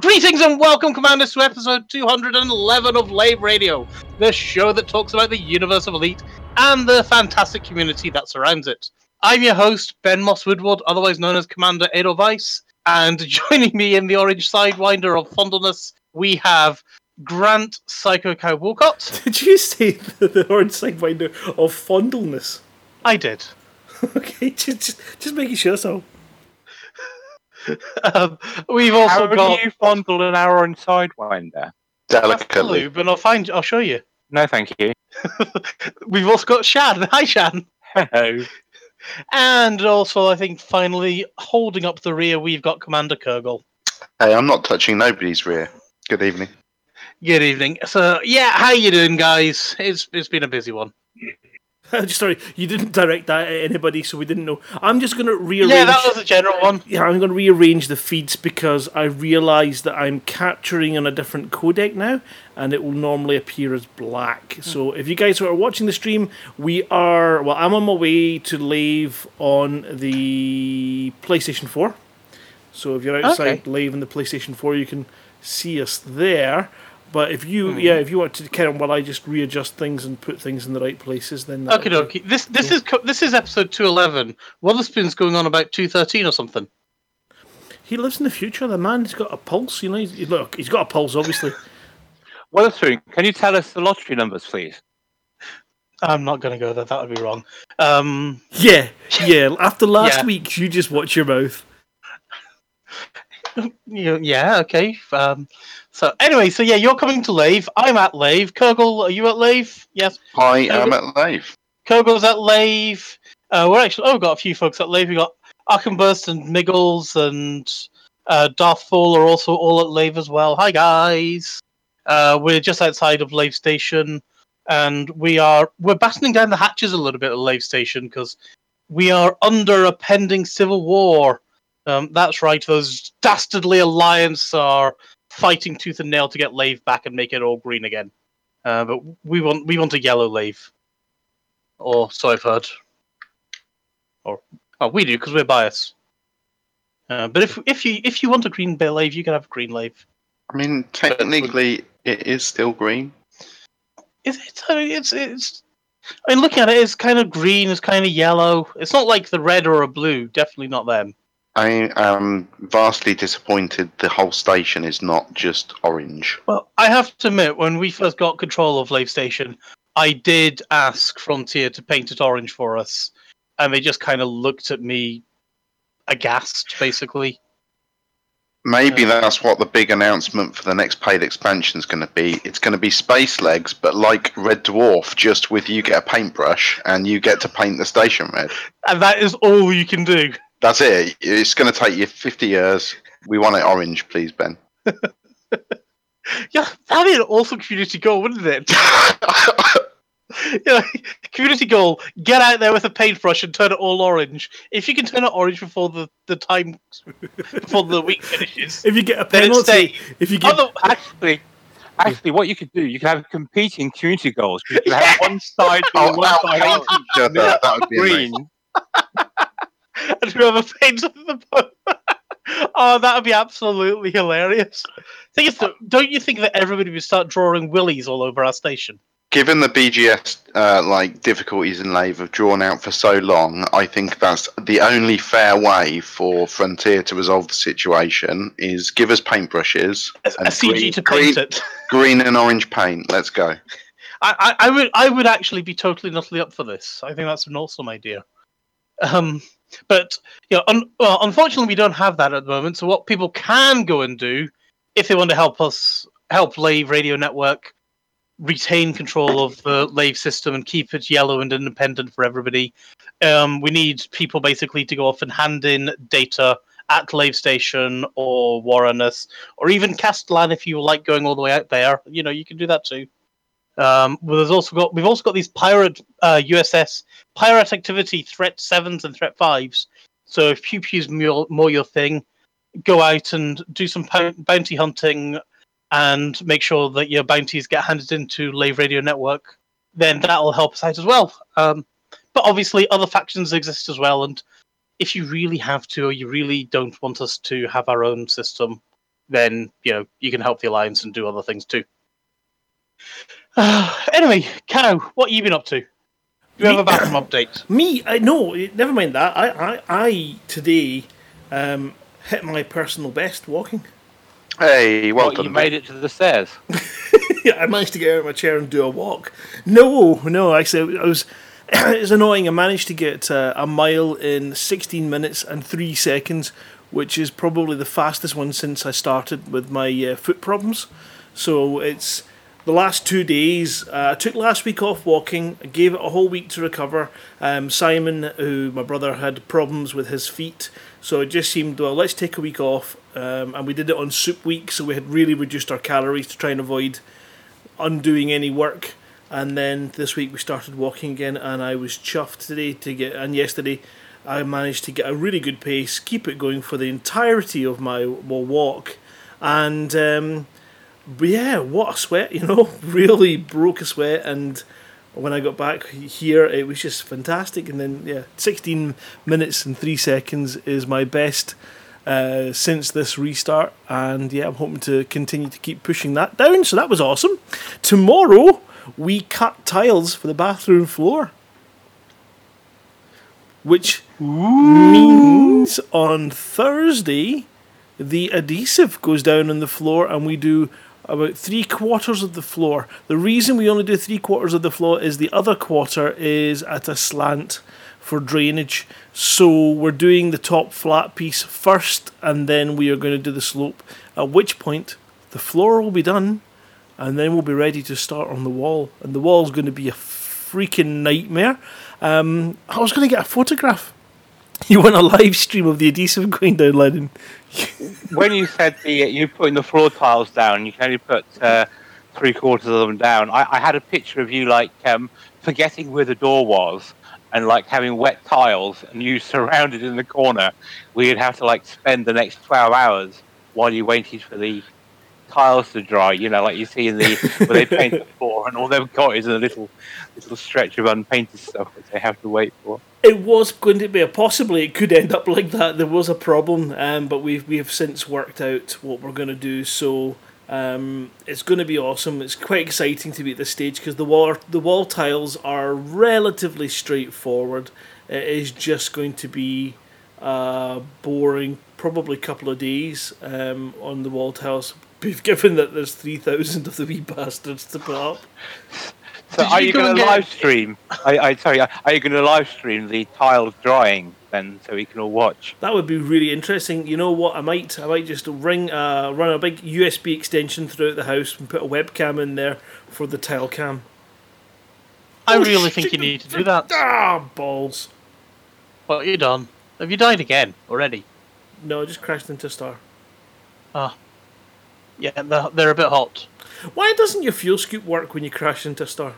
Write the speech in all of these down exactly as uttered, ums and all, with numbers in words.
Greetings and welcome, Commanders, to episode two hundred eleven of Lave Radio, the show that talks about the universe of Elite and the fantastic community that surrounds it. I'm your host, Ben Moss-Woodward, otherwise known as Commander Edelweiss, and joining me in the Orange Sidewinder of Fondleness, we have Grant Psycho-Cow-Walcott. Did you say the, the Orange Sidewinder of Fondleness? I did. Okay, just, just, just making sure so. Um, we've also How got. How you fondle an Orange Sidewinder? Delicately. But I'll find. I'll show you. No, thank you. We've also got Shan. Hi, Shan. Hello. And also, I think finally holding up the rear, we've got Commander Kurgle. Hey, I'm not touching nobody's rear. Good evening. Good evening. So, yeah, how you doing, guys? It's it's been a busy one. Sorry, you didn't direct that at anybody, so we didn't know. I'm just going to rearrange... Yeah, that was a general one. Yeah, I'm going to rearrange the feeds because I realise that I'm capturing on a different codec now, and it will normally appear as black. Hmm. So if you guys who are watching the stream, we are... Well, I'm on my way to Lave on the PlayStation four. So if you're outside okay. Lave on the PlayStation four, you can see us there. But if you, mm. yeah, if you want to carry on while I just readjust things and put things in the right places, then okay, okay. This this cool. is co- this is episode two eleven. Wotherspoon's going on about two thirteen or something. He lives in the future. The man's got a pulse, you know. He's, look, he's got a pulse, obviously. Wotherspoon, can you tell us the lottery numbers, please? I'm not going to go there. That would be wrong. Um, yeah, yeah. After last yeah. week, you just watch your mouth. Yeah, okay. Um, so anyway, so yeah, you're coming to Lave. I'm at Lave. Kurgle, are you at Lave? Yes. I uh, am at Lave. Kurgle's at Lave. Uh, we're actually, oh, we've got a few folks at Lave. We've got Arkenburst and Miggles and uh, Darth Fall are also all at Lave as well. Hi, guys. Uh, we're just outside of Lave Station, and we are, we're battening down the hatches a little bit at Lave Station because we are under a pending civil war. Um, that's right, those dastardly Alliance are fighting tooth and nail to get Lave back and make it all green again. Uh, but we want we want a yellow Lave. Or so I've heard. Or oh, we do, because we're biased. Uh, but if if you if you want a green Lave, you can have a green Lave. I mean, technically, it is still green. Is it? I mean, it's, it's, I mean, looking at it, it's kind of green, it's kind of yellow. It's not like the red or a blue, definitely not them. I am vastly disappointed the whole station is not just orange. Well, I have to admit, when we first got control of Lave Station, I did ask Frontier to paint it orange for us, and they just kind of looked at me aghast, basically. Maybe uh, that's what the big announcement for the next paid expansion is going to be. It's going to be Space Legs, but like Red Dwarf, just with you get a paintbrush, and you get to paint the station red. And that is all you can do. That's it. It's going to take you fifty years. We want it orange, please, Ben. Yeah, that'd be an awesome community goal, wouldn't it? You know, community goal, get out there with a paintbrush and turn it all orange. If you can turn it orange before the, the time, before the week finishes. If you get a penalty. If you get... Oh, no, actually, actually, what you could do, you could have competing community goals. You could have one side oh, one side sure that, that would be green. And whoever paints the boat. Oh, that would be absolutely hilarious. Thing is, though, don't you think that everybody would start drawing willies all over our station? Given the B G S uh, like difficulties in Lave have drawn out for so long, I think that's the only fair way for Frontier to resolve the situation is give us paintbrushes. And a C G green, to paint green, it. Green and orange paint. Let's go. I, I, I would I would actually be totally and utterly up for this. I think that's an awesome idea. Um, but you know, un- well, unfortunately, we don't have that at the moment. So what people can go and do, if they want to help us, help Lave Radio Network retain control of the Lave system and keep it yellow and independent for everybody, um, we need people basically to go off and hand in data at Lave Station or Warrenus, or even Castellan if you like going all the way out there. You know, you can do that too. Um, well, there's also got we've also got these pirate uh, U S S pirate activity threat sevens and threat fives. So if pew pew's more, more your thing, go out and do some bounty hunting and make sure that your bounties get handed into Lave Radio Network. Then that'll help us out as well. Um, but obviously, other factions exist as well. And if you really have to, or you really don't want us to have our own system, then, you know, you can help the Alliance and do other things too. Uh, anyway, Cow, what have you been up to? Do you have a bathroom update? Me? I, no, never mind that. I, I, I today um, hit my personal best walking. Hey, welcome. What, you made it to the stairs? Yeah, I managed to get out of my chair and do a walk. No, no, actually, I was... it was annoying. I managed to get uh, a mile in sixteen minutes and three seconds, which is probably the fastest one since I started with my uh, foot problems. So it's the last two days. Uh, I took last week off walking. I gave it a whole week to recover. Um, Simon, who my brother, had problems with his feet. So it just seemed, well, let's take a week off. Um, and we did it on soup week, so we had really reduced our calories to try and avoid undoing any work. And then this week we started walking again, and I was chuffed today to get, and yesterday I managed to get a really good pace, keep it going for the entirety of my walk. And um, yeah, what a sweat, you know, really broke a sweat. And when I got back here, it was just fantastic. And then, yeah, sixteen minutes and three seconds is my best uh, since this restart. And yeah, I'm hoping to continue to keep pushing that down. So that was awesome. Tomorrow, we cut tiles for the bathroom floor, which Ooh. means on Thursday the adhesive goes down on the floor and we do about three quarters of the floor. The reason we only do three quarters of the floor is the other quarter is at a slant for drainage. So we're doing the top flat piece first and then we are going to do the slope, at which point the floor will be done. And then we'll be ready to start on the wall. And the wall's going to be a freaking nightmare. Um, I was going to get a photograph. You want a live stream of the adhesive going down, Lennon? When you said the, you're putting the floor tiles down, you can only put uh, three quarters of them down. I, I had a picture of you, like, um, forgetting where the door was and, like, having wet tiles and you surrounded in the corner. We'd have to, like, spend the next twelve hours while you waited for the tiles to dry, you know, like you see in the where they paint the floor, and all they've got is a little little stretch of unpainted stuff which they have to wait for. It was going to be a possibly it could end up like that. There was a problem, um, but we've we have since worked out what we're going to do. So um, it's going to be awesome. It's quite exciting to be at this stage because the wall the wall tiles are relatively straightforward. It is just going to be uh, boring, probably a couple of days um, on the wall tiles. We've given that there's three thousand of the wee bastards to put up. So Did are you, you going to get... live stream? I, I, sorry, are you going to live stream the tiles drying then so we can all watch? That would be really interesting. You know what, I might I might just ring, uh, run a big U S B extension throughout the house and put a webcam in there for the tile cam. I oh, really think you need to do that. Ah, balls. What have you done? Have you died again already? No, I just crashed into a star. Ah. Yeah, they're, they're a bit hot. Why doesn't your fuel scoop work when you crash into a star?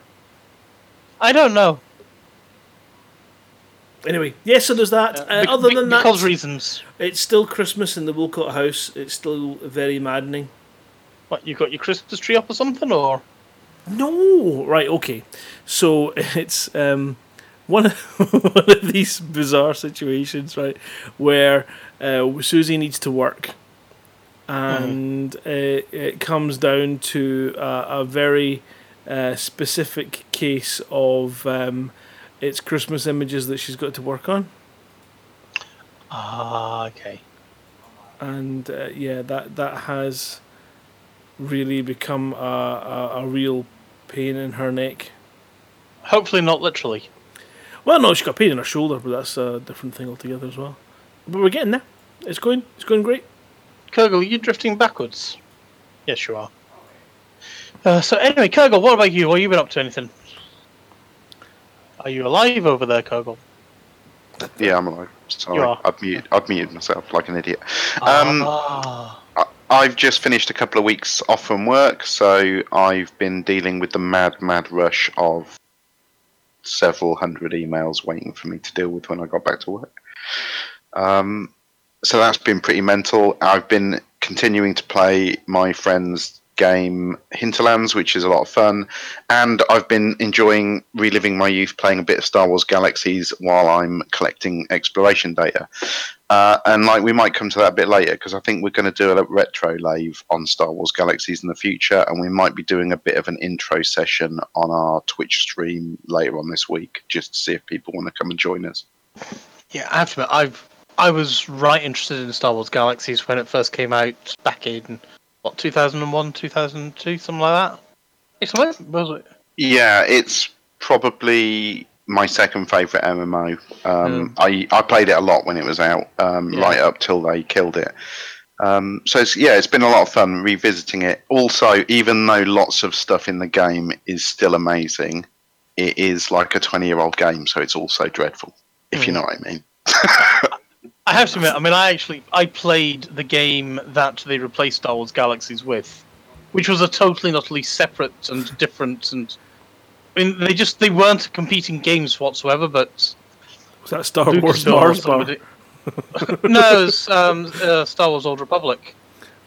I don't know. Anyway, yeah, so there's that. Uh, be- other be- than that, because reasons. It's still Christmas in the Walcott house. It's still very maddening. What, you got your Christmas tree up or something, or? No, right, okay. So it's um, one, of one of these bizarre situations, right, where uh, Susie needs to work. And mm-hmm. it, it comes down to uh, a very uh, specific case of um, it's Christmas images that she's got to work on. Ah, uh, okay. And uh, yeah, that that has really become a, a, a real pain in her neck. Hopefully not literally. Well, no, she's got pain in her shoulder, but that's a different thing altogether as well. But we're getting there. It's going. It's going great. Kurgle, are you drifting backwards? Yes, you are. Uh, so anyway, Kurgle, what about you? What have you been up to? Anything? Are you alive over there, Kurgle? Yeah, I'm alive. Sorry, you are. I've muted, I've muted myself like an idiot. Um, ah. I, I've just finished a couple of weeks off from work, so I've been dealing with the mad, mad rush of several hundred emails waiting for me to deal with when I got back to work. Um... So that's been pretty mental. I've been continuing to play my friend's game Hinterlands, which is a lot of fun, and I've been enjoying reliving my youth playing a bit of Star Wars Galaxies while I'm collecting exploration data. Uh, and like we might come to that a bit later, because I think we're going to do a retro lave on Star Wars Galaxies in the future, and we might be doing a bit of an intro session on our Twitch stream later on this week, just to see if people want to come and join us. Yeah, I have to admit, I've, I was right interested in Star Wars Galaxies when it first came out back in... What, two thousand one, two thousand two, something like that? It's what was it? Yeah, it's probably my second favourite M M O. Um, mm. I I played it a lot when it was out, um, yeah. right up till they killed it. Um, so it's, yeah, it's been a lot of fun revisiting it. Also, even though lots of stuff in the game is still amazing, it is like a twenty-year-old game, so it's also dreadful, if mm. you know what I mean. I have to admit, I mean, I actually, I played the game that they replaced Star Wars Galaxies with, which was a totally and utterly separate and different, and, I mean, they just, they weren't competing games whatsoever, but... Was that Star Wars Mars Bar? No, it was um, uh, Star Wars Old Republic.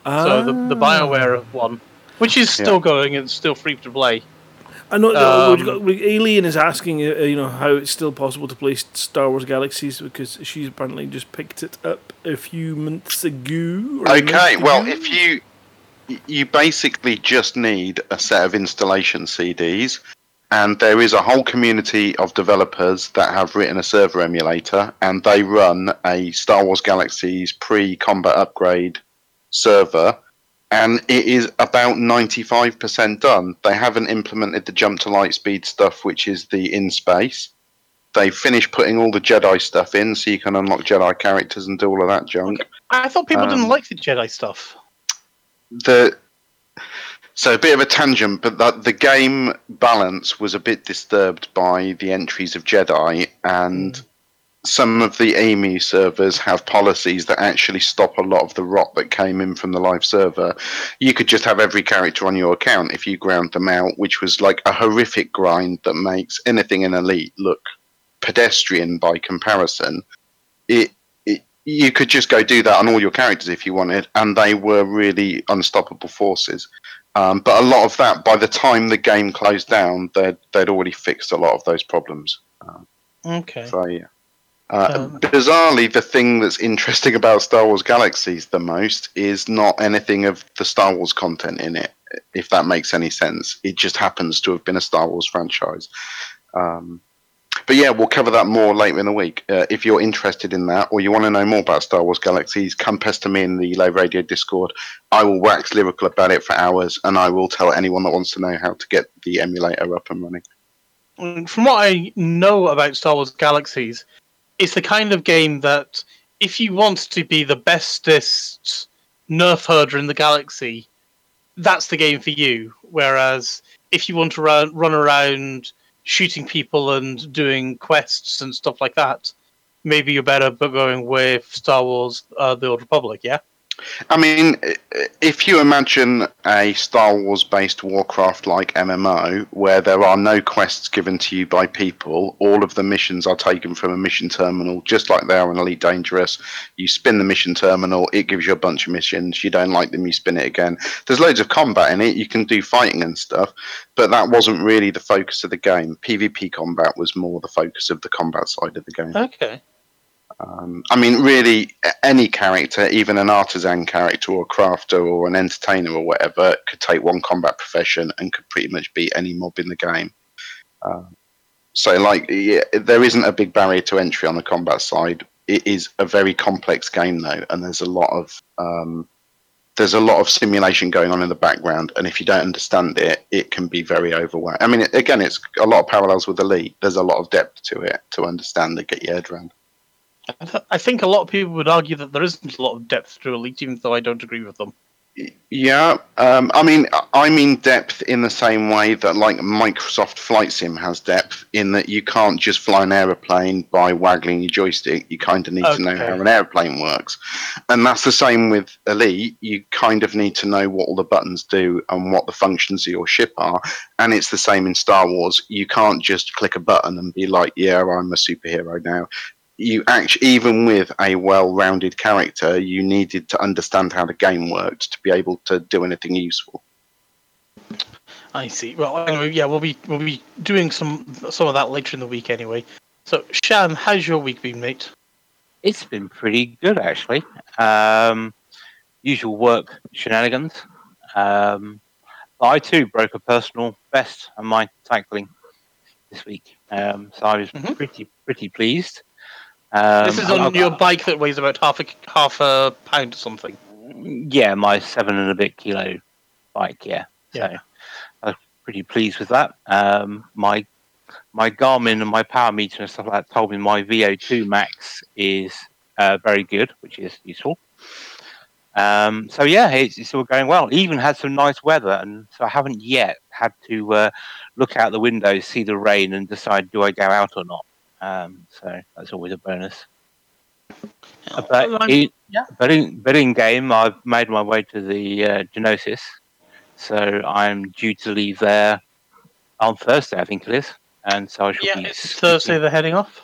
Ah. So, the, the BioWare one, which is still yeah. going and still free to play. I know um, Alien is asking, uh, you know, how it's still possible to play Star Wars Galaxies because she's apparently just picked it up a few months ago. Or okay, month well, ago. If you you basically just need a set of installation C Ds, and there is a whole community of developers that have written a server emulator, and they run a Star Wars Galaxies pre-combat upgrade server. And it is about ninety-five percent done. They haven't implemented the jump to light speed stuff, which is the in space. They've finished putting all the Jedi stuff in, so you can unlock Jedi characters and do all of that junk. I thought people um, didn't like the Jedi stuff. The So a bit of a tangent, but that the game balance was a bit disturbed by the entries of Jedi, and some of the E M U servers have policies that actually stop a lot of the rot that came in from the live server. You could just have every character on your account if you ground them out, which was like a horrific grind that makes anything in Elite look pedestrian by comparison. It, it you could just go do that on all your characters if you wanted, and they were really unstoppable forces. Um, but a lot of that, by the time the game closed down, they'd, they'd already fixed a lot of those problems. Um, okay. So, yeah. Uh, um, bizarrely, the thing that's interesting about Star Wars Galaxies the most is not anything of the Star Wars content in it, if that makes any sense. It just happens to have been a Star Wars franchise. Um, but yeah, we'll cover that more later in the week. Uh, if you're interested in that, or you want to know more about Star Wars Galaxies, come pester me in the Lave Radio Discord. I will wax lyrical about it for hours, and I will tell anyone that wants to know how to get the emulator up and running. From what I know about Star Wars Galaxies, it's the kind of game that, if you want to be the bestest nerf herder in the galaxy, that's the game for you. Whereas, if you want to run, run around shooting people and doing quests and stuff like that, maybe you're better going with Star Wars uh, The Old Republic, yeah? I mean, if you imagine a Star Wars-based Warcraft-like M M O where there are no quests given to you by people, all of the missions are taken from a mission terminal, just like they are in Elite Dangerous. You spin the mission terminal, it gives you a bunch of missions. You don't like them, you spin it again. There's loads of combat in it. You can do fighting and stuff, but that wasn't really the focus of the game. PvP combat was more the focus of the combat side of the game. Okay. Um, I mean, really, any character, even an artisan character or a crafter or an entertainer or whatever, could take one combat profession and could pretty much beat any mob in the game. Um, so, like, yeah, there isn't a big barrier to entry on the combat side. It is a very complex game, though, and there's a lot of um, there's a lot of simulation going on in the background, and if you don't understand it, it can be very overwhelming. I mean, again, it's a lot of parallels with Elite. There's a lot of depth to it to understand and get your head around. I, th- I think a lot of people would argue that there isn't a lot of depth to Elite, even though I don't agree with them. Yeah, um, I mean, I mean depth in the same way that, like, Microsoft Flight Sim has depth, in that you can't just fly an aeroplane by waggling your joystick. You kind of need okay. to know how an aeroplane works. And that's the same with Elite. You kind of need to know what all the buttons do and what the functions of your ship are. And it's the same in Star Wars. You can't just click a button and be like, yeah, I'm a superhero now. You actually, even with a well-rounded character, you needed to understand how the game worked to be able to do anything useful. I see. Well, anyway, yeah, we'll be we'll be doing some some of that later in the week anyway. So, Sham, how's your week been, mate? It's been pretty good, actually. Um, usual work shenanigans. Um, I, too, broke a personal best on my tackling this week. Um, so I was mm-hmm. pretty, pretty pleased. Um, this is on I've, your bike that weighs about half a, half a pound or something? Yeah, my seven and a bit kilo bike, yeah. yeah. So I was pretty pleased with that. Um, my my Garmin and my power meter and stuff like that told me my V O two max is uh, very good, which is useful. Um, so yeah, it's, it's all going well. Even had some nice weather, and so I haven't yet had to uh, look out the window, see the rain, and decide do I go out or not. Um, so that's always a bonus. Oh, but, in, yeah. but in but in game, I've made my way to the uh, Gnosis, so I'm due to leave there on Thursday, I think it is. And so I shall yeah, be it's scooting. Thursday they're heading off.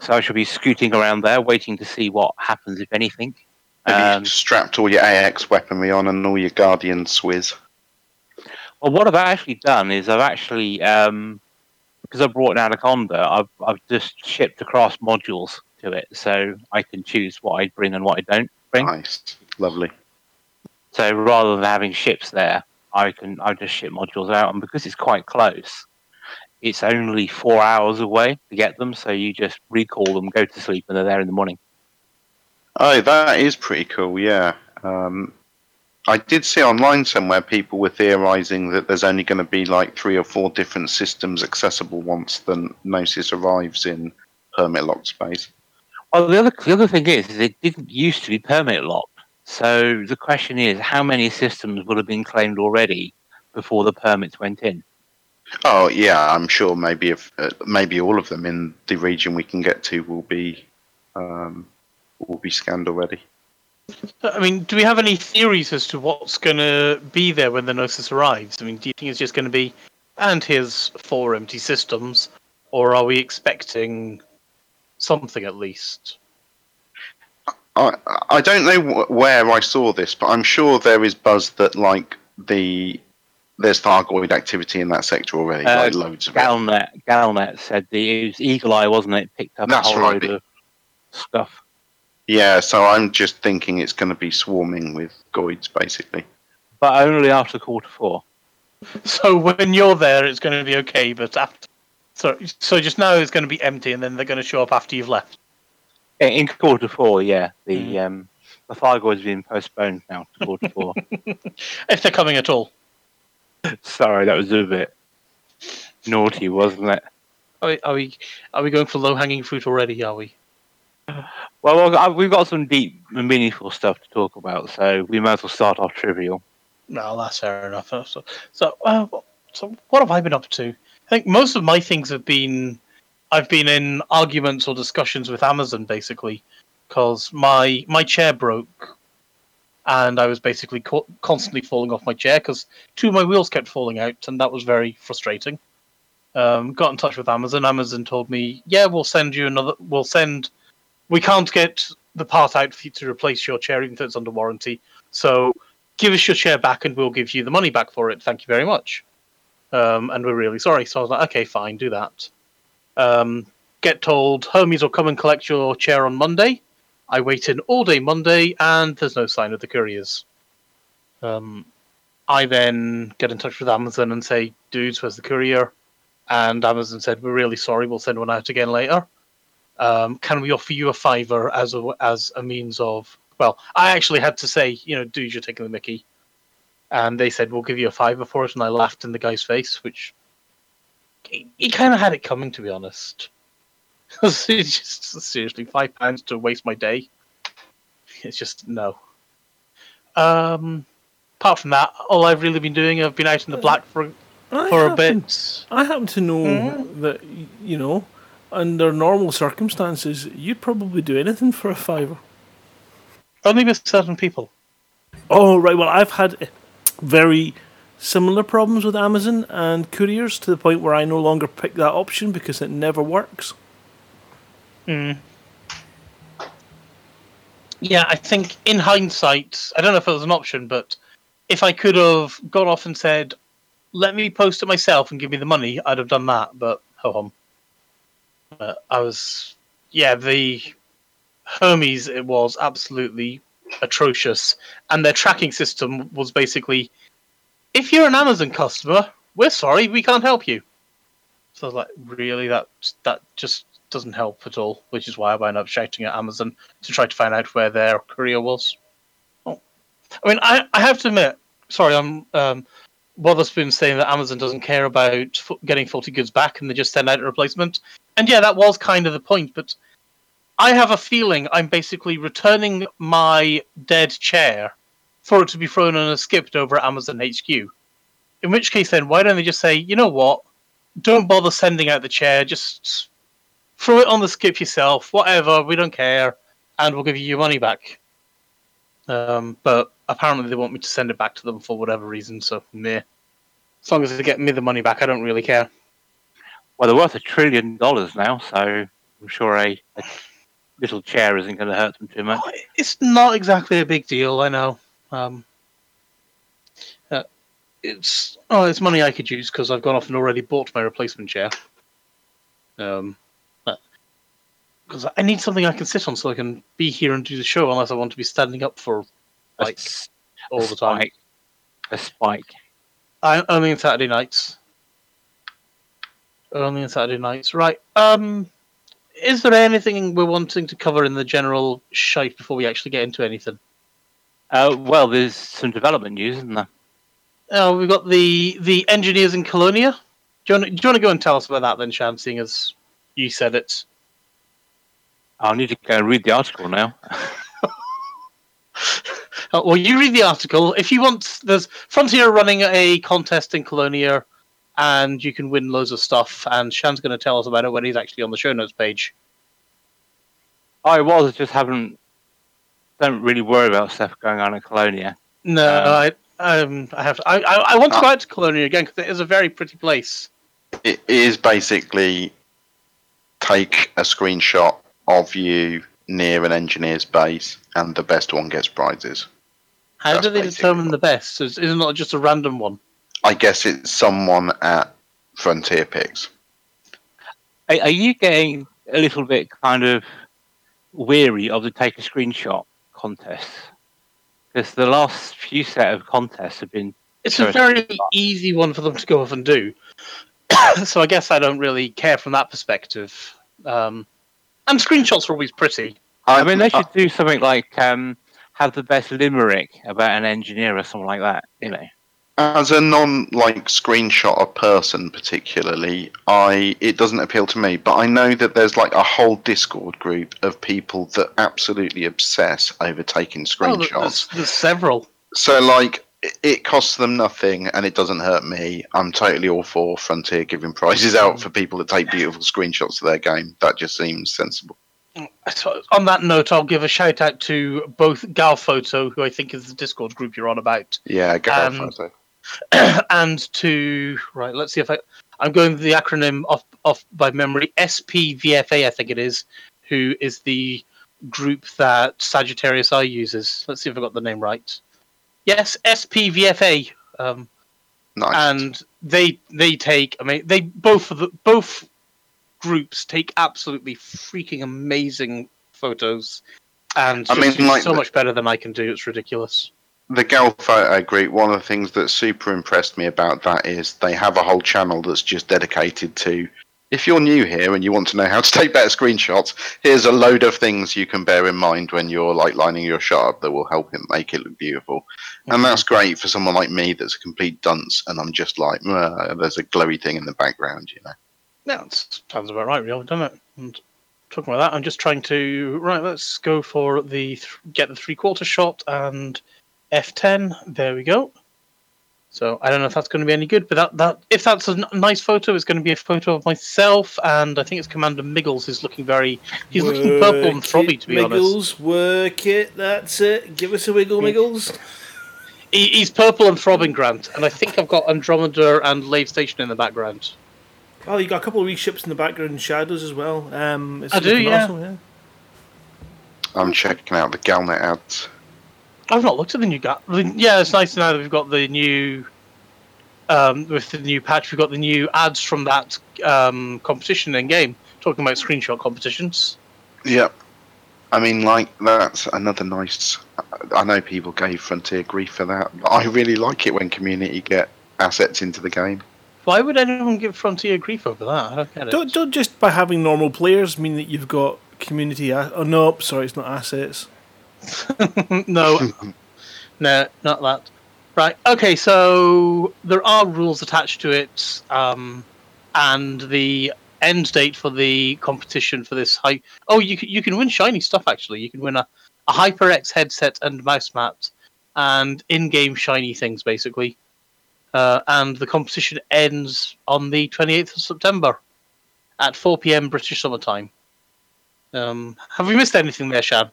So I shall be scooting around there, waiting to see what happens, if anything. Have um, you strapped all your A X weaponry on and all your Guardian swizz? Well, what I've actually done is I've actually, um, because I brought an Anaconda, I've, I've just shipped across modules to it, so I can choose what I bring and what I don't bring. Nice. Lovely. So rather than having ships there, I can I just ship modules out, and because it's quite close, it's only four hours away to get them, so you just recall them, go to sleep, and they're there in the morning. Oh, that is pretty cool, yeah. Um, I did see online somewhere people were theorising that there's only going to be like three or four different systems accessible once the Gnosis arrives in permit-locked space. Well, the other, the other thing is, is it didn't used to be permit-locked, so the question is, how many systems would have been claimed already before the permits went in? Oh yeah, I'm sure maybe if uh, maybe all of them in the region we can get to will be um, will be scanned already. I mean, do we have any theories as to what's going to be there when the Gnosis arrives? I mean, do you think it's just going to be, and here's four empty systems, or are we expecting something at least? I I don't know where I saw this, but I'm sure there is buzz that like the. There's Thargoid activity in that sector already. Uh, like loads of Galnet, it. Galnet said the it was Eagle Eye, wasn't it? Picked up That's a whole right. load of stuff. Yeah, so I'm just thinking it's going to be swarming with goids, basically. But only after quarter four. So when you're there, it's going to be okay, but after... So, so just now it's going to be empty, and then they're going to show up after you've left? In, in quarter four, yeah. The, mm. um, the Thargoid's been postponed now to quarter four. If they're coming at all. Sorry, that was a bit naughty, wasn't it? Are we are we, are we going for low-hanging fruit already, are we? Well, we've got some deep and meaningful stuff to talk about, so we might as well start off trivial. No, that's fair enough. So, so, uh, so what have I been up to? I think most of my things have been... I've been in arguments or discussions with Amazon, basically, because my, my chair broke... And I was basically co- constantly falling off my chair because two of my wheels kept falling out, and that was very frustrating. Um, got in touch with Amazon. Amazon told me, "Yeah, we'll send you another. We'll send. We can't get the part out for you to replace your chair, even though it's under warranty. So give us your chair back, and we'll give you the money back for it. Thank you very much." Um, and we're really sorry. So I was like, "Okay, fine, do that." Um, get told, "Homies will come and collect your chair on Monday." I wait in all day Monday, and there's no sign of the couriers. Um, I then get in touch with Amazon and say, dudes, where's the courier? And Amazon said, we're really sorry, we'll send one out again later. Um, can we offer you a fiver as a, as a means of... Well, I actually had to say, you know, dude, you're taking the mickey. And they said, we'll give you a fiver for it, and I laughed in the guy's face, which... He, he kind of had it coming, to be honest. Just, seriously, five pounds to waste my day. It's just no. Um, apart from that, all I've really been doing, I've been out in the black for I for happen, a bit. I happen to know mm. that, you know, under normal circumstances, you'd probably do anything for a fiver. Only with certain people. Oh right, well I've had very similar problems with Amazon and couriers to the point where I no longer pick that option because it never works. Mm. Yeah, I think in hindsight, I don't know if it was an option, but if I could have gone off and said, let me post it myself and give me the money, I'd have done that. But ho hum. Uh, I was, yeah, the Hermes, it was absolutely atrocious. And their tracking system was basically, if you're an Amazon customer, we're sorry, we can't help you. So I was like, really? That that just doesn't help at all, which is why I wound up shouting at Amazon to try to find out where their courier was. Oh. I mean, I, I have to admit, sorry, I'm um, Wotherspoon saying that Amazon doesn't care about f- getting faulty goods back and they just send out a replacement. And yeah, that was kind of the point, but I have a feeling I'm basically returning my dead chair for it to be thrown and skipped over at Amazon H Q. In which case then, why don't they just say, you know what, don't bother sending out the chair, just throw it on the skip yourself, whatever, we don't care, and we'll give you your money back. Um, but apparently they want me to send it back to them for whatever reason, so meh. As long as they get me the money back, I don't really care. Well, they're worth a trillion dollars now, so I'm sure a, a little chair isn't going to hurt them too much. Oh, it's not exactly a big deal, I know. Um, uh, it's oh, it's money I could use because I've gone off and already bought my replacement chair. Um... Because I need something I can sit on so I can be here and do the show unless I want to be standing up for like s- all the time. Spike. A spike. I, only on Saturday nights. Only on Saturday nights. Right. Um, is there anything we're wanting to cover in the general shite before we actually get into anything? Uh, well, there's some development news, isn't there? Uh, we've got the, the engineers in Colonia. Do you, want to, do you want to go and tell us about that then, Sham, seeing as you said it? I'll need to go read the article now. Oh, well, you read the article. If you want, there's Frontier running a contest in Colonia, and you can win loads of stuff, and Shan's going to tell us about it when he's actually on the show notes page. I was, just haven't... Don't really worry about stuff going on in Colonia. No, um, I um, I have to, I, I, I want to go out to Colonia again, because it is a very pretty place. It is basically take a screenshot of you near an engineer's base, and the best one gets prizes. How That's do they determine cool. the best? Is, is it not just a random one? I guess it's someone at Frontier Picks. Are, are you getting a little bit kind of weary of the take a screenshot contest? Because the last few set of contests have been... It's a very easy one for them to go off and do. So I guess I don't really care from that perspective. Um... And screenshots are always pretty. I mean, they should do something like um, have the best limerick about an engineer or something like that, you know. As a non-like screenshotter person particularly, I it doesn't appeal to me. But I know that there's like a whole Discord group of people that absolutely obsess over taking screenshots. Oh, there's, there's several. So like, it costs them nothing and it doesn't hurt me. I'm totally all for Frontier giving prizes out for people that take beautiful screenshots of their game. That just seems sensible. So on that note, I'll give a shout out to both Galphoto, who I think is the Discord group you're on about. Yeah, Galphoto. Um, and to, right, let's see if I... I'm going with the acronym off, off by memory. S P V F A, I think it is, who is the group that Sagittarius Eye uses. Let's see if I got the name right. Yes, S P V F A, um, nice. And they they take. I mean, they both of the, both groups take absolutely freaking amazing photos, and I mean, like so the, much better than I can do. It's ridiculous. The Gal Photo group. One of the things that super impressed me about that is they have a whole channel that's just dedicated to. If you're new here and you want to know how to take better screenshots, here's a load of things you can bear in mind when you're like lining your shot up that will help it make it look beautiful. Mm-hmm. And that's great for someone like me that's a complete dunce and I'm just like, there's a glowy thing in the background, you know. Yeah, that sounds about right, really, doesn't it? And talking about that, I'm just trying to, right, let's go for the, th- get the three-quarter shot and F ten. There we go. So I don't know if that's going to be any good, but that, that if that's a n- nice photo, it's going to be a photo of myself, and I think it's Commander Miggles who's looking very... He's work looking purple and throbby, to be Miggles, honest. Miggles, work it, that's it. Give us a wiggle, Miggles. He, he's purple and throbbing, Grant, and I think I've got Andromeda and Lave Station in the background. Oh, you've got a couple of wee ships in the background and shadows as well. Um, it's I do, yeah. Awesome, yeah. I'm checking out the Galnet ads. I've not looked at the new... Ga- yeah, it's nice to know that we've got the new um, with the new patch, we've got the new ads from that um, competition in game, talking about screenshot competitions. Yep. I mean, like, that's another nice... I know people gave Frontier grief for that, but I really like it when community get assets into the game. Why would anyone give Frontier grief over that? I don't get it. Don't, don't just by having normal players mean that you've got community... A- oh, no, sorry, it's not assets. No. No, not that. Right, okay, so there are rules attached to it, um, and the... end date for the competition for this hype. Oh, you can, you can win shiny stuff, actually. You can win a, a HyperX headset and mouse mat and in-game shiny things, basically. Uh, and the competition ends on the twenty-eighth of September at four p.m. British summertime. Um, have we missed anything there, Shan?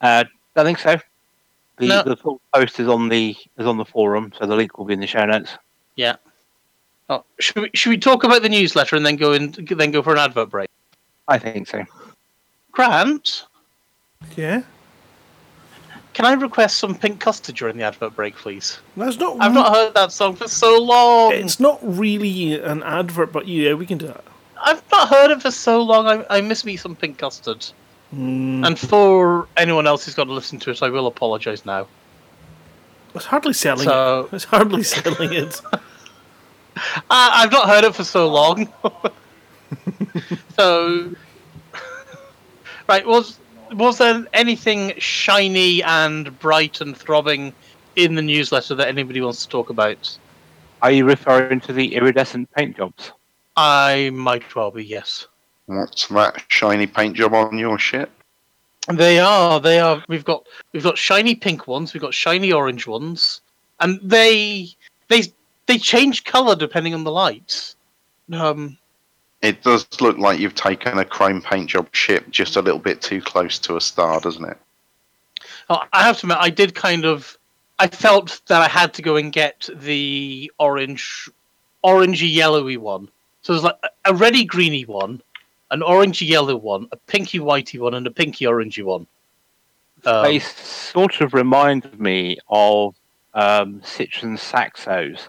Uh, I think so. The, no. the full post is on the is on the forum, so the link will be in the show notes. Yeah. Oh, should we should we talk about the newsletter and then go in then go for an advert break? I think so. Grant? Yeah? Can I request some Pink Custard during the advert break, please? That's not. I've re- not heard that song for so long. It's not really an advert, but yeah, we can do that. I've not heard it for so long. I, I miss me some Pink Custard. Mm. And for anyone else who's got to listen to it, I will apologise now. It's hardly selling so... it. It's hardly selling it. Uh, I've not heard it for so long. So, right, was was there anything shiny and bright and throbbing in the newsletter that anybody wants to talk about? Are you referring to the iridescent paint jobs? I might well be, yes. What's that shiny paint job on your ship? They are, they are. We've got we've got shiny pink ones, we've got shiny orange ones, and they they. They change colour depending on the lights. Um, it does look like you've taken a chrome paint job ship just a little bit too close to a star, doesn't it? I have to admit, I did kind of... I felt that I had to go and get the orange, orangey-yellowy one. So there's like a reddy-greeny one, an orangey-yellow one, a pinky-whitey one, and a pinky-orangey one. Um, they sort of remind me of um, Citroen Saxos.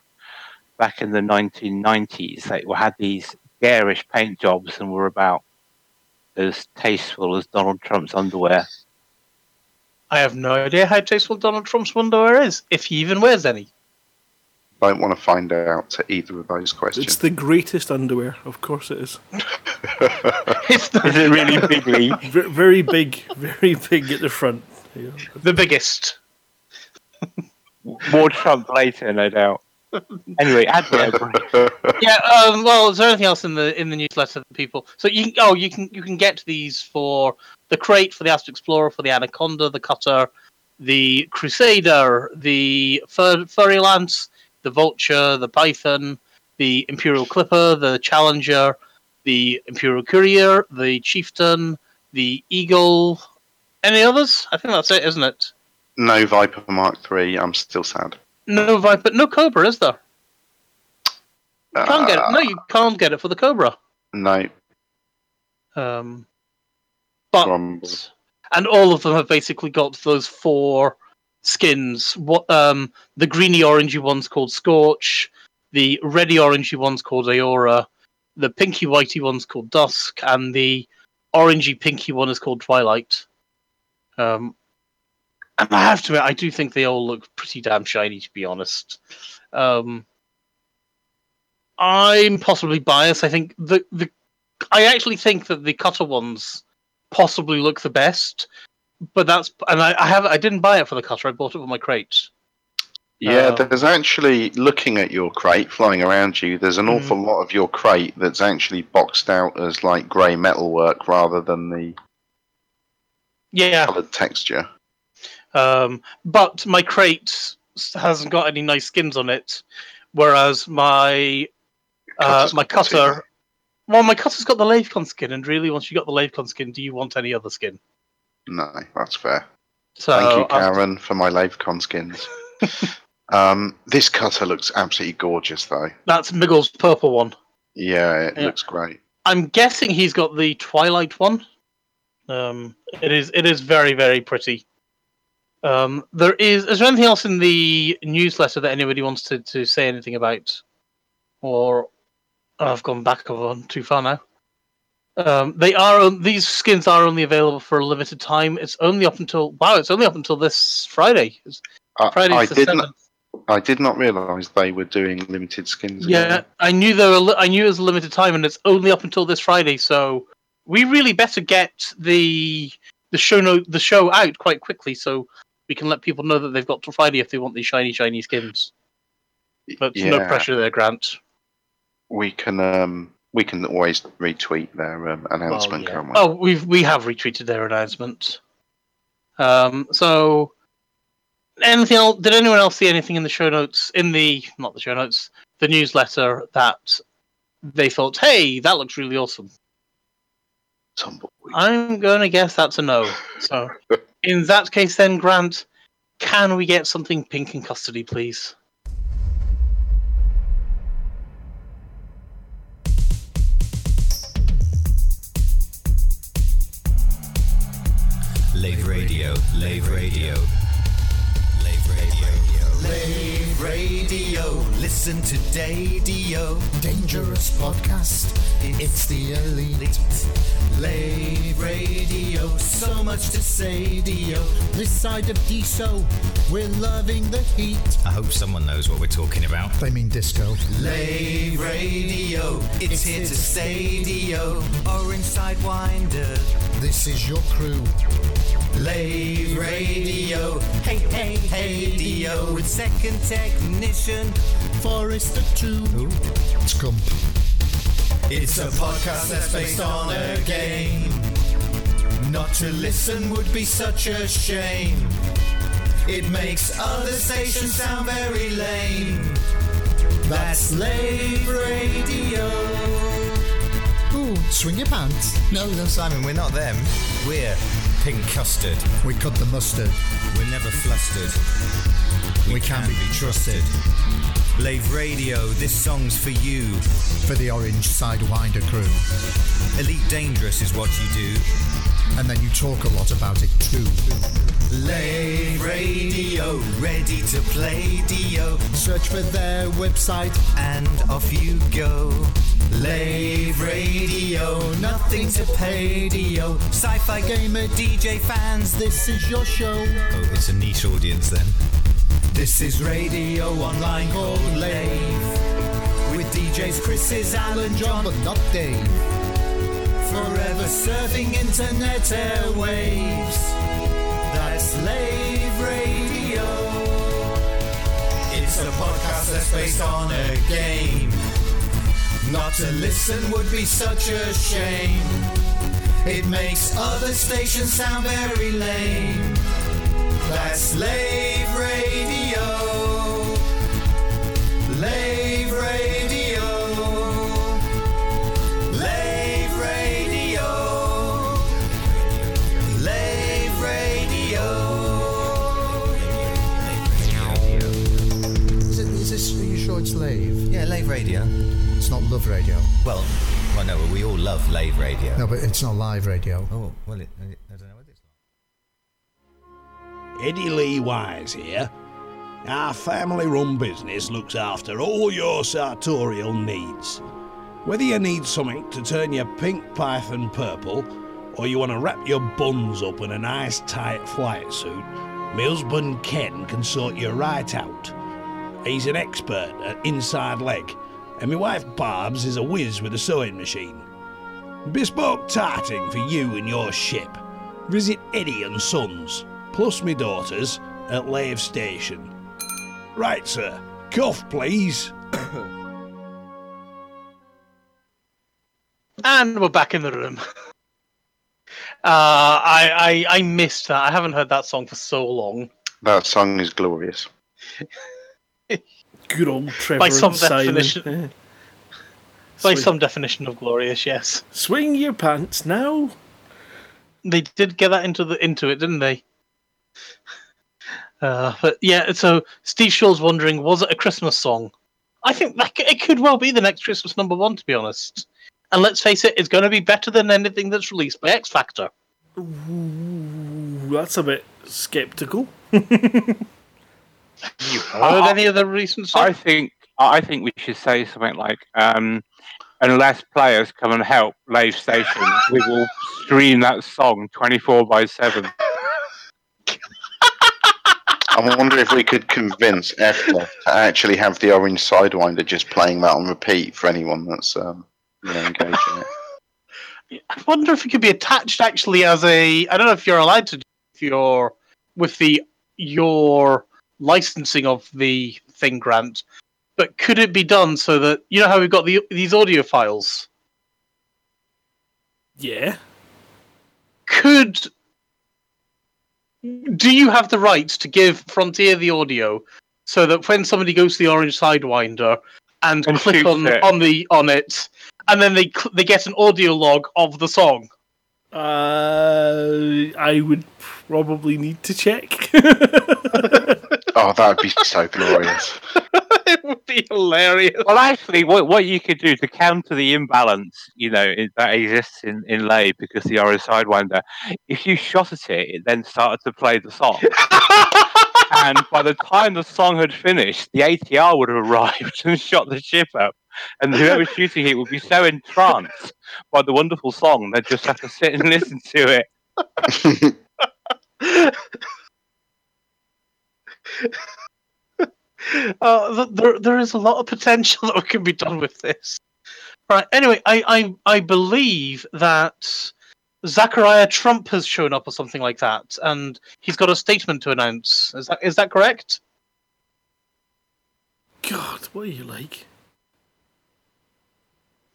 Back in the nineteen nineties, they had these garish paint jobs and were about as tasteful as Donald Trump's underwear. I have no idea how tasteful Donald Trump's underwear is, if he even wears any. I don't want to find out to either of those questions. It's the greatest underwear, of course it is. It's the- is it really bigly? V- very big, very big at the front. Yeah. The biggest. More Trump later, no doubt. Anyway, advert. Yeah. Um, well, is there anything else in the in the newsletter, people? So you can, oh, you can you can get these for the crate, for the Astro Explorer, for the Anaconda, the Cutter, the Crusader, the Fur, Furry Lance, the Vulture, the Python, the Imperial Clipper, the Challenger, the Imperial Courier, the Chieftain, the Eagle. Any others? I think that's it, isn't it? No Viper Mark three. I'm still sad. No Viper, no Cobra, is there? You can't uh, get it. No, you can't get it for the Cobra. No. Um, but Rumble. And all of them have basically got those four skins. What um, the greeny orangey one's called Scorch, the reddy orangey one's called Aurora, the pinky whitey one's called Dusk, and the orangey pinky one is called Twilight. Um. And I have to admit, I do think they all look pretty damn shiny, to be honest. Um, I'm possibly biased. I think the, the I actually think that the Cutter ones possibly look the best, but that's and I, I have I didn't buy it for the Cutter. I bought it for my crate. Yeah, um, there's actually looking at your crate flying around you. There's an awful mm-hmm. lot of your crate that's actually boxed out as like grey metalwork rather than the yeah coloured texture. Um, but my crate hasn't got any nice skins on it, whereas my uh, my cutter, well, my cutter's got the Lavecon skin, and really, once you got the Lavecon skin, do you want any other skin? No, that's fair. So, thank you, Karen, uh, for my Lavecon skins. um, this cutter looks absolutely gorgeous, though. That's Miggles' purple one. Yeah, it yeah. looks great. I'm guessing he's got the Twilight one. Um, it is, it is very, very pretty. Um, there is. Is there anything else in the newsletter that anybody wants to, to say anything about? Or oh, I've gone back on too far now. Um, they are these skins are only available for a limited time. It's only up until wow. It's only up until this Friday. Friday is the seventh. I did not realise they were doing limited skins. Yeah, again. I knew there were. Li- I knew it was a limited time, and it's only up until this Friday. So we really better get the the show no, the show out quite quickly, so we can let people know that they've got till Friday if they want these shiny, shiny skins. But yeah. No pressure there, Grant. We can um, we can always retweet their um, announcement, well, yeah. Can't we? Oh, we we have retweeted their announcement. Um, so. Anything else? Did anyone else see anything in the show notes? In the not the show notes, the newsletter that they thought, "Hey, that looks really awesome." Tumbleweed. I'm going to guess that's a no. So, in that case, then Grant, can we get something pink in custody, please? Lave Radio. Lave Radio. Lave Radio, listen to Dadio, dangerous podcast, it's the elite. Lave Radio, so much to say, Dio. This side of D S O, we're loving the heat. I hope someone knows what we're talking about. They mean disco. Lave Radio, it's, it's here to stay, Dio. Orange Sidewinder, this is your crew. Lave Radio, hey, hey, hey, Dio. With second technician, Forrester two. Ooh. Scump. It's a podcast that's based on a game. Not to listen would be such a shame. It makes other stations sound very lame. That's Lave Radio. Ooh, swing your pants. No, no, Simon, we're not them. We're... pink custard. We cut the mustard. We're never flustered. We, we can, can be trusted. Lave Radio, this song's for you. For the Orange Sidewinder crew. Elite Dangerous is what you do. And then you talk a lot about it too. Lave Radio, ready to play Dio. Search for their website and off you go. Lave Radio, nothing to pay Dio. Sci-fi gamer D J fans, this is your show. Oh, it's a niche audience then. This is radio online called Lave. With D Js Chris, Alan, John, but not Dave. Forever surfing internet airwaves. That's Lave Radio. It's a podcast that's based on a game. Not to listen would be such a shame. It makes other stations sound very lame. That's Lave Radio. Lave Radio. Lave Radio. Lave Radio. Is it, is this, are you sure it's Lave? Yeah, Lave Radio. It's not Love Radio. Well, well, no, we all love Lave Radio. No, but it's not live radio. Oh, well, it, I don't know what it's like. Eddie Lee Wise here. Our family-run business looks after all your sartorial needs. Whether you need something to turn your pink python purple, or you want to wrap your buns up in a nice tight flightsuit, my husband Ken can sort you right out. He's an expert at inside leg. And my wife Barb's is a whiz with a sewing machine. Bespoke tarting for you and your ship. Visit Eddie and Sons, plus my daughters, at Lave Station. Right, sir. Cuff, please. And we're back in the room. uh, I, I I missed that. I haven't heard that song for so long. That song is glorious. Good old Trevor by some and definition, Simon. Yeah. By Swing. Some definition of glorious, yes. Swing your pants now. They did get that into the into it, didn't they? Uh, but yeah, so Steve Shaw's wondering, was it a Christmas song? I think that it could well be the next Christmas number one, to be honest. And let's face it, it's going to be better than anything that's released by X Factor. Ooh, that's a bit sceptical. You heard uh, any of the recent stuff? I think I think we should say something like, um, unless players come and help Lave Station, we will stream that song twenty-four by seven. I wonder if we could convince F L to actually have the Orange Sidewinder just playing that on repeat for anyone that's um, you know, engaged in it. I wonder if it could be attached actually as a... I don't know if you're allowed to do with your... with the your licensing of the thing, Grant, but could it be done so that... You know how we've got the, these audio files? Yeah. Could... Do you have the right to give Frontier the audio so that when somebody goes to the Orange Sidewinder and, and click on, on the on it, and then they they get an audio log of the song? Uh, I would probably need to check. Oh, that would be so glorious. It would be hilarious. Well, actually, what what you could do to counter the imbalance, you know, in, that exists in, in Lave because the Orange Sidewinder, if you shot at it, it then started to play the song. And by the time the song had finished, the A T R would have arrived and shot the ship up. And whoever was shooting it would be so entranced by the wonderful song, they'd just have to sit and listen to it. Uh, there, there is a lot of potential that can be done with this. Right. Anyway, I, I, I believe that Zachariah Trump has shown up or something like that, and he's got a statement to announce. Is that is that correct? God, what are you like?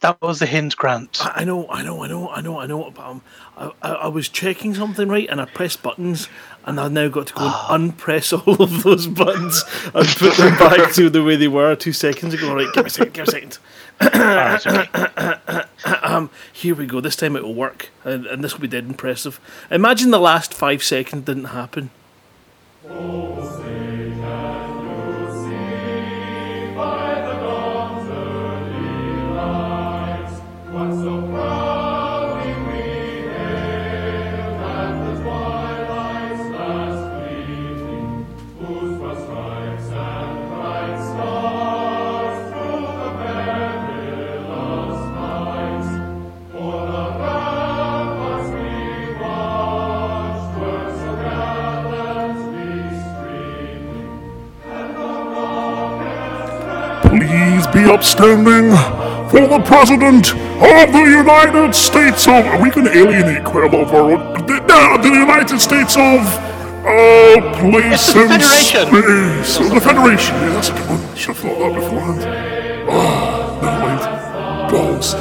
That was a hint, Grant. I, I know, I know, I know, I know, I know. But um, I, I, I was checking something, right, and I pressed buttons, and I've now got to go oh. and unpress all of those buttons and put them back to the way they were two seconds ago. All right, give me a second, give me a second. Right, okay. um, here we go. This time it will work, and, and this will be dead impressive. Imagine the last five seconds didn't happen. Oh. Please be upstanding for the President of the United States of... Are we going to alienate quite a lot of our own... The, the United States of... Uh, place it's the and Federation. Space. Oh, the Federation. Yeah, that's a good one. Should have thought that beforehand. Ah, never mind. Balls.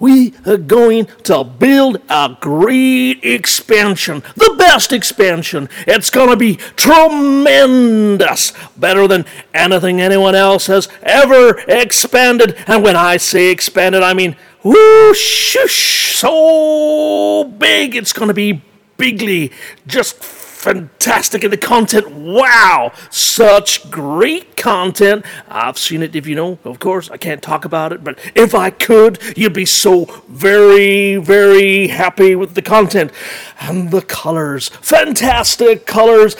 We are going to build a great expansion, the best expansion. It's going to be tremendous, better than anything anyone else has ever expanded. And when I say expanded, I mean whoosh, so big. It's going to be bigly, just fantastic in the content. Wow, such great content. I've seen it, if you know, of course. I can't talk about it, but if I could, you'd be so very, very happy with the content. And the colors, fantastic colors.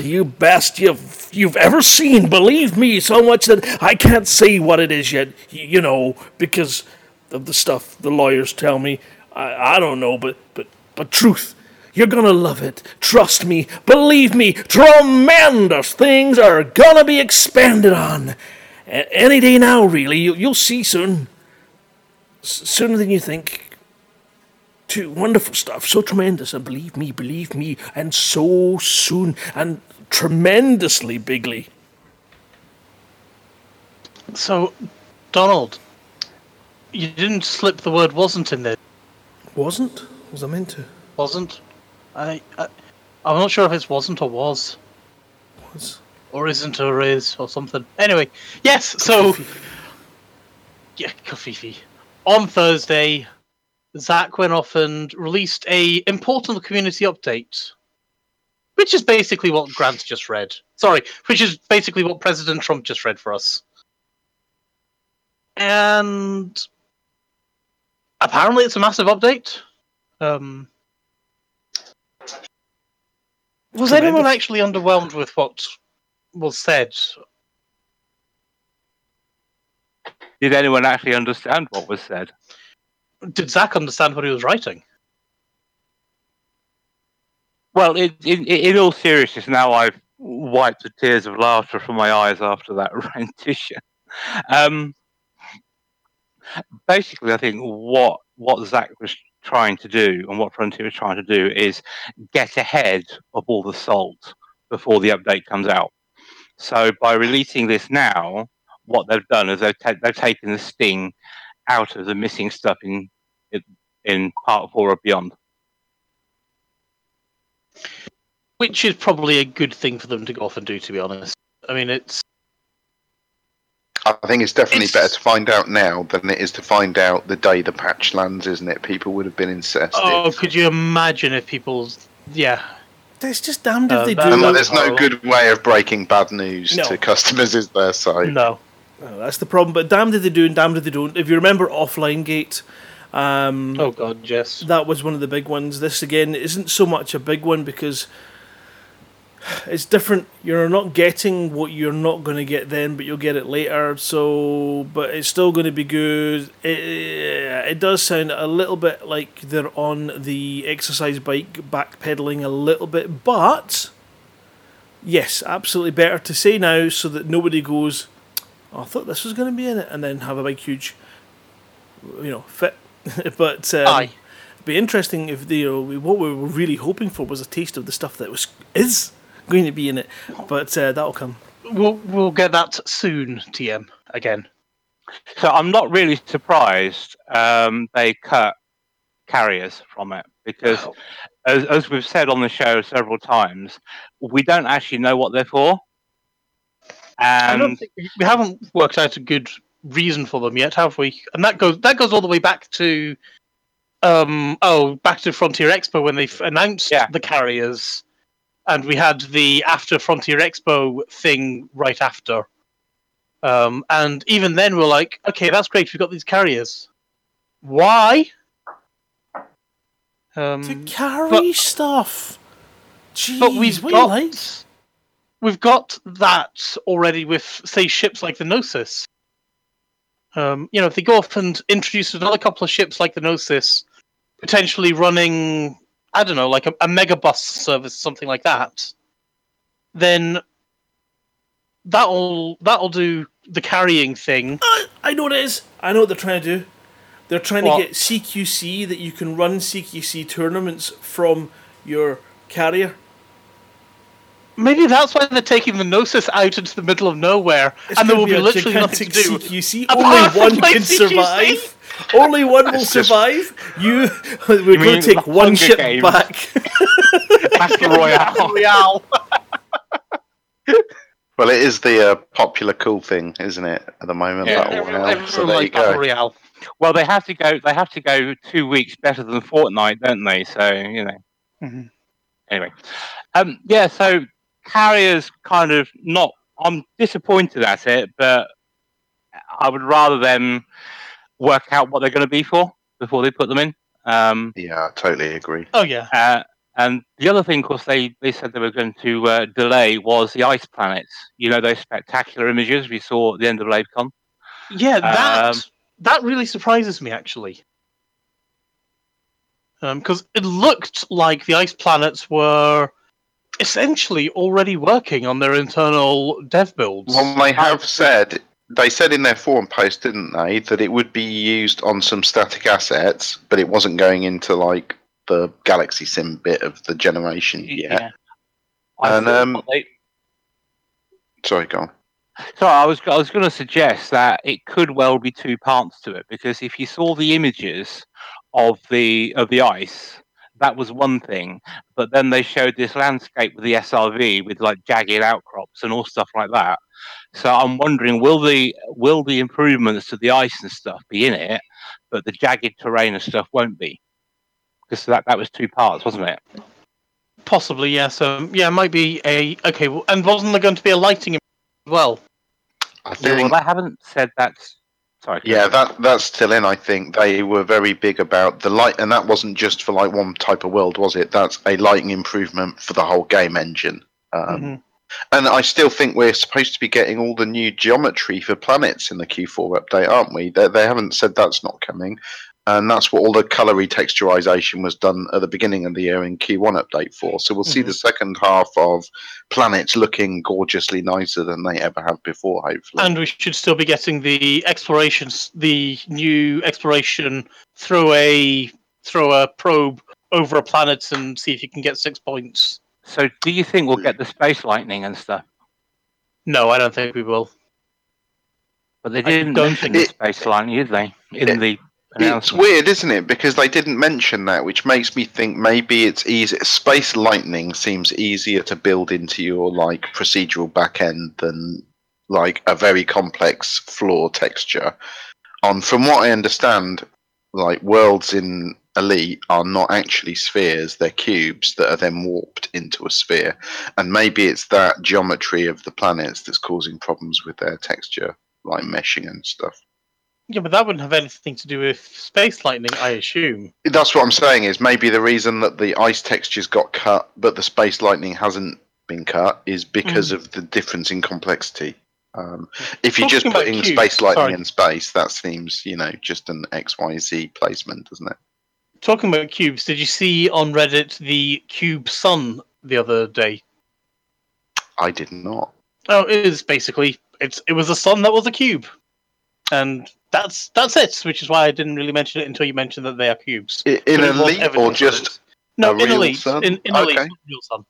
You best you've, you've ever seen, believe me, so much that I can't say what it is yet, you know, because of the stuff the lawyers tell me. I, I don't know, but, but, but truth. You're going to love it. Trust me. Believe me. Tremendous things are going to be expanded on. Any day now, really. You, you'll see soon. S- sooner than you think. Too wonderful stuff. So tremendous. And believe me, believe me. And so soon. And tremendously bigly. So, Donald, you didn't slip the word wasn't in there. Wasn't? Was I meant to? Wasn't? I, I, I'm not sure if it's wasn't or was. Was. Or isn't or is or something. Anyway, yes, so... yeah, Kafifi. On Thursday, Zach went off and released a important community update. Which is basically what Grant just read. Sorry, which is basically what President Trump just read for us. and apparently it's a massive update. Um, was Tremendous. anyone actually underwhelmed with what was said? Did anyone actually understand what was said? Did Zach understand what he was writing? Well, it, it, in all seriousness, now I've wiped the tears of laughter from my eyes after that rendition. Um, basically, I think what what Zach was trying to do and what Frontier was trying to do is get ahead of all the salt before the update comes out. So by releasing this now, what they've done is they've, ta- they've taken the sting out of the missing stuff in in part four or beyond. Which is probably a good thing for them to go off and do, to be honest. I mean, it's... I think it's definitely it's... better to find out now than it is to find out the day the patch lands, isn't it? People would have been incensed. Oh, could you imagine if people's... Yeah. It's just damned if uh, they do. And there's no good way of breaking bad news no. to customers, is there, so... No. Oh, that's the problem, but damned if they do and damned if they don't. If you remember Offline Gate... Um, oh, God, yes. That was one of the big ones. This, again, isn't so much a big one because... It's different. You're not getting what you're not going to get then, but you'll get it later. So, but it's still going to be good. It, it does sound a little bit like they're on the exercise bike, backpedaling a little bit. But yes, absolutely better to say now so that nobody goes, oh, I thought this was going to be in it, and then have a big, huge, you know, fit. but um, aye. It'd be interesting if you know what we were really hoping for was a taste of the stuff that was is. going to be in it, but uh, that'll come. We'll we'll get that soon, T M, again. So I'm not really surprised um, they cut carriers from it, because oh. as, as we've said on the show several times, we don't actually know what they're for. And I don't think we, we haven't worked out a good reason for them yet, have we? And that goes that goes all the way back to um oh back to Frontier Expo when they announced yeah. the carriers. And we had the after Frontier Expo thing right after. Um, and even then we're like, okay, that's great, we've got these carriers. Why? Um, to carry but, stuff. Jeez, but we've got, like? we've got that already with, say, ships like the Gnosis. Um, you know, if they go off and introduce another couple of ships like the Gnosis, potentially running... I don't know, like a, a mega bus service, something like that, then that'll that'll do the carrying thing. Uh, I know what it is. I know what they're trying to do. They're trying what? to get C Q C, that you can run C Q C tournaments from your carrier. Maybe that's why they're taking the Gnosis out into the middle of nowhere, it's and there will be, be literally nothing to do. C Q C. Only one can survive. Only one That's will survive. You, we're going to take one ship games. back. Battle Royale. Royale. Well, it is the uh, popular cool thing, isn't it, at the moment? Yeah, Battle everyone, Royale. Everyone so there you go. Royale. Well, they have to go. They have to go two weeks better than Fortnite, don't they? So you know. Mm-hmm. Anyway, um, yeah. So carriers, kind of not. I'm disappointed at it, but I would rather them work out what they're going to be for before they put them in. Um, yeah, I totally agree. Oh, yeah. Uh, and the other thing, of course, they, they said they were going to uh, delay was the ice planets. You know, those spectacular images we saw at the end of LaveCon? Yeah, that um, that really surprises me, actually. Because um, it looked like the ice planets were essentially already working on their internal dev builds. Well, they have said... They said in their forum post, didn't they, that it would be used on some static assets, but it wasn't going into like the Galaxy Sim bit of the generation yet. Yeah. And um, they... sorry, go on. So I was I was going to suggest that it could well be two parts to it, because if you saw the images of the of the ice, that was one thing, but then they showed this landscape with the S R V with like jagged outcrops and all stuff like that. So I'm wondering, will the will the improvements to the ice and stuff be in it, but the jagged terrain and stuff won't be? Because that, that was two parts, wasn't it? Possibly, yes. Yeah. So, um, yeah, it might be a... Okay, well, and wasn't there going to be a lighting as well? I think... Yeah, well, I haven't said that Sorry, yeah, that that's still in, I think. They were very big about the light, and that wasn't just for like one type of world, was it? That's a lighting improvement for the whole game engine. Um, mm-hmm. And I still think we're supposed to be getting all the new geometry for planets in the Q four update, aren't we? They, they haven't said that's not coming, and that's what all the colour retexturization was done at the beginning of the year in Q one update for. So we'll mm-hmm. see the second half of planets looking gorgeously nicer than they ever have before, hopefully. And we should still be getting the explorations, the new exploration throw a throw a probe over a planet and see if you can get six points. So do you think we'll get the space lightning and stuff? No, I don't think we will. But they didn't mention the space lightning, did they? In it, the It's weird, isn't it? Because they didn't mention that, which makes me think maybe it's easy. Space lightning seems easier to build into your like procedural backend than like a very complex floor texture. On from what I understand, like worlds in Elite are not actually spheres, they're cubes that are then warped into a sphere, and maybe it's that geometry of the planets that's causing problems with their texture, like meshing and stuff. Yeah, but that wouldn't have anything to do with space lightning, I assume. That's what I'm saying, is maybe the reason that the ice textures got cut but the space lightning hasn't been cut is because mm. of the difference in complexity. Um, if you're Talking just putting space lightning Sorry. in space, that seems, you know, just an X Y Z placement, doesn't it? Talking about cubes, did you see on Reddit the cube sun the other day? I did not. Oh, it is basically it's it was a sun that was a cube, and that's that's it. Which is why I didn't really mention it until you mentioned that they are cubes. In, in Elite or just no, in Elite, in, in Elite, okay. Real sun.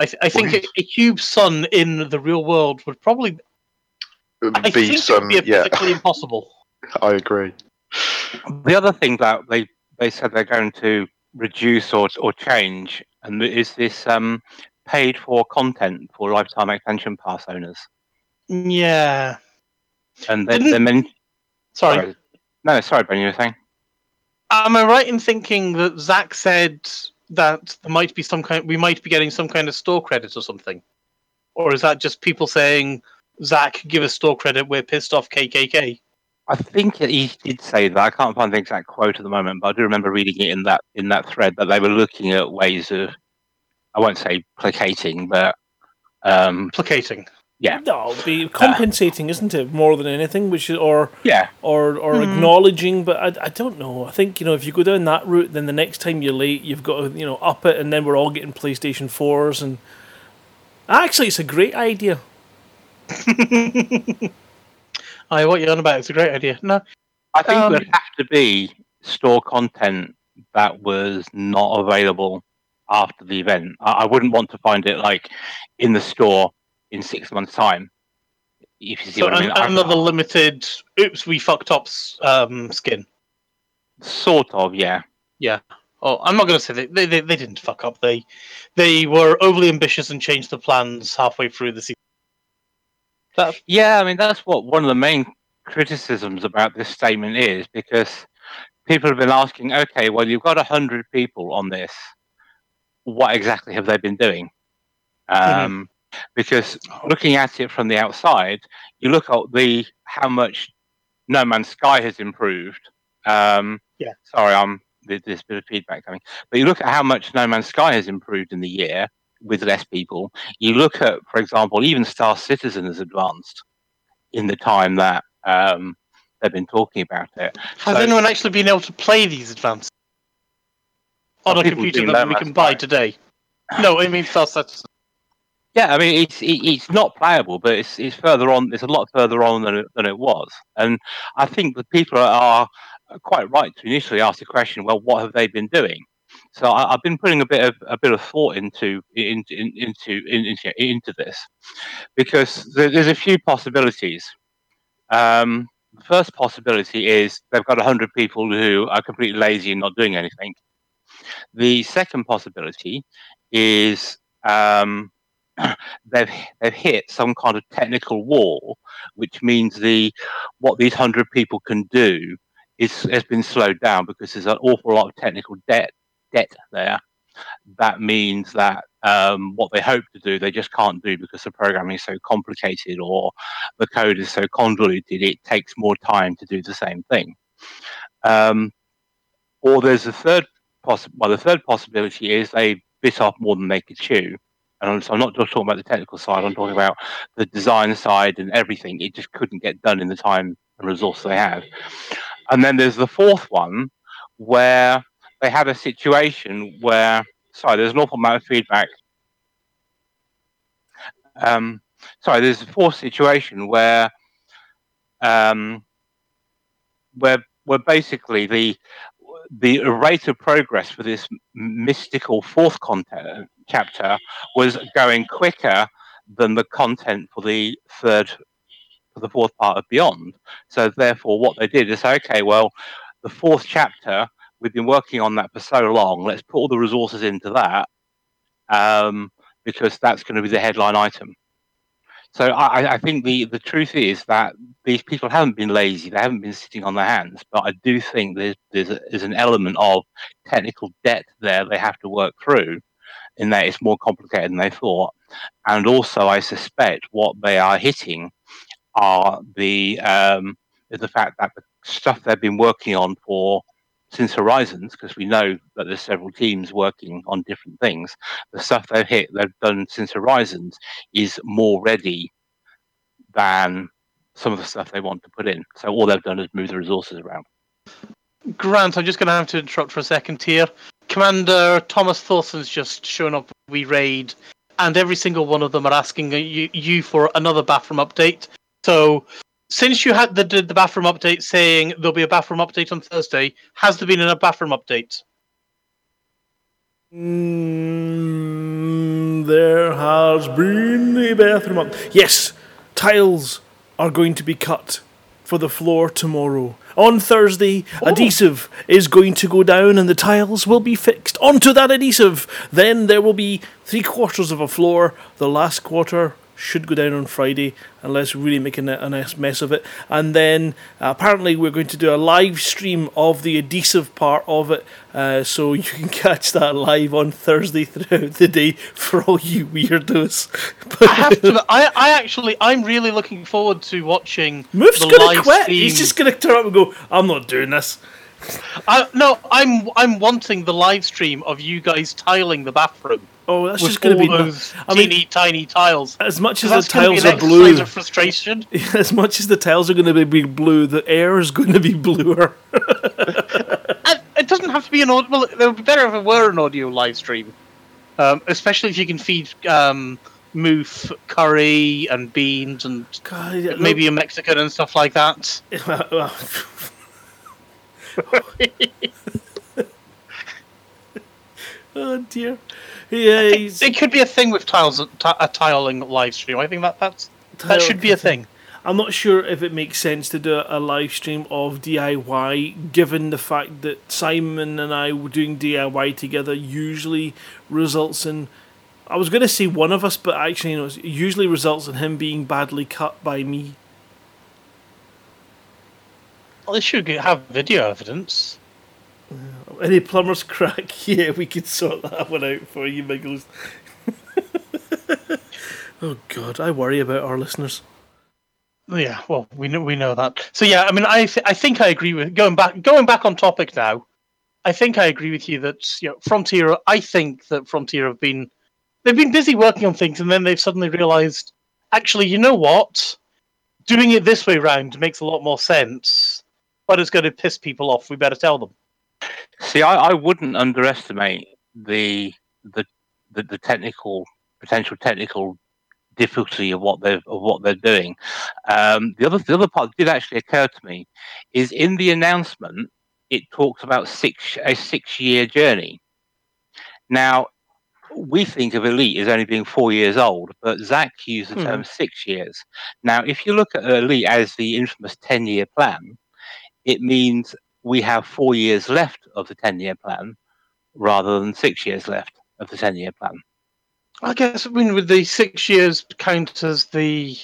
I, th- I think a, a cube sun in the real world would probably would I be think some, it'd be yeah. physically impossible. I agree. The other thing that they They said they're going to reduce or or change, and is this um, paid for content for lifetime extension pass owners? Yeah. And they, they men- sorry. sorry, no, sorry, Ben, you were saying. Am I right in thinking that Zach said that there might be some kind? We might be getting some kind of store credit or something, or is that just people saying, "Zach, give us store credit. We're pissed off, K K K." I think he did say that. I can't find the exact quote at the moment, but I do remember reading it in that in that thread that they were looking at ways of, I won't say placating, but um, placating. Yeah, no, be compensating, uh, isn't it? More than anything, which is, or yeah, or or mm. acknowledging. But I, I don't know. I think, you know, if you go down that route, then the next time you're late, you've got to, you know, up it, and then we're all getting PlayStation fours. And actually, it's a great idea. I what you're on about. It's a great idea. No, I think um, there'd have to be store content that was not available after the event. I, I wouldn't want to find it like in the store in six months' time. If you see so what an, I mean, another I, limited. Oops, we fucked up. Um, skin. Sort of, yeah, yeah. Oh, I'm not going to say they, they they they didn't fuck up. They they were overly ambitious and changed the plans halfway through the season. That, yeah, I mean, that's what one of the main criticisms about this statement is, because people have been asking, okay, well, you've got one hundred people on this. What exactly have they been doing? Um, mm-hmm. Because looking at it from the outside, you look at the how much No Man's Sky has improved. Um, yeah. Sorry, I'm, there's a bit of feedback coming. But you look at how much No Man's Sky has improved in the year, with less people. You look at, for example, even Star Citizen has advanced in the time that um, they've been talking about it. Has so, anyone actually been able to play these advances on a computer that we can buy today? No, I mean Star Citizen. Yeah, I mean it's it, it's not playable, but it's it's further on. It's a lot further on than it, than it was, and I think the people are quite right to initially ask the question: well, what have they been doing? So I, I've been putting a bit of a bit of thought into in, in, into in, into into this, because there, there's a few possibilities. Um, the first possibility is they've got one hundred people who are completely lazy and not doing anything. The second possibility is um, they've they've hit some kind of technical wall, which means the what these one hundred people can do is has been slowed down because there's an awful lot of technical debt. debt there that means that um, what they hope to do, they just can't do because the programming is so complicated or the code is so convoluted, it takes more time to do the same thing. Um, or there's a third poss- well, the third possibility is they bit off more than they could chew. And so I'm not just talking about the technical side, I'm talking about the design side and everything. It just couldn't get done in the time and resource they had. And then there's the fourth one where they had a situation where, sorry, there's an awful amount of feedback. Um, sorry, there's a fourth situation where, um, where, where basically the, the rate of progress for this mystical fourth content chapter was going quicker than the content for the third, for the fourth part of Beyond. So therefore, what they did is say, okay, well, the fourth chapter, we've been working on that for so long. Let's put all the resources into that um, because that's going to be the headline item. So I, I think the, the truth is that these people haven't been lazy. They haven't been sitting on their hands. But I do think there's, there's, a, there's an element of technical debt there they have to work through in that it's more complicated than they thought. And also, I suspect what they are hitting are the, um, is the fact that the stuff they've been working on for since Horizons, because we know that there's several teams working on different things, the stuff they've hit, they've done since Horizons is more ready than some of the stuff they want to put in. So all they've done is move the resources around. Grant, I'm just going to have to interrupt for a second here. Commander Thomas Thorson's just shown up. We raid, and every single one of them are asking you, you for another bathroom update. So, since you had the, the bathroom update saying there'll be a bathroom update on Thursday, has there been a bathroom update? Mm, there has been a bathroom update. Yes, tiles are going to be cut for the floor tomorrow. On Thursday, oh. adhesive is going to go down and the tiles will be fixed onto that adhesive. Then there will be three quarters of a floor, the last quarter should go down on Friday, unless we're really making a nice mess of it. And then uh, apparently we're going to do a live stream of the adhesive part of it, uh, so you can catch that live on Thursday throughout the day for all you weirdos. I have to. I, I actually, I'm really looking forward to watching. Moof's gonna quit. Stream. He's just gonna turn up and go, "I'm not doing this." I, no, I'm. I'm wanting the live stream of you guys tiling the bathroom. Oh, that's just going to be those I teeny mean, tiny tiles. As much as the tiles are blue, of frustration. As much as the tiles are going to be blue, the air is going to be bluer. It doesn't have to be an audio. Well, it would be better if it were an audio live stream, um, especially if you can feed um, moof curry and beans and God, maybe look, a Mexican and stuff like that. Oh dear. Yeah, it could be a thing with tiles, a tiling live stream. I think that that's, that should be a thing. I'm not sure if it makes sense to do a live stream of D I Y, given the fact that Simon and I were doing D I Y together usually results in... I was going to say one of us, but actually you know, it usually results in him being badly cut by me. Well, they should have video evidence. Any plumber's crack? Yeah, we could sort that one out for you, Miggles. Oh God, I worry about our listeners. Yeah, well, we know we know that. So yeah, I mean, I th- I think I agree with going back going back on topic now. I think I agree with you that you know, Frontier. I think that Frontier have been they've been busy working on things, and then they've suddenly realised actually, you know what, doing it this way round makes a lot more sense. But it's going to piss people off. We better tell them. See, I, I wouldn't underestimate the, the the the technical potential technical difficulty of what they're of what they're doing. Um, the other the other part that did actually occur to me is in the announcement it talks about six a six year journey. Now we think of Elite as only being four years old, but Zach used the hmm. term six years. Now, if you look at Elite as the infamous ten year plan, it means we have four years left of the ten-year plan rather than six years left of the ten-year plan. I guess, I mean, with the six years count as the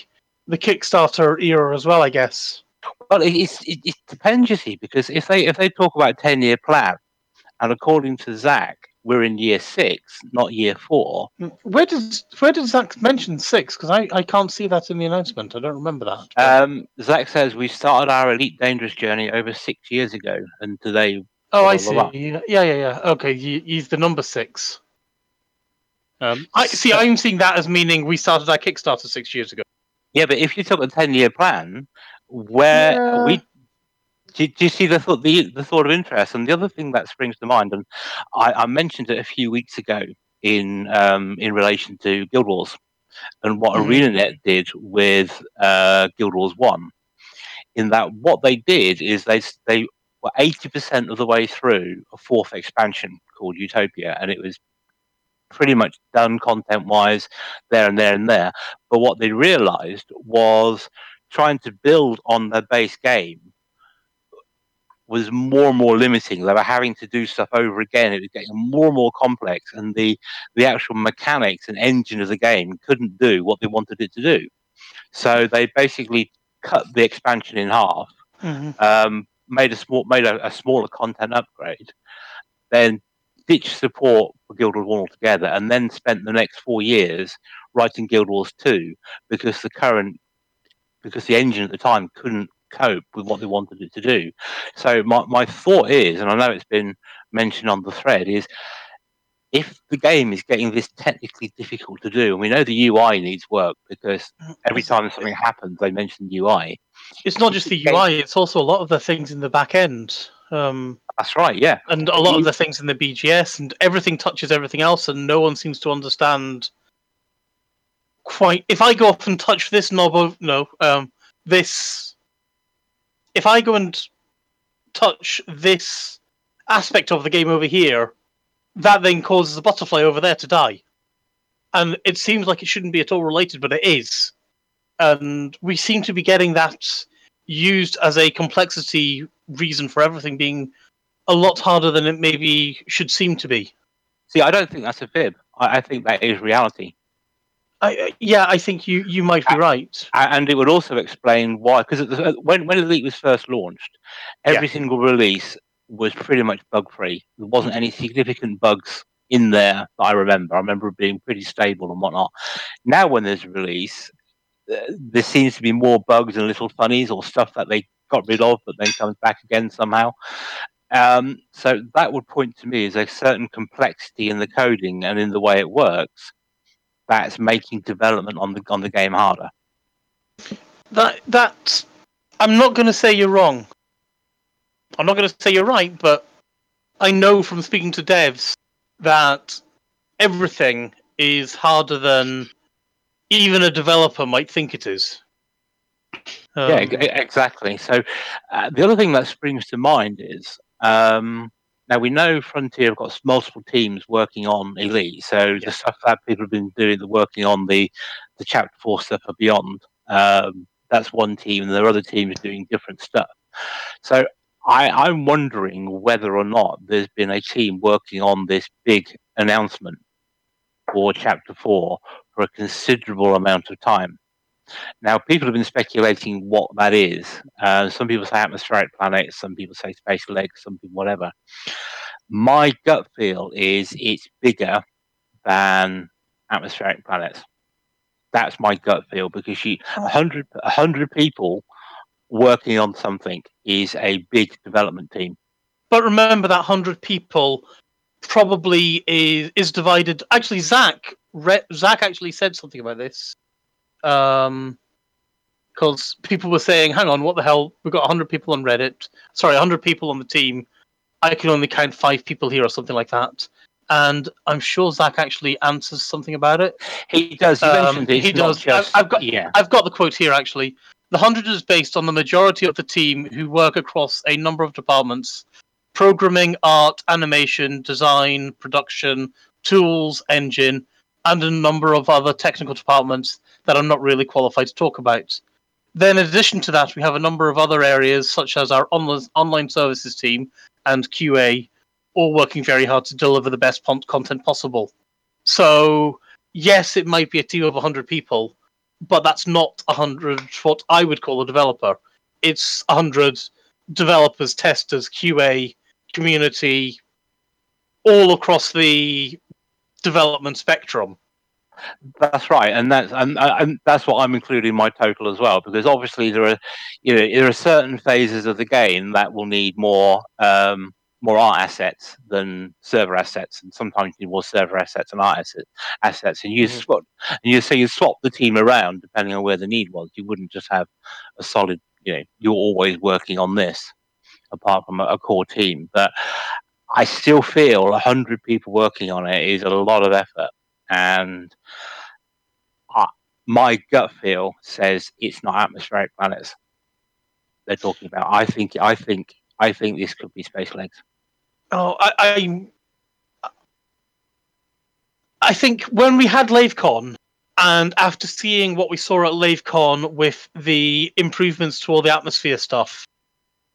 the Kickstarter era as well, I guess. Well, it's, it, it depends, you see, because if they, if they talk about a ten-year plan, and according to Zach, we're in year six, not year four. Where does where does Zach mention six? Because I, I can't see that in the announcement. I don't remember that. Um, Zach says we started our Elite Dangerous journey over six years ago, and today. Oh, I see. Yeah, yeah, yeah. Okay, he's the number six. Um, I see. I'm seeing that as meaning we started our Kickstarter six years ago. Yeah, but if you took a ten-year plan, where yeah. we. Do you see the thought, the, the thought of interest? And the other thing that springs to mind, and I, I mentioned it a few weeks ago in um, in relation to Guild Wars and what mm-hmm. ArenaNet did with uh, Guild Wars one, in that what they did is they they were eighty percent of the way through a fourth expansion called Utopia, and it was pretty much done content-wise there and there and there. But what they realised was trying to build on their base game was more and more limiting. They were having to do stuff over again. It was getting more and more complex, and the the actual mechanics and engine of the game couldn't do what they wanted it to do. So they basically cut the expansion in half, mm-hmm. um, made a small, made a, a smaller content upgrade, then ditched support for Guild Wars one altogether, and then spent the next four years writing Guild Wars two because the current, because the engine at the time couldn't cope with what they wanted it to do. So my, my thought is, and I know it's been mentioned on the thread, is if the game is getting this technically difficult to do, and we know the U I needs work because every time something happens they mention U I. It's not just the U I, it's also a lot of the things in the back end. Um, That's right, yeah. And a lot of the things in the B G S, and everything touches everything else, and no one seems to understand quite. If I go up and touch this knob of, no, um, this If I go and touch this aspect of the game over here, that then causes the butterfly over there to die. And it seems like it shouldn't be at all related, but it is. And we seem to be getting that used as a complexity reason for everything being a lot harder than it maybe should seem to be. See, I don't think that's a fib. I, I think that is reality. I, yeah, I think you, you might be right. And it would also explain why, because when, when Elite was first launched, every yeah. single release was pretty much bug-free. There wasn't any significant bugs in there that I remember. I remember it being pretty stable and whatnot. Now when there's a release, there seems to be more bugs and little funnies or stuff that they got rid of but then comes back again somehow. Um, so that would point to me as a certain complexity in the coding and in the way it works that's making development on the on the game harder. That that I'm not going to say you're wrong. I'm not going to say you're right, but I know from speaking to devs that everything is harder than even a developer might think it is. Um, yeah, exactly. So uh, the other thing that springs to mind is. Um, Now, we know Frontier have got multiple teams working on Elite, so yeah. the stuff that people have been doing, the working on the, the Chapter four stuff or beyond, um, that's one team, and there are other teams doing different stuff. So I, I'm wondering whether or not there's been a team working on this big announcement for Chapter four for a considerable amount of time. Now, people have been speculating what that is. Uh, some people say atmospheric planets, some people say space legs, some people whatever. My gut feel is it's bigger than atmospheric planets. That's my gut feel, because you, one hundred, one hundred people working on something is a big development team. But remember that one hundred people probably is, is divided. Actually, Zach, re, Zach actually said something about this. Um, because people were saying, hang on, what the hell? We've got one hundred people on Reddit. Sorry, one hundred people on the team. I can only count five people here or something like that. And I'm sure Zach actually answers something about it. He does. You um, mentioned it. He does. Just, I've, got, yeah. I've got the quote here, actually. The one hundred is based on the majority of the team who work across a number of departments. Programming, art, animation, design, production, tools, engine, and a number of other technical departments that I'm not really qualified to talk about. Then in addition to that, we have a number of other areas, such as our on- online services team and Q A, all working very hard to deliver the best pon- content possible. So, yes, it might be a team of one hundred people, but that's not one hundred what I would call a developer. It's one hundred developers, testers, Q A, community, all across the development spectrum. That's right, and that's and, and that's what I'm including in my total as well, because obviously there are, you know, there are certain phases of the game that will need more um, more art assets than server assets, and sometimes you need more server assets and art assets. Assets, and you mm-hmm. swap, and you so you swap the team around depending on where the need was. You wouldn't just have a solid, you know, you're always working on this, apart from a, a core team. But I still feel a hundred people working on it is a lot of effort. And uh, my gut feel says it's not atmospheric planets they're talking about. I think, I think, I think this could be space legs. Oh, I, I, I think when we had LaveCon, and after seeing what we saw at LaveCon with the improvements to all the atmosphere stuff,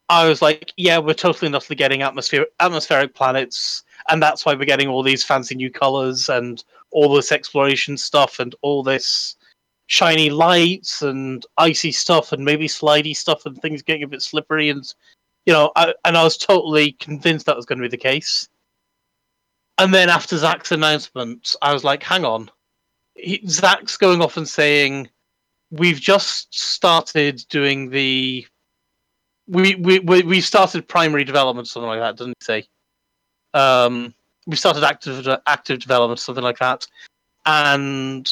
I was like, yeah, we're totally and utterly getting atmosphere, atmospheric planets, and that's why we're getting all these fancy new colors and all this exploration stuff and all this shiny lights and icy stuff and maybe slidey stuff and things getting a bit slippery. And, you know, I, and I was totally convinced that was going to be the case. And then after Zach's announcement, I was like, hang on. He, Zach's going off and saying, we've just started doing the... We we we started primary development, something like that, doesn't he say? Um, we started active active development, something like that, and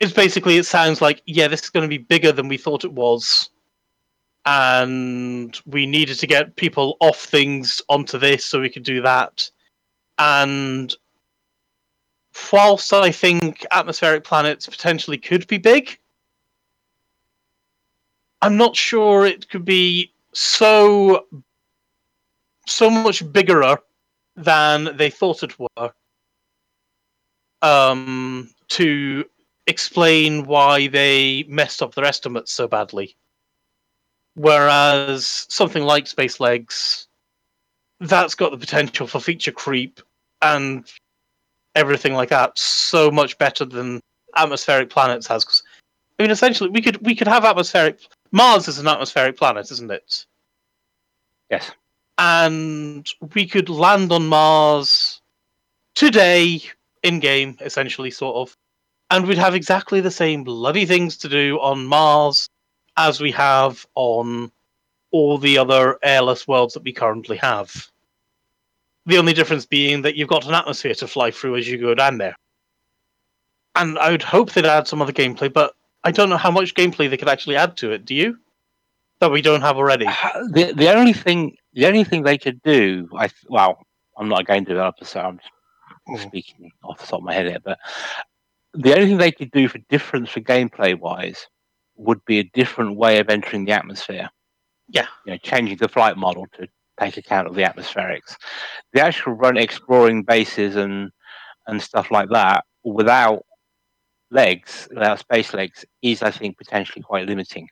it's basically it sounds like yeah, this is going to be bigger than we thought it was, and we needed to get people off things onto this so we could do that. And whilst I think atmospheric planets potentially could be big, I'm not sure it could be so so much bigger than they thought it were um, to explain why they messed up their estimates so badly. Whereas something like Space Legs, that's got the potential for feature creep and everything like that so much better than Atmospheric Planets has. 'Cause, I mean, essentially, we could we could have atmospheric... Mars is an atmospheric planet, isn't it? Yes. And we could land on Mars today, in-game, essentially, sort of. And we'd have exactly the same bloody things to do on Mars as we have on all the other airless worlds that we currently have. The only difference being that you've got an atmosphere to fly through as you go down there. And I would hope they'd add some other gameplay, but I don't know how much gameplay they could actually add to it. Do you? That we don't have already. Uh, the the only thing the only thing they could do. I well, I'm not a game developer, so I'm just speaking off the top of my head here. But the only thing they could do for difference for gameplay wise would be a different way of entering the atmosphere. Yeah, you know, changing the flight model to take account of the atmospherics. The actual run exploring bases and and stuff like that without. legs without space legs is, I think, potentially quite limiting,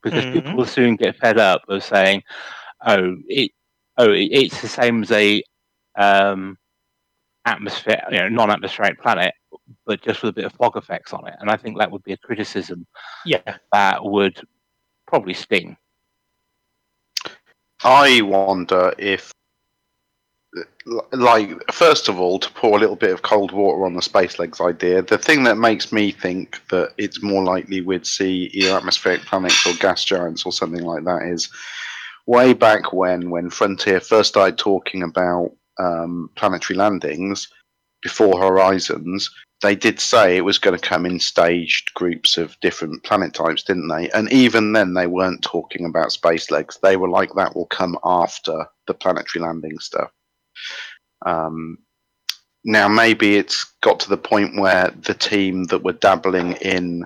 because mm-hmm. people will soon get fed up of saying, "Oh, it, oh, it, it's the same as a um, atmosphere, you know, non-atmospheric planet, but just with a bit of fog effects on it." And I think that would be a criticism, yeah, that would probably sting. I wonder if, like, first of all, to pour a little bit of cold water on the space legs idea, the thing that makes me think that it's more likely we'd see either atmospheric planets or gas giants or something like that is way back when, when Frontier first started talking about um, planetary landings before Horizons, they did say it was going to come in staged groups of different planet types, didn't they? And even then, they weren't talking about space legs. They were like, that will come after the planetary landing stuff. Um, now maybe it's got to the point where the team that were dabbling in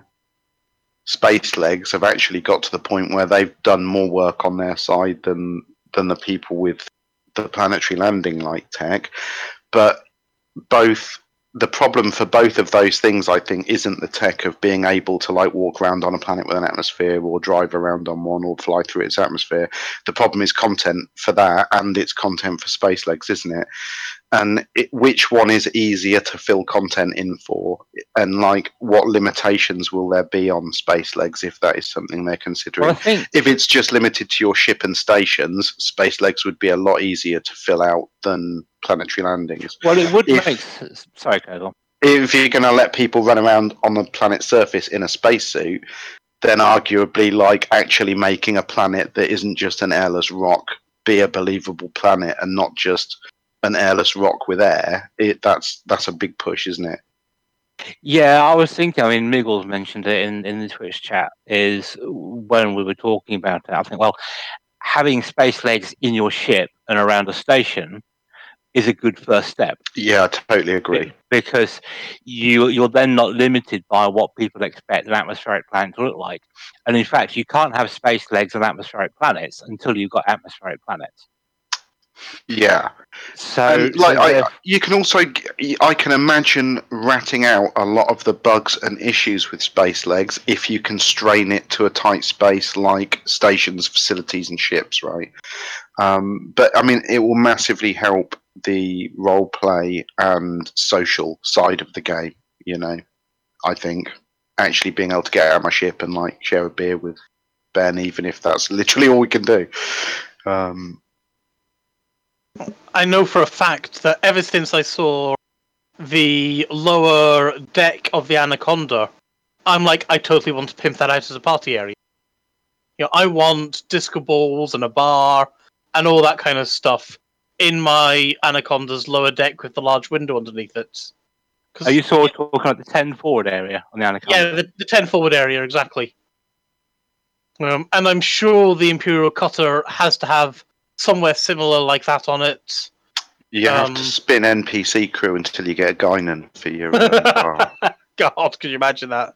space legs have actually got to the point where they've done more work on their side than than the people with the planetary landing like tech, but both the problem for both of those things, I think, isn't the tech of being able to like walk around on a planet with an atmosphere or drive around on one or fly through its atmosphere. The problem is content for that, and it's content for space legs, isn't it? And it, which one is easier to fill content in for, and like what limitations will there be on space legs if that is something they're considering? Well, I think if it's just limited to your ship and stations, space legs would be a lot easier to fill out than planetary landings. Well, it would if, make sorry, Cable. If you're going to let people run around on the planet's surface in a spacesuit, then arguably, like actually making a planet that isn't just an airless rock be a believable planet and not just an airless rock with air, it, that's that's a big push, isn't it? Yeah, I was thinking, I mean, Miggles mentioned it in, in the Twitch chat, is when we were talking about it, I think, well, having space legs in your ship and around a station is a good first step. Yeah, I totally agree. Because you, you're then not limited by what people expect an atmospheric planet to look like. And in fact, you can't have space legs on atmospheric planets until you've got atmospheric planets. Yeah. So, and, like, I, you can also, I can imagine ratting out a lot of the bugs and issues with space legs if you constrain it to a tight space like stations, facilities, and ships, right? Um, but I mean, it will massively help the role play and social side of the game, you know, I think. Actually being able to get out of my ship and like share a beer with Ben, even if that's literally all we can do. Um, I know for a fact that ever since I saw the lower deck of the Anaconda, I'm like, I totally want to pimp that out as a party area. You know, I want disco balls and a bar and all that kind of stuff in my Anaconda's lower deck with the large window underneath it. Are you sort of talking about the ten forward area on the Anaconda? Yeah, the, the ten forward area, exactly. Um, and I'm sure the Imperial Cutter has to have somewhere similar like that on it. You um, have to spin N P C crew until you get a Guinan for your uh, God, could you imagine that?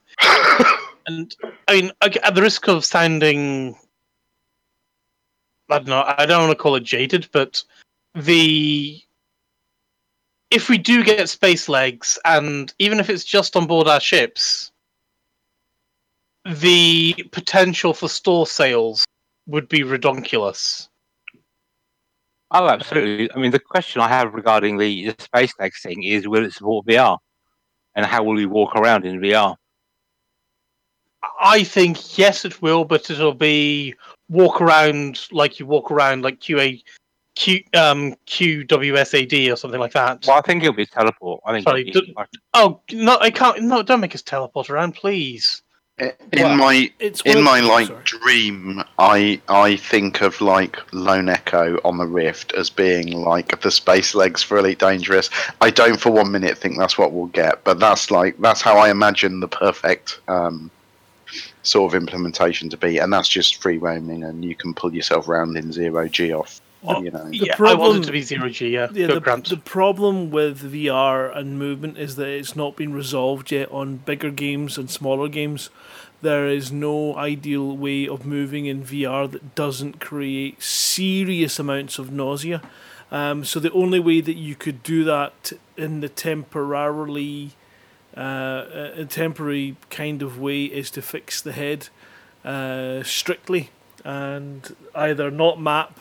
And I mean, at the risk of sounding, I don't know, I don't want to call it jaded, but the if we do get space legs, and even if it's just on board our ships, the potential for store sales would be redonkulous. Oh, absolutely. I mean, the question I have regarding the, the space legs thing is, will it support V R? And how will we walk around in V R? I think, yes, it will, but it'll be walk around like you walk around, like Q A, Q, um, Q W S A D or something like that. Well, I think it'll be teleport. I think Sorry, be do, oh, no, I can't. No, don't make us teleport around, please. In well, my it's in my like sorry. dream, I I think of like Lone Echo on the Rift as being like the space legs for Elite Dangerous. I don't for one minute think that's what we'll get, but that's like that's how I imagine the perfect um, sort of implementation to be, and that's just free roaming, and you can pull yourself around in zero G off. Well, you know, yeah, problem, I want it to be zero G. Yeah, yeah the, the problem with V R and movement is that it's not been resolved yet on bigger games and smaller games. There is no ideal way of moving in V R that doesn't create serious amounts of nausea. Um, so the only way that you could do that in the temporarily, uh, a temporary kind of way is to fix the head uh, strictly and either not map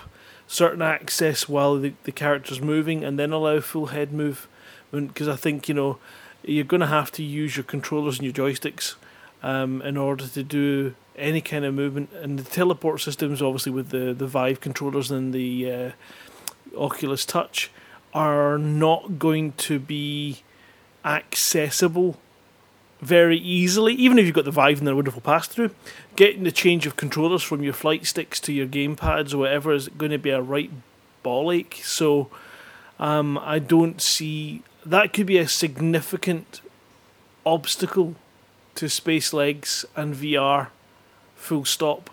certain access while the, the character's moving and then allow full head movement, because I think, you know, you're going to have to use your controllers and your joysticks um, in order to do any kind of movement. And the teleport systems, obviously, with the, the Vive controllers and the uh, Oculus Touch are not going to be accessible very easily. Even if you've got the Vive and the wonderful pass-through, getting the change of controllers from your flight sticks to your game pads or whatever is going to be a right ball ache. So um, I don't see... That could be a significant obstacle to space legs and V R, full stop.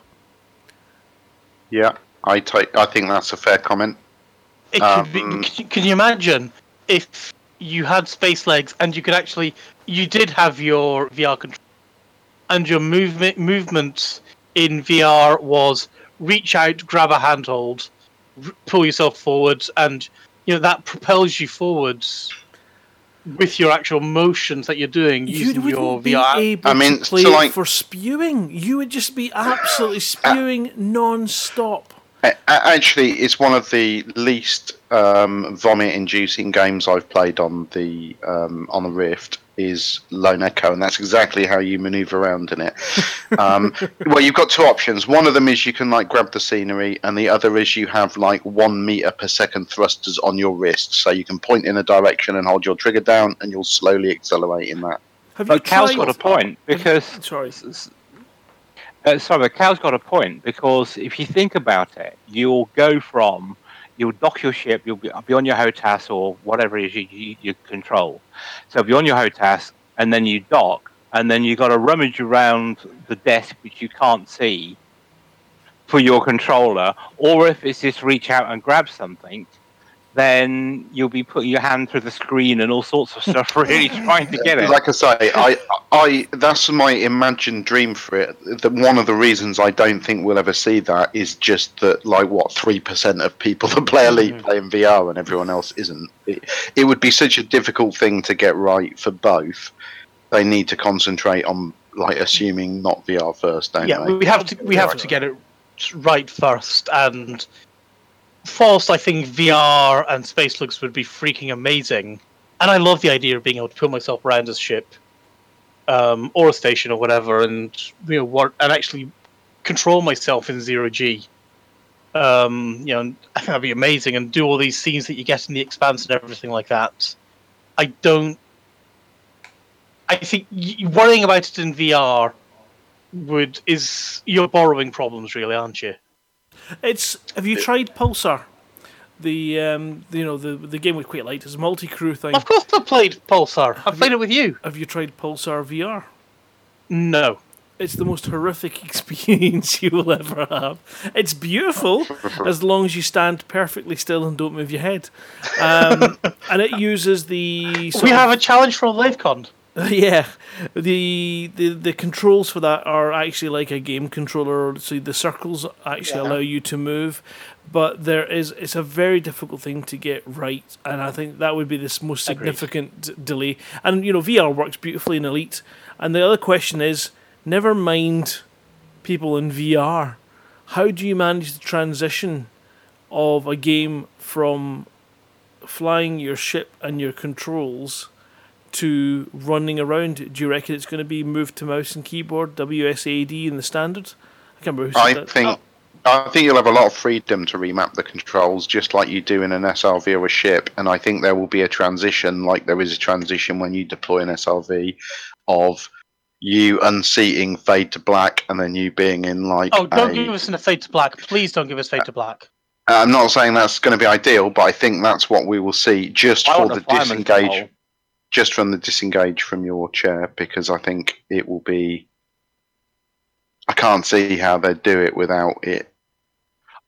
Yeah, I, t- I think that's a fair comment. It um, could be, can you imagine if you had space legs and you could actually... You did have your V R control, and your movement movement in V R was reach out, grab a handhold, r- pull yourself forwards, and you know that propels you forwards. with your actual motions that you're doing using you your be V R. Able I mean, to play so like, for spewing. You would just be absolutely spewing uh, non-stop. Actually, it's one of the least um, vomit-inducing games I've played on the um, on the Rift. Is Lone Echo, and that's exactly how you maneuver around in it. Um, well, you've got two options. One of them is you can like grab the scenery, and the other is you have like one meter per second thrusters on your wrist, so you can point in a direction and hold your trigger down, and you'll slowly accelerate in that. Have but you Cal's tried... got a point because sorry, uh, sorry, but Cal's got a point because if you think about it, you'll go from. You'll dock your ship, you'll be, be on your HOTAS or whatever it is you, you, you control. So be on your HOTAS, and then you dock, and then you've got to rummage around the desk, which you can't see, for your controller. Or if it's just reach out and grab something, then you'll be putting your hand through the screen and all sorts of stuff, really trying to get it. Like I say, I, I, that's my imagined dream for it. That one of the reasons I don't think we'll ever see that is just that, like, what, three percent of people that play Elite play in V R and everyone else isn't. It, it would be such a difficult thing to get right for both. They need to concentrate on, like, assuming not V R first, don't yeah, they? Yeah, we have to, we have right. to get it right first, and... First, I think V R and space looks would be freaking amazing, and I love the idea of being able to put myself around a ship, um, or a station or whatever, and you know, work, and actually control myself in zero G. Um, you know, and I think that'd be amazing, and do all these scenes that you get in The Expanse and everything like that. I don't. I think worrying about it in V R would is you're borrowing problems, really, aren't you? It's. Have you tried Pulsar? The um, you know, the the game with Quite Light. It's a multi-crew thing. Of course, I played Pulsar. I've played it with you. Have you tried Pulsar V R? No. It's the most horrific experience you will ever have. It's beautiful as long as you stand perfectly still and don't move your head. Um, and it uses the. We have a challenge from LaveCon. Yeah, the, the the controls for that are actually like a game controller. So the circles actually yeah. allow you to move, but there is it's a very difficult thing to get right, and I think that would be the most significant Agreed. delay. And you know, V R works beautifully in Elite. And the other question is, never mind people in V R. How do you manage the transition of a game from flying your ship and your controls? To running around, do you reckon it's going to be move to mouse and keyboard, W S A D in the standard? I can't remember. Who said I that. think oh. I think you'll have a lot of freedom to remap the controls, just like you do in an S R V or a ship. And I think there will be a transition, like there is a transition when you deploy an S R V, of you unseating fade to black, and then you being in like. Oh, don't a, give us a fade to black! Please don't give us fade uh, to black. I'm not saying that's going to be ideal, but I think that's what we will see just I for the disengage. Just from the disengage from your chair, because I think it will be. I can't see how they do it without it.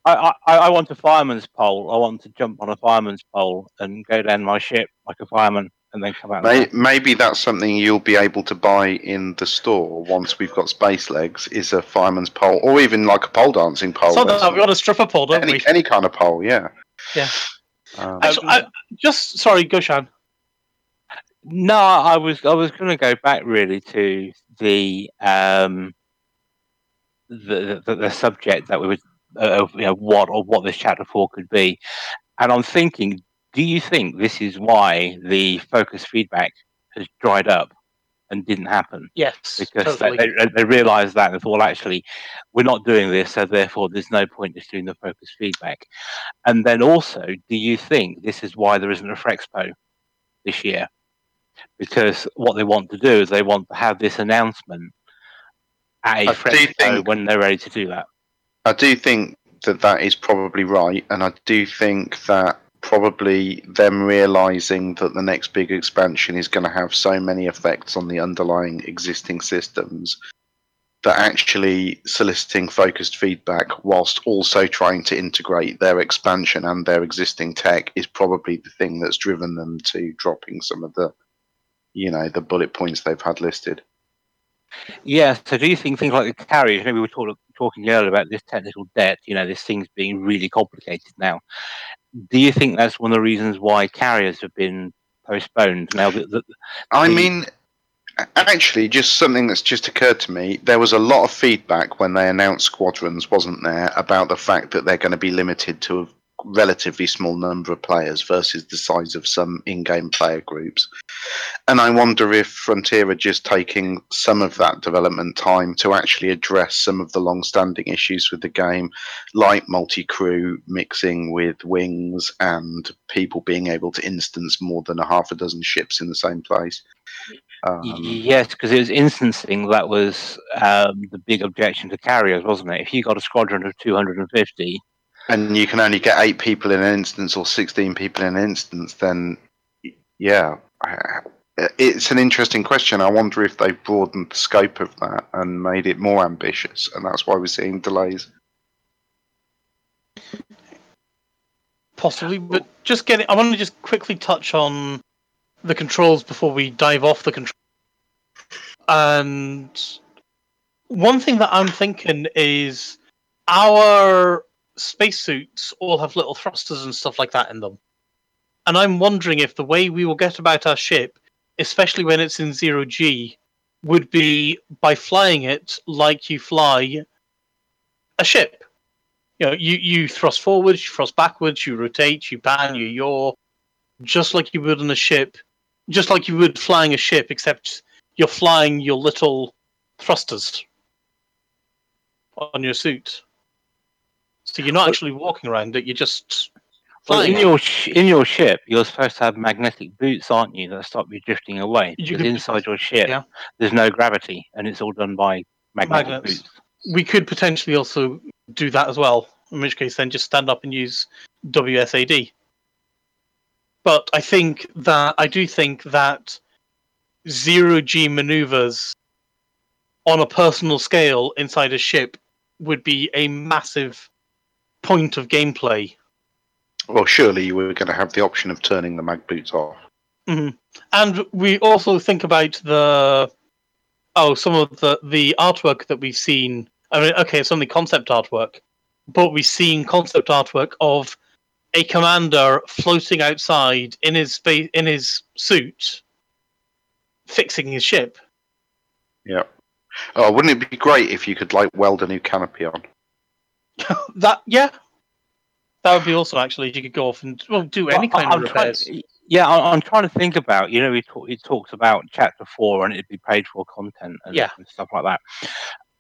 I, I, I want a fireman's pole. I want to jump on a fireman's pole and go down my ship like a fireman, and then come out. Maybe, maybe that's something you'll be able to buy in the store once we've got space legs. Is a fireman's pole, or even like a pole dancing pole. So that we got a stripper pole, don't any, we? Any kind of pole, yeah. Yeah. Um, I, I, just sorry, Gushan. No, I was I was going to go back really to the um, the, the the subject that we were uh, you know, what or what this chapter four could be, and I'm thinking, do you think this is why the focus feedback has dried up and didn't happen? Yes, because totally. they, they, they realised that and thought, well, actually, we're not doing this, so therefore there's no point in doing the focus feedback. And then also, do you think this is why there isn't a Frexpo this year? Because what they want to do is they want to have this announcement at a Frexpo when they're ready to do that. I do think that that is probably right, and I do think that probably them realising that the next big expansion is going to have so many effects on the underlying existing systems that actually soliciting focused feedback whilst also trying to integrate their expansion and their existing tech is probably the thing that's driven them to dropping some of the you know, the bullet points they've had listed. Yeah, so do you think things like the carriers, maybe we were talk, talking earlier about this technical debt, you know, this thing's being really complicated now. Do you think that's one of the reasons why carriers have been postponed now that, that I the... mean, actually, just something that's just occurred to me. There was a lot of feedback when they announced Squadrons, wasn't there, about the fact that they're going to be limited to a relatively small number of players versus the size of some in-game player groups. And I wonder if Frontier are just taking some of that development time to actually address some of the long-standing issues with the game, like multi-crew mixing with wings and people being able to instance more than a half a dozen ships in the same place. Um, yes, because it was instancing that was um, the big objection to carriers, wasn't it? If you got a squadron of two hundred fifty... and you can only get eight people in an instance or sixteen people in an instance, then, yeah, it's an interesting question. I wonder if they've broadened the scope of that and made it more ambitious, and that's why we're seeing delays. Possibly, but just get it. I want to just quickly touch on the controls before we dive off the controls. And one thing that I'm thinking is our spacesuits all have little thrusters and stuff like that in them. And I'm wondering if the way we will get about our ship, especially when it's in zero G, would be by flying it like you fly a ship. You know, you, you thrust forwards, you thrust backwards, you rotate, you pan, you yaw, just like you would on a ship, just like you would flying a ship, except you're flying your little thrusters on your suit. So you're not actually walking around it, you're just flying. Well, in your sh- in your ship, you're supposed to have magnetic boots, aren't you, that stop you drifting away. You because could, inside your ship, yeah. There's no gravity, and it's all done by magnetic Magnets. boots. We could potentially also do that as well, in which case then just stand up and use W S A D. But I think that, I do think that zero-G manoeuvres on a personal scale inside a ship would be a massive point of gameplay. Well, surely you were going to have the option of turning the mag boots off. Mm-hmm. And we also think about the oh, some of the, the artwork that we've seen. I mean, okay, it's only concept artwork, but we've seen concept artwork of a commander floating outside in his space, in his suit, fixing his ship. Yeah. Oh, wouldn't it be great if you could like weld a new canopy on? That yeah, that would be awesome. Actually, you could go off and well, do any kind I'm of repairs. Trying, yeah, I'm trying to think about. You know, we talked. It talks about chapter four, and it'd be paid for content and, yeah. and stuff like that.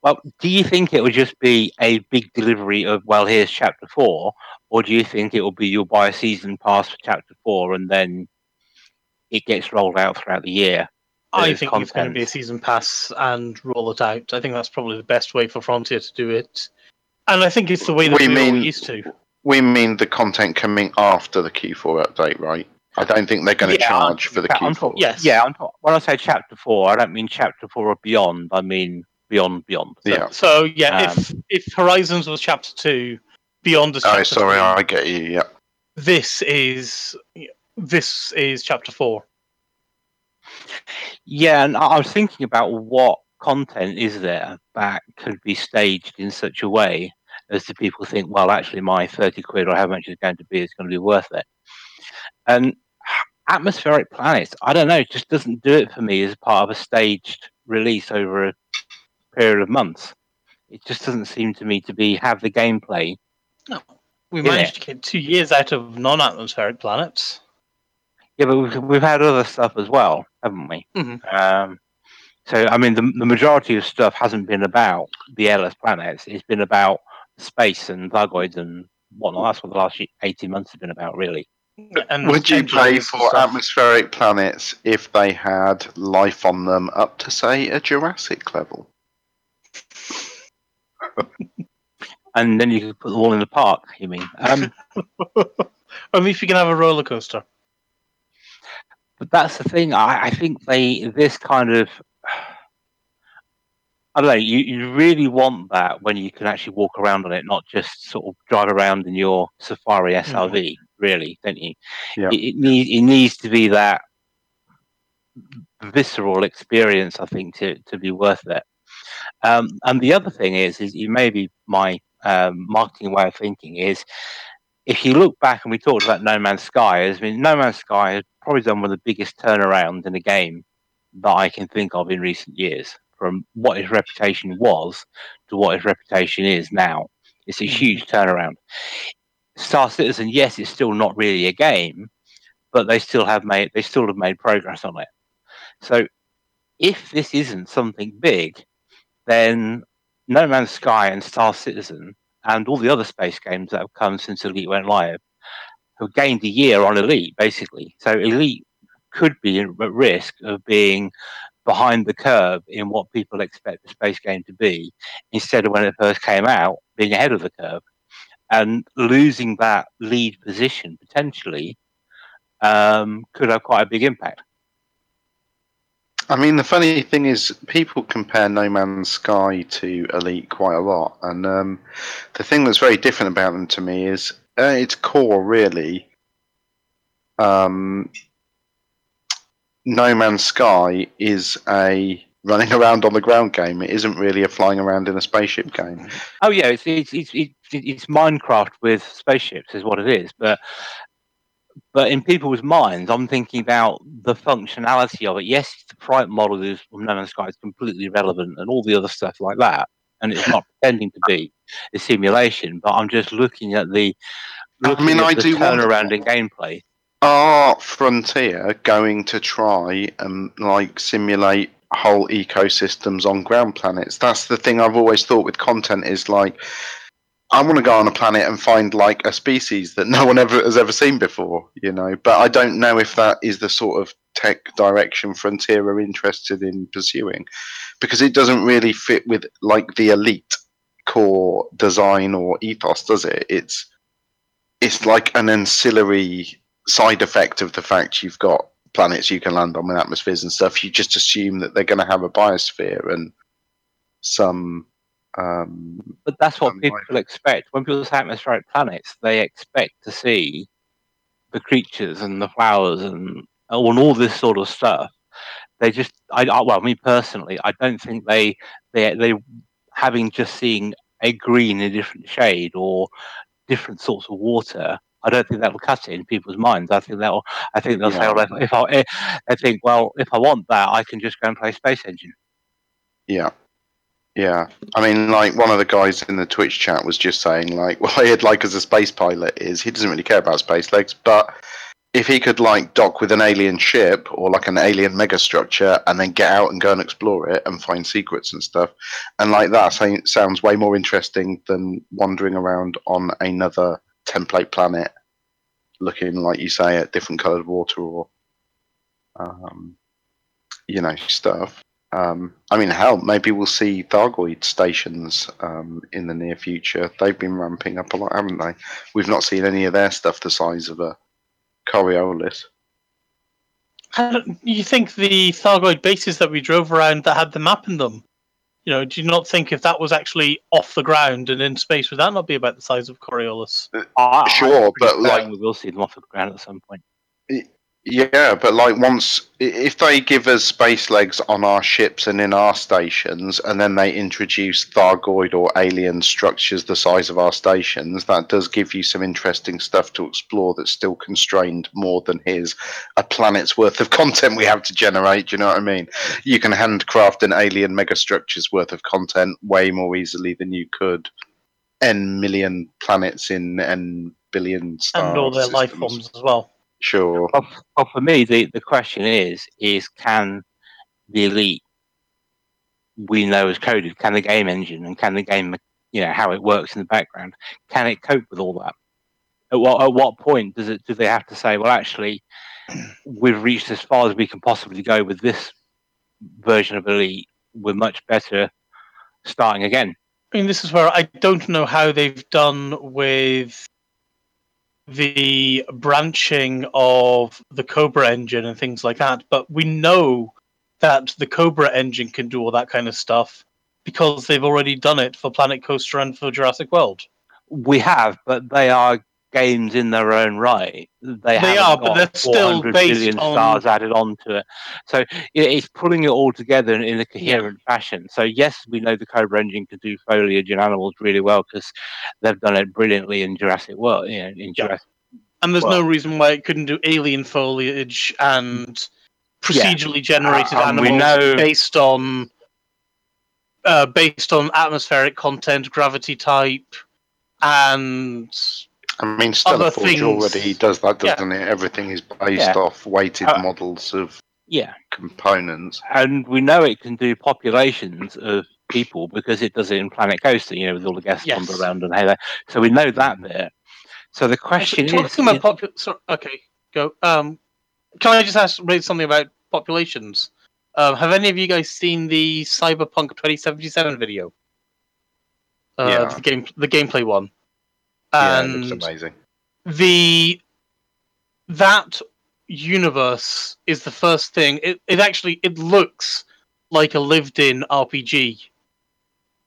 Well, do you think it would just be a big delivery of well, here's chapter four, or do you think it will be you'll buy a season pass for chapter four and then it gets rolled out throughout the year? I think content. It's going to be a season pass and roll it out. I think that's probably the best way for Frontier to do it. And I think it's the way that we we're used to. We mean the content coming after the Q four update, right? I don't think they're going to yeah, charge for the I'm Q four. Talk, yes. Yeah, I'm talk, when I say Chapter four, I don't mean Chapter four or beyond. I mean beyond, beyond. So, yeah. So, yeah, um, if, if Horizons was Chapter two, Beyond is Chapter oh, sorry, three, I get you, yeah. This is, this is Chapter four. Yeah, and I was thinking about what content is there that could be staged in such a way as to people think, well, actually my thirty quid or how much it's going to be is going to be worth it. And Atmospheric Planets, I don't know, it just doesn't do it for me as part of a staged release over a period of months. It just doesn't seem to me to be have the gameplay. No, we managed it. to get two years out of non-atmospheric planets. Yeah, but we've, we've had other stuff as well, haven't we? Mm-hmm. Um, so, I mean, the, the majority of stuff hasn't been about the airless planets. It's been about space and Thargoids and whatnot. That's what the last eighteen months has been about, really. And would you play for atmospheric planets if they had life on them up to, say, a Jurassic level? And then you could put them all in the park, you mean? Um, Only if you can have a roller coaster. But that's the thing. I, I think they this kind of I don't know. You, you really want that when you can actually walk around on it, not just sort of drive around in your Safari S R V, mm-hmm. really, don't you? Yeah. It, it needs it needs to be that visceral experience, I think, to, to be worth it. Um, and the other thing is, is maybe my um, marketing way of thinking is. if you look back, and we talked about No Man's Sky, I mean, No Man's Sky has probably done one of the biggest turnarounds in a game that I can think of in recent years, from what its reputation was to what its reputation is now. It's a huge turnaround. Star Citizen, yes, it's still not really a game, but they still have made they still have made progress on it. So if this isn't something big, then No Man's Sky and Star Citizen and all the other space games that have come since Elite went live have gained a year on Elite, basically. So Elite could be at risk of being behind the curve in what people expect the space game to be, instead of when it first came out, being ahead of the curve, and losing that lead position potentially um, could have quite a big impact. I mean, the funny thing is, people compare No Man's Sky to Elite quite a lot, and um, the thing that's very different about them to me is, at its core, really, um, No Man's Sky is a running around on the ground game. It isn't really a flying around in a spaceship game. Oh yeah, it's it's it's, it's, it's Minecraft with spaceships, is what it is, but. But in people's minds, I'm thinking about the functionality of it. Yes, the flight model is from No Man's Sky is completely relevant, and all the other stuff like that. And it's not pretending to be a simulation. But I'm just looking at the looking I mean, at I the do turnaround in gameplay. Are Frontier going to try and like simulate whole ecosystems on ground planets? That's the thing I've always thought with content is like, I want to go on a planet and find like a species that no one ever has ever seen before, you know. But I don't know if that is the sort of tech direction Frontier are interested in pursuing, because it doesn't really fit with like the Elite core design or ethos, does it? It's it's like an ancillary side effect of the fact you've got planets you can land on with atmospheres and stuff. You just assume that they're going to have a biosphere and some. Um, but that's what people life. expect. When people say atmospheric planets, they expect to see the creatures and the flowers and, and all this sort of stuff. They just, I, I well, me personally, I don't think they, they, they, having just seen a green in a different shade or different sorts of water, I don't think that will cut it in people's minds. I think that will, I think they'll yeah. say, well, if I, I think, well, if I want that, I can just go and play Space Engine. Yeah. Yeah, I mean, like, one of the guys in the Twitch chat was just saying, like, what I'd like as a space pilot is, he doesn't really care about space legs, but if he could, like, dock with an alien ship or, like, an alien megastructure and then get out and go and explore it and find secrets and stuff, and, like, that sounds way more interesting than wandering around on another template planet looking, like you say, at different coloured water or, um, you know, stuff. Um, I mean, hell, maybe we'll see Thargoid stations um, in the near future. They've been ramping up a lot, haven't they? We've not seen any of their stuff the size of a Coriolis. You think the Thargoid bases that we drove around that had the map in them, you know, do you not think if that was actually off the ground and in space, would that not be about the size of Coriolis? Uh, sure, but like... We will see them off the ground at some point. It, Yeah, but like once, if they give us space legs on our ships and in our stations, and then they introduce Thargoid or alien structures the size of our stations, that does give you some interesting stuff to explore that's still constrained more than here's a planet's worth of content we have to generate, do you know what I mean? You can handcraft an alien megastructure's worth of content way more easily than you could N million planets in N billion stars. And all their systems. Life forms as well. Sure. Well, well, for me, the, the question is, is can the Elite we know as coded, can the game engine and can the game, you know, how it works in the background, can it cope with all that? At what, at what point does it do they have to say, well, actually, we've reached as far as we can possibly go with this version of Elite. We're much better starting again. I mean, this is where I don't know how they've done with the branching of the Cobra engine and things like that, but we know that the Cobra engine can do all that kind of stuff because they've already done it for Planet Coaster and for Jurassic World. We have, but they are games in their own right. They, they are, but they're still based on stars added on to it. So it's pulling it all together in, in a coherent yeah. fashion. So yes, we know the Cobra engine can do foliage and animals really well because they've done it brilliantly in Jurassic World. You know, in yeah. Jurassic and there's World. No reason why it couldn't do alien foliage and procedurally yeah. generated uh, animals we know... based on uh, based on atmospheric content, gravity type, and I mean, Stellar Forge already does that, doesn't yeah. it? Everything is based yeah. off weighted uh, models of yeah. components. And we know it can do populations of people because it does it in Planet Coaster, you know, with all the guests yes. on around and hey there. So we know that bit. So the question Actually, is... Talking about popu- sorry, okay, go. Um, can I just ask raise something about populations? Um, have any of you guys seen the Cyberpunk twenty seventy-seven video? Uh, yeah. The, game, the gameplay one. And yeah, it looks amazing. The that universe is the first thing. It it actually it looks like a lived-in R P G.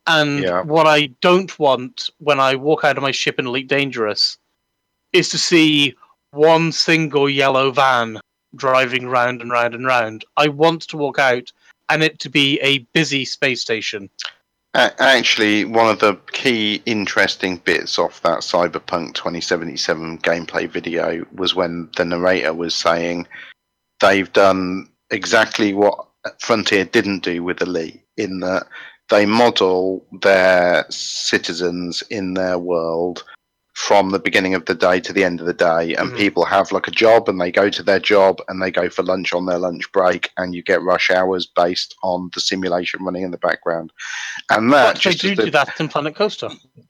And yeah. what I don't want when I walk out of my ship in Elite Dangerous is to see one single yellow van driving round and round and round. I want to walk out and it to be a busy space station. Actually, one of the key interesting bits of that Cyberpunk twenty seventy-seven gameplay video was when the narrator was saying they've done exactly what Frontier didn't do with Elite, in that they model their citizens in their world from the beginning of the day to the end of the day, and mm-hmm. people have like a job and they go to their job and they go for lunch on their lunch break, and you get rush hours based on the simulation running in the background. And that but they do the, do that in Planet Coaster.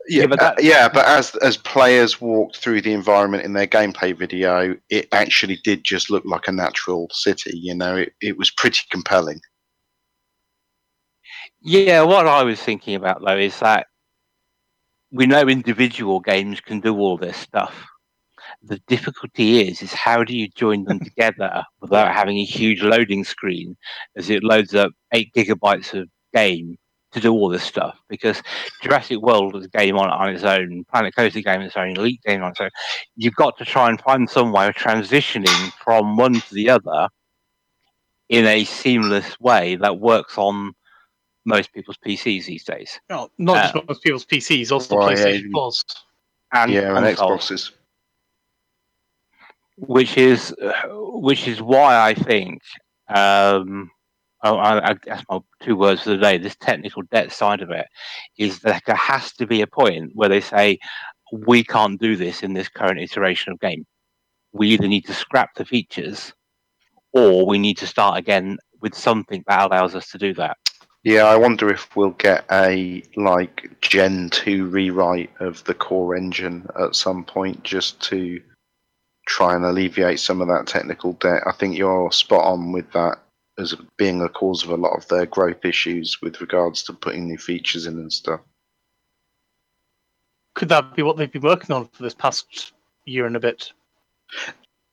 Yeah, yeah, but, that, uh, yeah, but as as players walked through the environment in their gameplay video, it actually did just look like a natural city. You know, it, it was pretty compelling. Yeah, what I was thinking about, though, is that we know individual games can do all this stuff. The difficulty is, is how do you join them together without having a huge loading screen as it loads up eight gigabytes of game to do all this stuff? Because Jurassic World is a game on, on its own, Planet Coaster game on its own, Elite game on its own. You've got to try and find some way of transitioning from one to the other in a seamless way that works on most people's P Cs these days. No, not uh, just most people's P Cs, also well, PlayStation Plus. Yeah, and, yeah, and, and Xboxes. Which is, uh, which is why I think, um, oh, I, I, that's my two words for the day, this technical debt side of it, is that there has to be a point where they say, we can't do this in this current iteration of game. We either need to scrap the features, or we need to start again with something that allows us to do that. Yeah, I wonder if we'll get a like Gen two rewrite of the core engine at some point, just to try and alleviate some of that technical debt. I think you're spot on with that as being a cause of a lot of their growth issues with regards to putting new features in and stuff. Could that be what they've been working on for this past year and a bit?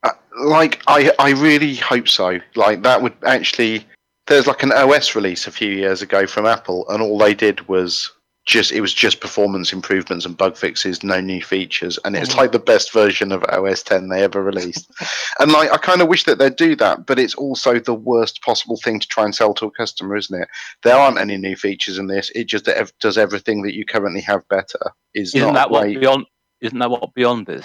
Uh, like, I, I really hope so. Like, that would actually... There's like an O S release a few years ago from Apple, and all they did was just, it was just performance improvements and bug fixes, no new features. And it's like the best version of O S ten they ever released. And like, I kind of wish that they'd do that, but it's also the worst possible thing to try and sell to a customer, isn't it? There aren't any new features in this. It just does everything that you currently have better. Is isn't, not that what Beyond, isn't that what Beyond is?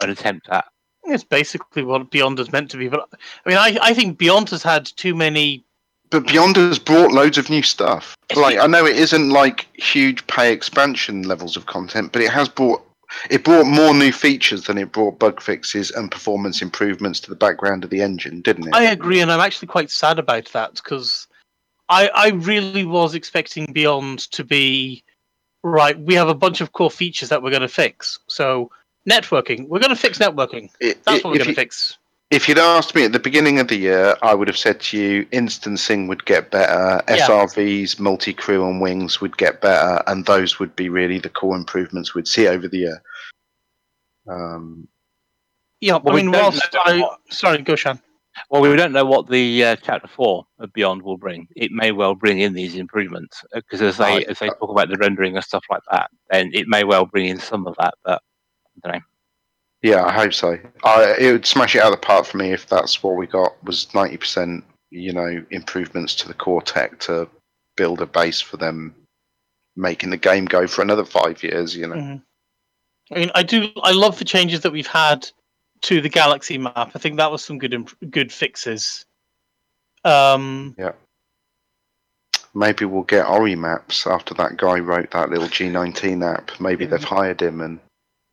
An attempt at? It's basically what Beyond is meant to be. But I mean, I, I think Beyond has had too many... But Beyond has brought loads of new stuff. Like, I know it isn't like huge pay expansion levels of content, but it has brought it brought more new features than it brought bug fixes and performance improvements to the background of the engine, didn't it? I agree, and I'm actually quite sad about that, because I, I really was expecting Beyond to be, right, we have a bunch of core features that we're going to fix. So, networking. We're going to fix networking. It, That's it, what we're going to fix. If you'd asked me at the beginning of the year, I would have said to you, instancing would get better, yeah. S R Vs, multi-crew and wings would get better, and those would be really the core improvements we'd see over the year. Um, yeah, well, I mean, whilst I... What, sorry, go, Sean. Well, we don't know what the uh, Chapter four of Beyond will bring. It may well bring in these improvements, because as they, as they talk about the rendering and stuff like that, then it may well bring in some of that, but I don't know. Yeah, I hope so. I, it would smash it out of the park for me if that's what we got, was ninety percent, you know, improvements to the core tech to build a base for them making the game go for another five years, you know. Mm-hmm. I mean, I do, I love the changes that we've had to the galaxy map. I think that was some good, imp- good fixes. Um, yeah. Maybe we'll get Ori maps after that guy wrote that little G nineteen app. Maybe mm-hmm. they've hired him and...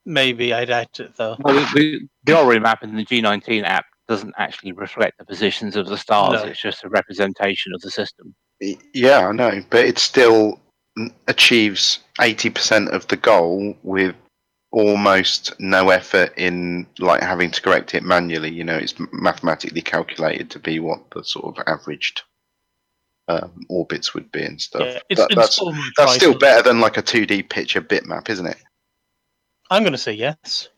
Maybe, I doubt it though. Well, we, the Ori map in the G nineteen app doesn't actually reflect the positions of the stars. No. It's just a representation of the system. Yeah, I know, but it still achieves eighty percent of the goal with almost no effort in like having to correct it manually. You know, it's mathematically calculated to be what the sort of averaged um, orbits would be and stuff. Yeah, it's, that, it's that's, sort of that's still better than like a two D picture bitmap, isn't it? I'm going to say yes.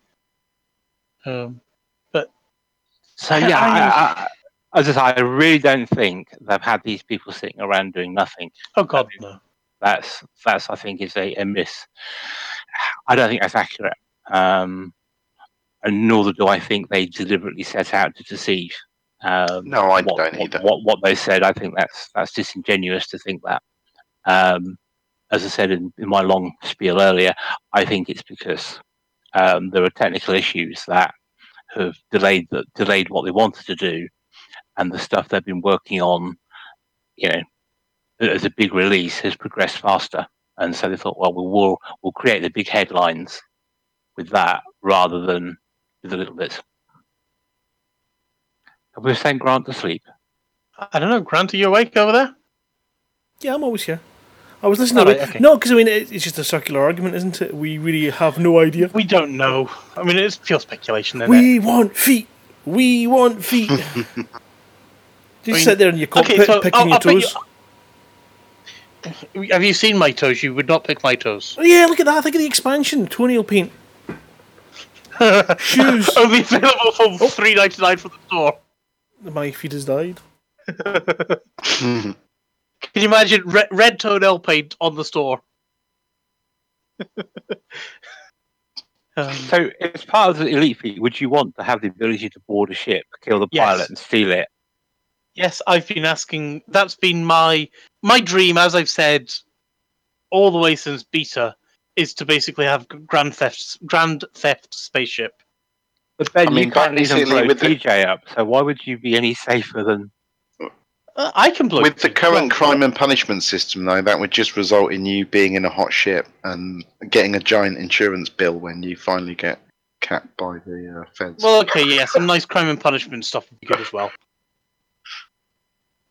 Um, but so yeah, I, I, as I say, I really don't think they've had these people sitting around doing nothing. Oh God, I mean, no. That's that's I think is a, a miss. I don't think that's accurate, um, and nor do I think they deliberately set out to deceive. Um, no, I what, don't either. What, what what they said, I think that's that's disingenuous to think that. Um, As I said in, in my long spiel earlier, I think it's because um, there are technical issues that have delayed the, delayed what they wanted to do, and the stuff they've been working on, you know, as a big release has progressed faster. And so they thought, well, we'll we'll, we'll create the big headlines with that rather than with the little bits. Have we sent Grant to sleep? I don't know. Grant, are you awake over there? Yeah, I'm always here. I was listening oh, to it. Okay. No, because I mean, it's just a circular argument, isn't it? We really have no idea. We don't know. I mean, it's pure speculation, isn't we it? We want feet. We want feet. Do you I mean, sit there in your cockpit okay, so picking I'll, your I'll toes? You... Have you seen my toes? You would not pick my toes. Oh, yeah, look at that. Think of the expansion. Toenail paint. Shoes. Only available for oh. three dollars and ninety-nine cents from the store. My feet has died. Can you imagine red, red toenail paint on the store? um, so, as part of the Elite fleet, would you want to have the ability to board a ship, kill the yes. pilot, and steal it? Yes, I've been asking. That's been my my dream, as I've said, all the way since beta, is to basically have Grand Theft Grand Theft spaceship. But Ben, I mean, you can't even blow with D J the... up, so why would you be any safer than... I can blow with the current crime and punishment system, though, that would just result in you being in a hot ship and getting a giant insurance bill when you finally get capped by the uh, feds. Well, okay, yeah, some nice crime and punishment stuff would be good as well.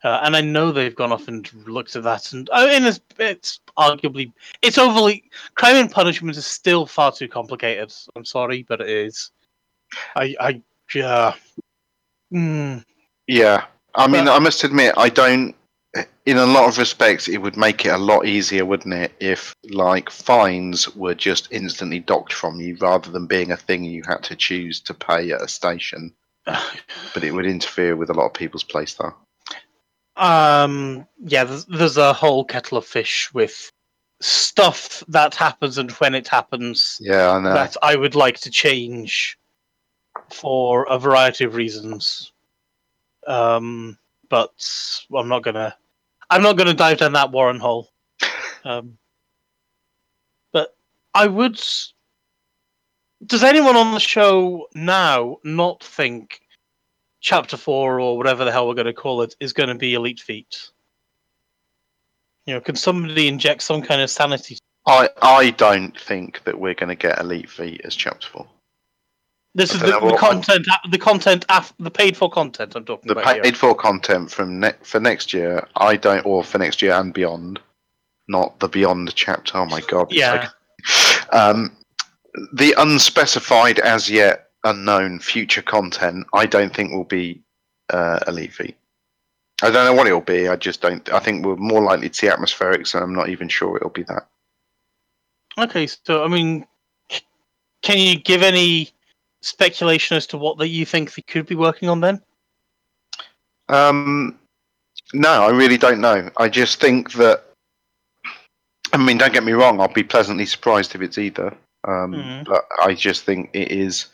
Uh, and I know they've gone off and looked at that, and I mean, it's, it's arguably it's overly crime and punishment is still far too complicated. I'm sorry, but it is. I, I, yeah, mm. yeah. I mean, I must admit, I don't, in a lot of respects, it would make it a lot easier, wouldn't it, if, like, fines were just instantly docked from you rather than being a thing you had to choose to pay at a station. But it would interfere with a lot of people's playstyle. Um, yeah, there's, there's a whole kettle of fish with stuff that happens and when it happens. Yeah, I know. That I would like to change for a variety of reasons. Um, but well, I'm not gonna. I'm not gonna dive down that Warren hole. Um, but I would. Does anyone on the show now not think Chapter Four or whatever the hell we're going to call it is going to be Elite Feat? You know, can somebody inject some kind of sanity? I I don't think that we're going to get Elite Feat as Chapter Four. This is the, the content, I'm, the content, the paid-for content I'm talking the about. The paid-for content from ne- for next year, I don't, or for next year and beyond, not the beyond chapter. Oh my God! Yeah. Like, um, the unspecified, as yet unknown future content, I don't think will be uh, a Leafy. I don't know what it will be. I just don't. I think we're more likely to see atmospherics, and I'm not even sure it'll be that. Okay, so I mean, can you give any speculation as to what that you think they could be working on then? Um, no, I really don't know. I just think that, I mean, don't get me wrong, I'll be pleasantly surprised if it's either. Um, mm. But I just think it is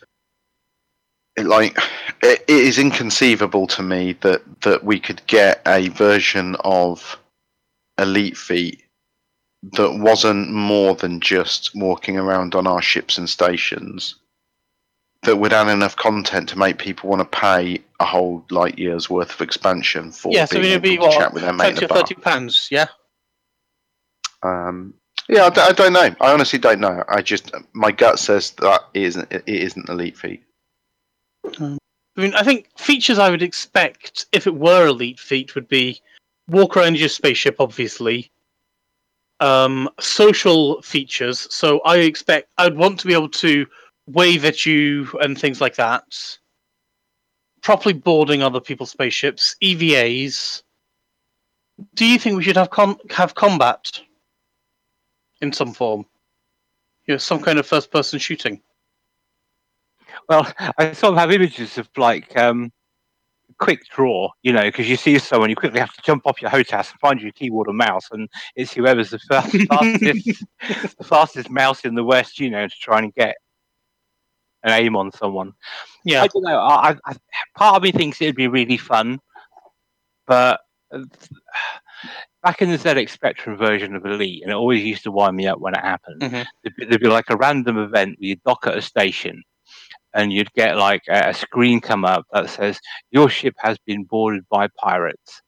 it, like it, it is inconceivable to me that that we could get a version of Elite Feet that wasn't more than just walking around on our ships and stations, that would add enough content to make people want to pay a whole light year's worth of expansion for yeah, being so able be, to what, chat with their mate in a bar. thirty pounds, yeah? Um, yeah, I don't, I don't know. I honestly don't know. I just, my gut says that it isn't, it isn't Elite Feet. I mean, I think features I would expect, if it were Elite Feet, would be walk around your spaceship, obviously. Um, social features, so I expect I'd want to be able to wave at you and things like that. Properly boarding other people's spaceships, E V As. Do you think we should have com- have combat in some form? You know, some kind of first-person shooting. Well, I sort of have images of like um, quick draw, you know, because you see someone, you quickly have to jump off your HOTAS and find your keyboard or mouse, and it's whoever's the fastest, the fastest mouse in the West, you know, to try and get and aim on someone. Yeah, I don't know. I, I, part of me thinks it'd be really fun, but back in the Z X Spectrum version of Elite, and it always used to wind me up when it happened. Mm-hmm. There'd, be, there'd be like a random event where you dock at a station, and you'd get like a, a screen come up that says your ship has been boarded by pirates.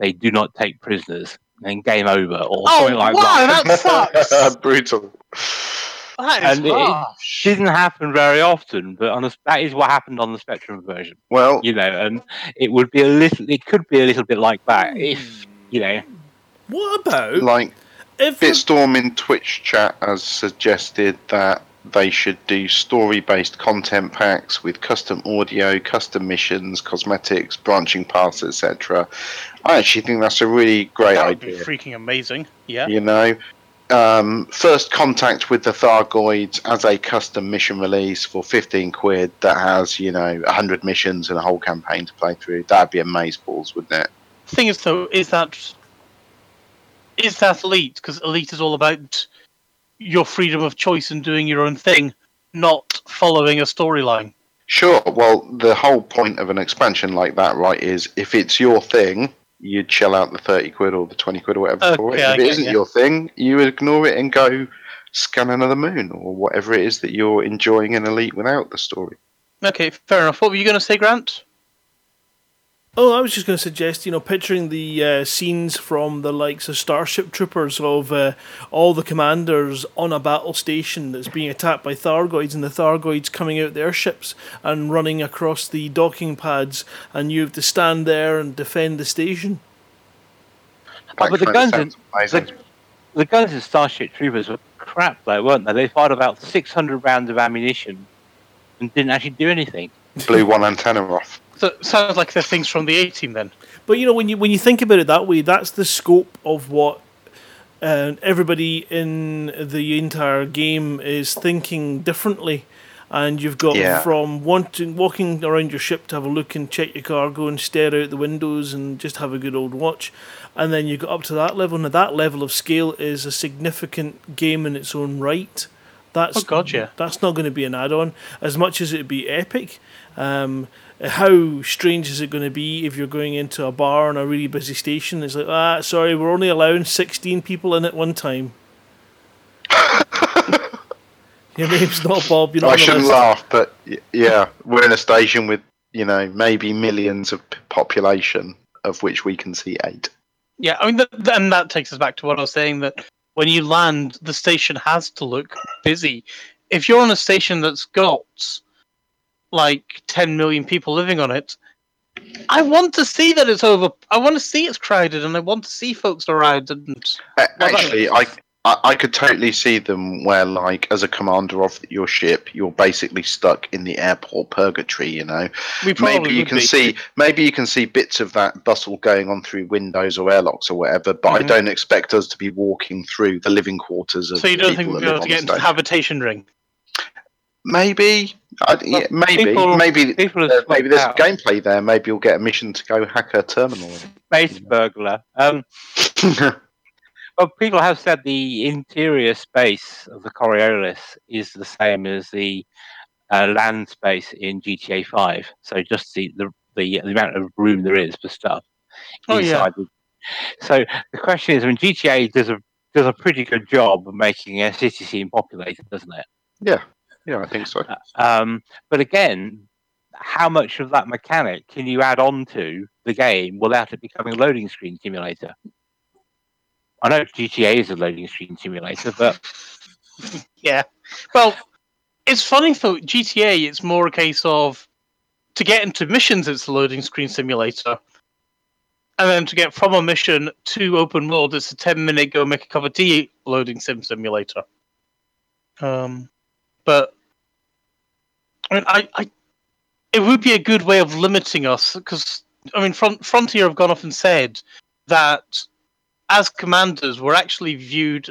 They do not take prisoners, and game over, or oh, something like wow, that. Wow, that sucks. Brutal. And it didn't happen very often, but on a, that is what happened on the Spectrum version. Well, you know, and it would be a little, it could be a little bit like that if, you know. What about like Bitstorm in Twitch chat has suggested that they should do story-based content packs with custom audio, custom missions, cosmetics, branching paths, et cetera. I actually think that's a really great That'd idea. That would be freaking amazing. Yeah, you know. Um, first contact with the Thargoids as a custom mission release for fifteen quid that has, you know, one hundred missions and a whole campaign to play through. That'd be amazeballs, wouldn't it? The thing is, though, is that is that Elite? Because Elite is all about your freedom of choice and doing your own thing, not following a storyline. Sure. Well, the whole point of an expansion like that, right, is if it's your thing, you'd shell out the thirty quid or the twenty quid or whatever okay, for it. If I it isn't it. your thing, you ignore it and go scan another moon or whatever it is that you're enjoying in Elite without the story. Okay, fair enough. What were you going to say, Grant? Oh, I was just going to suggest, you know, picturing the uh, scenes from the likes of Starship Troopers of uh, all the commanders on a battle station that's being attacked by Thargoids, and the Thargoids coming out their ships and running across the docking pads, and you have to stand there and defend the station. Oh, but the guns, in, the, the guns in Starship Troopers were crap, though, weren't they? They fired about six hundred rounds of ammunition and didn't actually do anything. Blew one antenna off. So sounds like they're things from the A-Team then. But you know, when you when you think about it that way, that's the scope of what uh, everybody in the entire game is thinking differently. And you've got yeah. from wanting walking around your ship to have a look and check your cargo and stare out the windows and just have a good old watch. And then you got up to that level. Now that level of scale is a significant game in its own right. That's, oh God, yeah. That's not going to be an add-on. As much as it'd be epic, um... how strange is it going to be if you're going into a bar on a really busy station? It's like, ah, sorry, we're only allowing sixteen people in at one time. Your name's not Bob. You're not I shouldn't list. laugh, but yeah, we're in a station with, you know, maybe millions of population, of which we can see eight. Yeah, I mean, that, and that takes us back to what I was saying, that when you land, the station has to look busy. If you're on a station that's got like ten million people living on it, I want to see that it's over. I want to see it's crowded, and I want to see folks around. And uh, actually, I I could totally see them where, like, as a commander of your ship, you're basically stuck in the airport purgatory. You know, we maybe you can be. see maybe you can see bits of that bustle going on through windows or airlocks or whatever. But mm-hmm. I don't expect us to be walking through the living quarters of. So you don't think we'll be able to get into the habitation ring? Maybe, I, yeah, maybe, people, maybe, people uh, maybe there's gameplay there. Maybe you'll get a mission to go hack a terminal. Space burglar. Um, well, people have said the interior space of the Coriolis is the same as the uh, land space in G T A five. So just the, the, the, the amount of room there is for stuff oh, inside. Yeah. So the question is, I mean, G T A does a does a pretty good job of making a city seem populated, doesn't it? Yeah, yeah, I think so. Uh, um, but again, how much of that mechanic can you add on to the game without it becoming a loading screen simulator? I know G T A is a loading screen simulator, but... yeah. Well, it's funny, though. G T A, it's more a case of... To get into missions, it's a loading screen simulator. And then to get from a mission to open world, it's a ten-minute go-make-a-cup-of-tea loading sim simulator. Um, But... I mean, I, I... It would be a good way of limiting us, because, I mean, Front, Frontier have gone off and said that... as commanders, we're actually viewed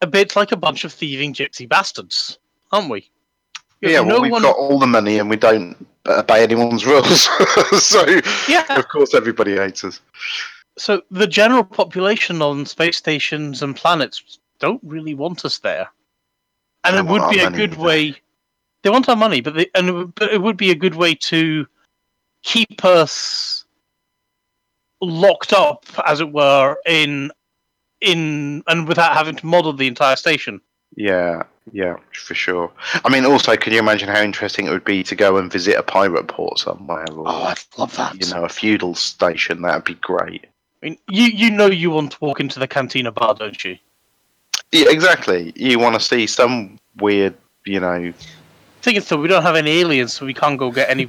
a bit like a bunch of thieving gypsy bastards, aren't we? Yeah, no well, we've one... got all the money and we don't obey anyone's rules. So, yeah. Of course, everybody hates us. So, the general population on space stations and planets don't really want us there. And it would be a good either. way... They want our money, but, they... and, but it would be a good way to keep us... locked up, as it were, in in and without having to model the entire station. Yeah, yeah, for sure. I mean, also, can you imagine how interesting it would be to go and visit a pirate port somewhere? Or, oh, I'd love that. You know, a feudal station, that'd be great. I mean, you you know you want to walk into the Cantina bar, don't you? Yeah, exactly. You want to see some weird, you know... I think it's that we don't have any aliens, so we can't go get any...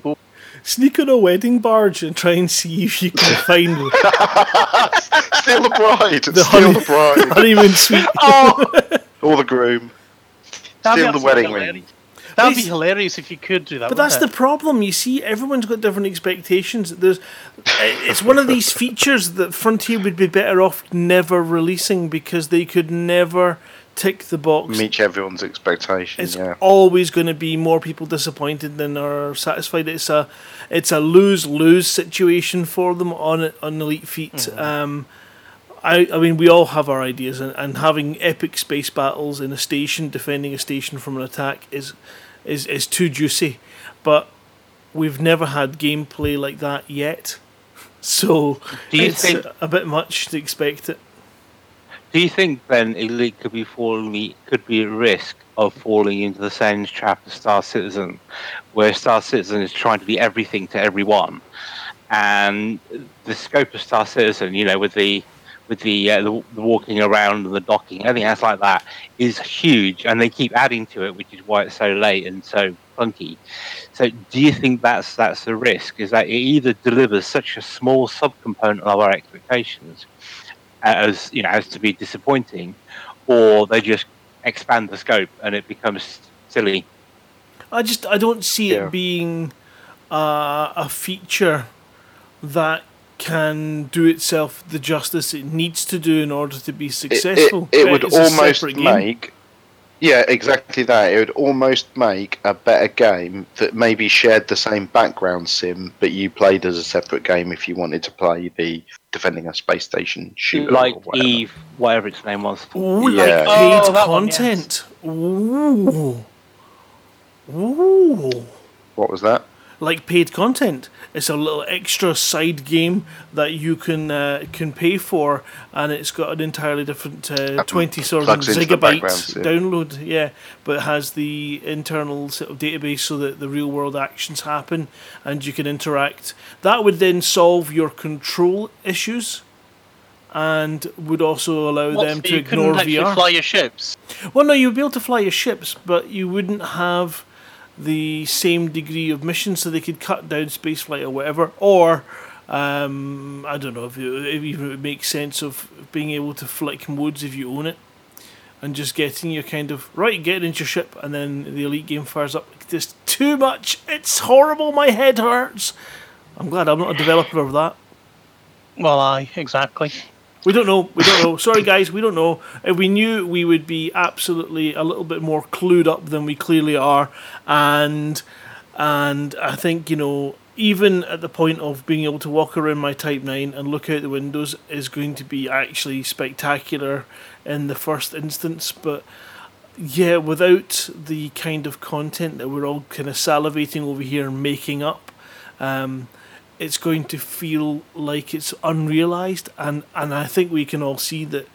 Sneak on a wedding barge and try and see if you can find Steal the bride. The Steal honey- the bride. Honeymoon suite. Oh. Or the groom. That'd Steal the wedding ring. That would be hilarious if you could do that. But that's it? The problem. You see, everyone's got different expectations. There's, it's one of these features that Frontier would be better off never releasing because they could never... tick the box. Meet everyone's expectation. It's yeah. always going to be more people disappointed than are satisfied. It's a, it's a lose lose situation for them on on Elite Feet. Mm-hmm. Um, I I mean we all have our ideas, and, and having epic space battles in a station, defending a station from an attack is, is is too juicy, but we've never had gameplay like that yet, so Do you it's think- a bit much to expect it. Do you think then Elite could be falling, could be at risk of falling into the same trap as Star Citizen, where Star Citizen is trying to be everything to everyone, and the scope of Star Citizen, you know, with the with the, uh, the, the walking around and the docking, everything else like that, is huge, and they keep adding to it, which is why it's so late and so clunky. So, do you think that's that's the risk? Is that it either delivers such a small subcomponent of our expectations? As you know, as to be disappointing, or they just expand the scope and it becomes silly. I just I don't see yeah. it being uh, a feature that can do itself the justice it needs to do in order to be successful. It, it, it would it's almost make yeah exactly that. It would almost make a better game that maybe shared the same background sim, but you played as a separate game if you wanted to play the. Defending a space station shooter. Like whatever. Eve, whatever its name was. Ooh, yeah. Like paid oh, content. One, yes. Ooh. Ooh. What was that? Like paid content. It's a little extra side game that you can uh, can pay for, and it's got an entirely different uh, twenty sort of gigabytes download. Yeah, but it has the internal sort of database so that the real world actions happen, and you can interact. That would then solve your control issues, and would also allow what, them so to ignore V R. You couldn't actually fly your ships. Well, no, you'd be able to fly your ships, but you wouldn't have the same degree of mission, so they could cut down spaceflight or whatever, or um, I don't know if, it, if even it would make sense of being able to flick modes if you own it, and just getting your kind of right, get into your ship, and then the Elite game fires up. There's too much. It's horrible. My head hurts. I'm glad I'm not a developer of that. Well, I exactly. We don't know. We don't know. Sorry, guys. We don't know. If we knew, we would be absolutely a little bit more clued up than we clearly are. And and I think, you know, even at the point of being able to walk around my Type nine and look out the windows is going to be actually spectacular in the first instance. But yeah, without the kind of content that we're all kind of salivating over here and making up, um, it's going to feel like it's unrealised, and, and I think we can all see that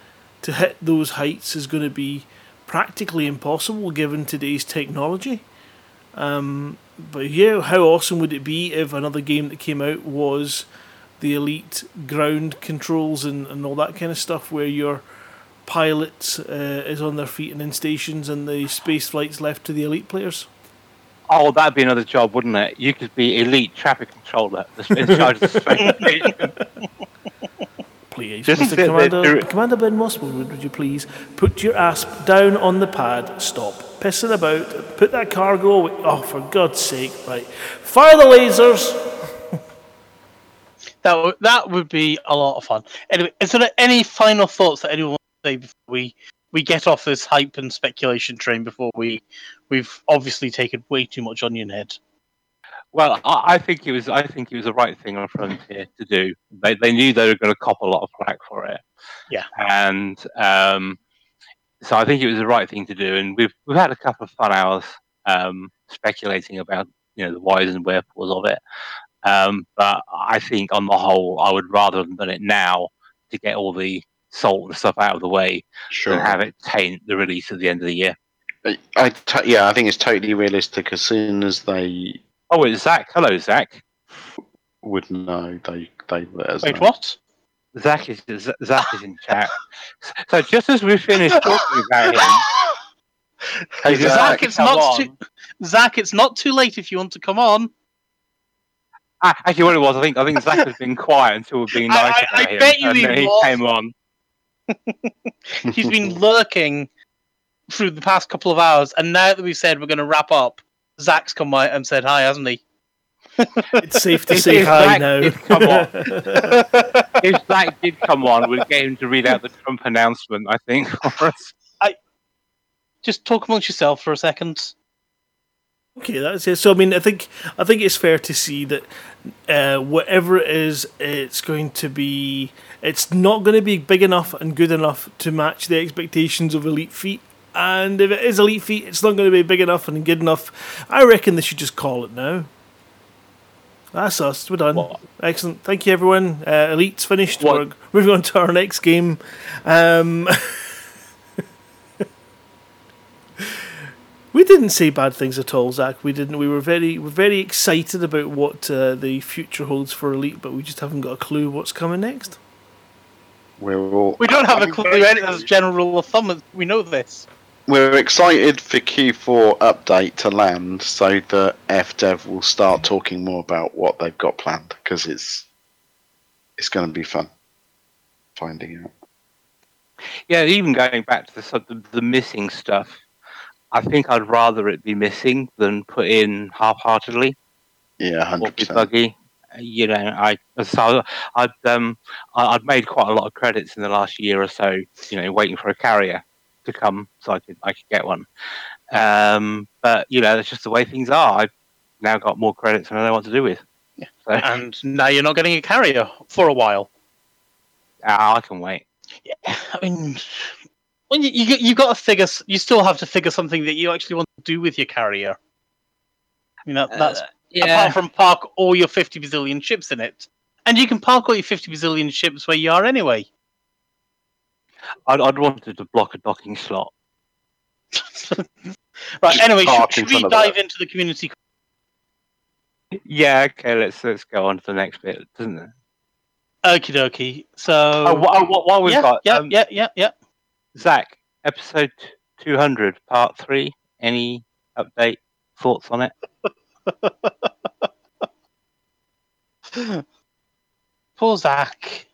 to hit those heights is going to be practically impossible given today's technology. Um, but yeah, how awesome would it be if another game that came out was the Elite ground controls and, and all that kind of stuff, where your pilots uh, is on their feet and in stations, and the space flight's left to the Elite players. Oh, that'd be another job, wouldn't it? You could be Elite traffic controller in charge of the space station. Please, Mister Commander, they're, they're... Commander Ben Moss-Woodward, would you please put your ass down on the pad? Stop pissing about. Put that cargo away. Oh, for God's sake! Right, fire the lasers. That w- that would be a lot of fun. Anyway, is there any final thoughts that anyone wants to say before we, we get off this hype and speculation train, before we we've obviously taken way too much onion head? Well, I, I think it was I think it was the right thing on Frontier to do. They they knew they were going to cop a lot of flack for it. Yeah, and um, so I think it was the right thing to do. And we've we've had a couple of fun hours um, speculating about you know the whys and wherefores of it. Um, but I think on the whole, I would rather have done it now to get all the salt and stuff out of the way, sure, and have it taint the release at the end of the year. I t- yeah, I think it's totally realistic. As soon as they... Oh, it's Zach. Hello, Zach. Would know. They, they let us Wait, know. What? Zach is, Z- Zach is in chat. So just as we finish talking about him... Hey, Zach, Zach, it's not too, Zach, it's not too late if you want to come on. Actually, what it was, I think, I think Zach has been quiet until we've been nice I, about I him, bet you and then he was. Came on. He's been lurking through the past couple of hours, and now that we've said we're going to wrap up, Zach's come out and said hi, hasn't he? It's safe to say hi Zach now. Did come on. If Zach did come on, we'd get him to read out the Trump announcement, I think, for us. I... Just talk amongst yourself for a second. Okay, that's it. So I mean, I think I think it's fair to see that uh, whatever it is, it's going to be. It's not going to be big enough and good enough to match the expectations of Elite Feet. And if it is Elite Feet, it's not going to be big enough and good enough. I reckon they should just call it now. That's us. We're done. What? Excellent. Thank you, everyone. Uh, Elite's finished. We're moving on to our next game. Um, We didn't say bad things at all, Zach. We didn't. We were very, we're very excited about what uh, the future holds for Elite, but we just haven't got a clue what's coming next. We're all. We don't have I'm a clue. As a general rule of thumb, we know this. We're excited for Q four update to land, so that FDev will start talking more about what they've got planned, because it's it's going to be fun finding out. Yeah, even going back to the the, the missing stuff. I think I'd rather it be missing than put in half-heartedly. Yeah, one hundred percent. Or be buggy. You know, I so I'd um I'd made quite a lot of credits in the last year or so. You know, waiting for a carrier to come so I could I could get one. Um, but you know, that's just the way things are. I've now got more credits than I know what to do with. Yeah. So. And now you're not getting a carrier for a while. Uh, I can wait. Yeah, I mean. Well, you you you got to figure. You still have to figure something that you actually want to do with your carrier. I mean, that, that's uh, yeah. Apart from park all your fifty bazillion ships in it, and you can park all your fifty bazillion ships where you are anyway. I'd I'd wanted to block a docking slot. Right. Anyway, should, should we dive it. into the community? Yeah. Okay. Let's let's go on to the next bit, doesn't it? Okie dokie. So. Oh, what what we've yeah, got? Yeah. Um, yeah. Yeah. Yeah. Zach, episode two hundred, part three. Any update, thoughts on it? Poor Zach.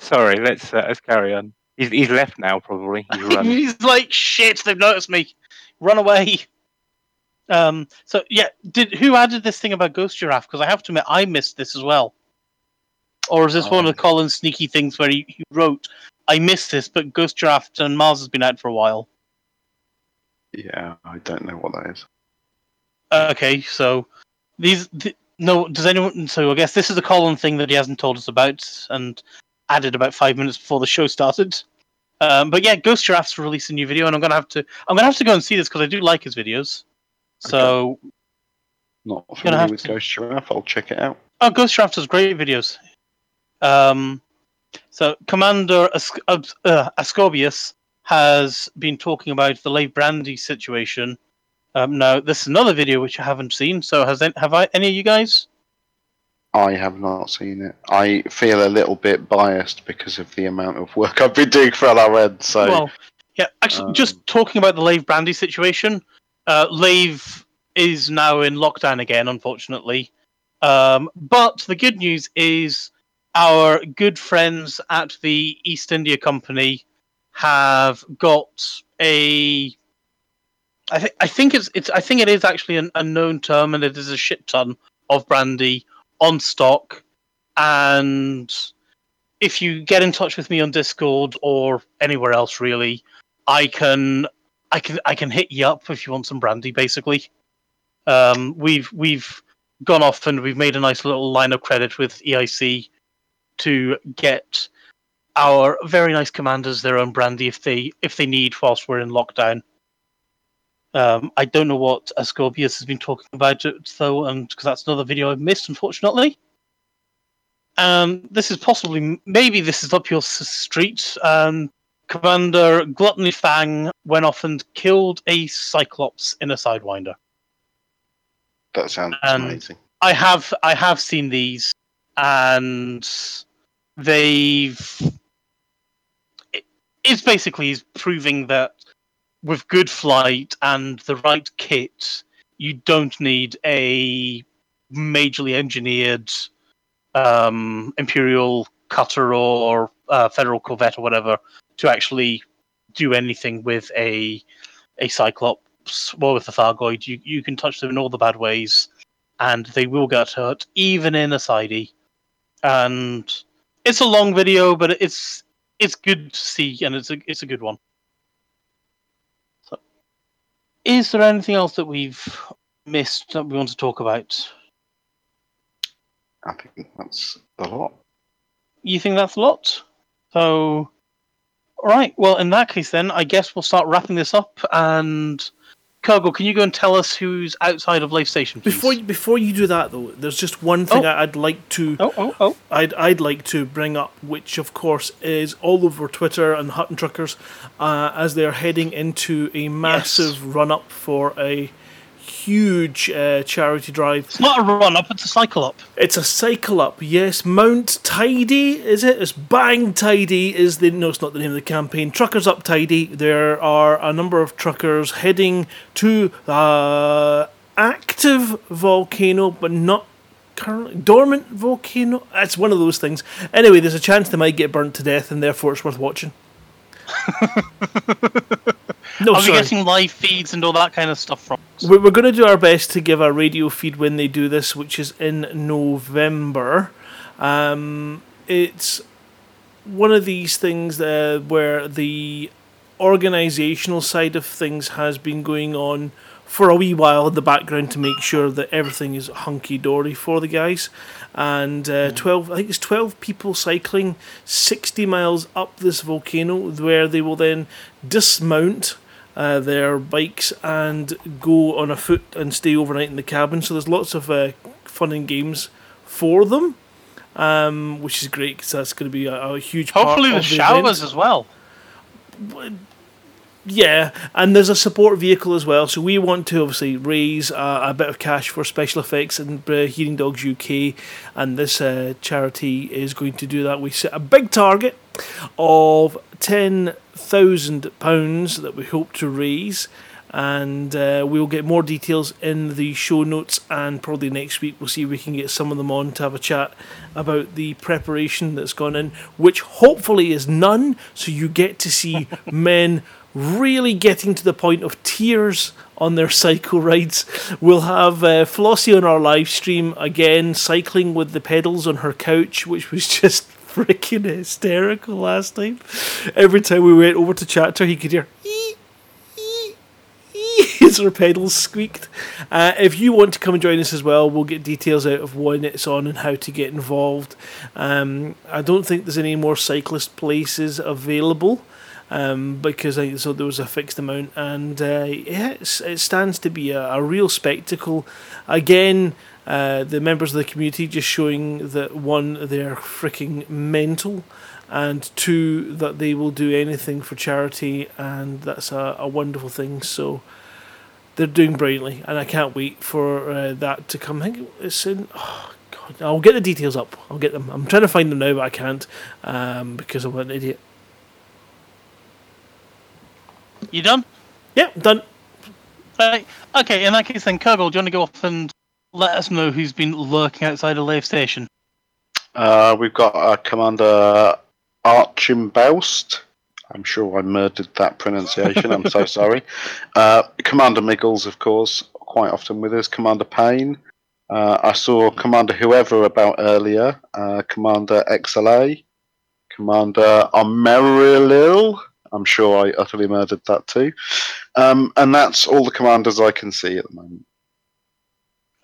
Sorry, let's uh, let's carry on. He's he's left now, probably. He's, he's like, shit, they've noticed me. Run away. Um. So yeah, did who added this thing about Ghost Giraffe? Because I have to admit, I missed this as well. Or is this oh. one of Colin's sneaky things where he, he wrote? I missed this, but Ghost Giraffe and Mars has been out for a while. Yeah, I don't know what that is. Uh, okay, so these th- no, does anyone? So I guess this is a Colin thing that he hasn't told us about and added about five minutes before the show started. Um, but yeah, Ghost Giraffe's released a new video, and I'm gonna have to I'm gonna have to go and see this because I do like his videos. So okay. Not familiar with to... Ghost Giraffe, I'll check it out. Oh, Ghost Giraffe does great videos. Um, so Commander Asc- uh, Ascobius has been talking about the Lave Brandy situation. Um, now, this is another video which I haven't seen. So, has any, have I? Any of you guys? I have not seen it. I feel a little bit biased because of the amount of work I've been doing for L R N. So, well, yeah, actually, um, just talking about the Lave Brandy situation. Uh, Lave is now in lockdown again, unfortunately. Um, but the good news is our good friends at the East India Company have got a. I think I think it's it's I think it is actually an unknown term, and it is a shit ton of brandy on stock. And if you get in touch with me on Discord or anywhere else, really, I can. I can I can hit you up if you want some brandy. Basically, um, we've we've gone off and we've made a nice little line of credit with E I C to get our very nice commanders their own brandy if they if they need whilst we're in lockdown. Um, I don't know what Ascorbius has been talking about it though, and because that's another video I've missed, unfortunately. Um, this is possibly maybe this is up your street. Um, Commander Gluttony Fang went off and killed a Cyclops in a Sidewinder. That sounds and amazing. I have I have seen these, and they've it, it's basically proving that with good flight and the right kit, you don't need a majorly engineered um, Imperial Cutter or uh, Federal Corvette or whatever to actually do anything with a a Cyclops or with a Thargoid. You you can touch them in all the bad ways, and they will get hurt, even in a sidey. And it's a long video, but it's it's good to see, and it's a it's a good one. So, is there anything else that we've missed that we want to talk about? I think that's a lot. You think that's a lot? So. All right, well, in that case, then, I guess we'll start wrapping this up. And, Kurgle, can you go and tell us who's outside of Lave Station, please? Before, before you do that, though, there's just one thing oh. I'd like to... Oh, oh, oh. I'd, I'd like to bring up, which, of course, is all over Twitter and Hutton Truckers, uh, as they're heading into a massive yes. run-up for a huge uh, charity drive. It's not a run-up, it's a cycle-up. It's a cycle-up, yes. Mount Tidy, is it? It's Bang Tidy, is the... No, it's not the name of the campaign. Truckers Up Tidy. There are a number of truckers heading to the uh, active volcano, but not currently... Dormant volcano? That's one of those things. Anyway, there's a chance they might get burnt to death, and therefore it's worth watching. No, Are sorry. we getting live feeds and all that kind of stuff from us? We're going to do our best to give a radio feed when they do this, which is in November. Um, it's one of these things uh, where the organisational side of things has been going on for a wee while in the background to make sure that everything is hunky-dory for the guys. And uh, twelve, I think it's twelve people cycling sixty miles up this volcano, where they will then dismount uh, their bikes and go on afoot and stay overnight in the cabin. So there's lots of uh, fun and games for them, um, which is great because that's going to be a, a huge part of the event. Hopefully the showers as well. But, yeah, and there's a support vehicle as well, so we want to obviously raise uh, a bit of cash for special effects and uh, Hearing Dogs U K, and this uh, charity is going to do that. We set a big target of ten thousand pounds that we hope to raise, and uh, we'll get more details in the show notes, and probably next week we'll see if we can get some of them on to have a chat about the preparation that's gone in, which hopefully is none, so you get to see men... really getting to the point of tears on their cycle rides. We'll have uh, Flossie on our live stream again, cycling with the pedals on her couch, which was just freaking hysterical last time. Every time we went over to chat to her, he could hear ee, ee, ee, as her pedals squeaked. Uh, if you want to come and join us as well, we'll get details out of when it's on and how to get involved. Um, I don't think there's any more cyclist places available. um, because I so there was a fixed amount, and uh, yeah, it's, it stands to be a, a real spectacle. Again, uh, the members of the community just showing that, one, they're freaking mental, and two, that they will do anything for charity, and that's a, a wonderful thing. So they're doing brilliantly, and I can't wait for uh, that to come. I think it's in... Oh, God. I'll get the details up. I'll get them. I'm trying to find them now, but I can't, um, because I'm an idiot. You done? Yep, yeah, done. Uh, okay, in that case then, Kurgle, do you want to go off and let us know who's been lurking outside of Lave Station? Uh, we've got uh, Commander Archimbaust. I'm sure I murdered that pronunciation. I'm so sorry. Uh, Commander Miggles, of course, quite often with us. Commander Payne. Uh, I saw Commander Whoever about earlier. Uh, Commander X L A. Commander Amerilil. I'm sure I utterly murdered that too. Um, and that's all the commanders I can see at the moment.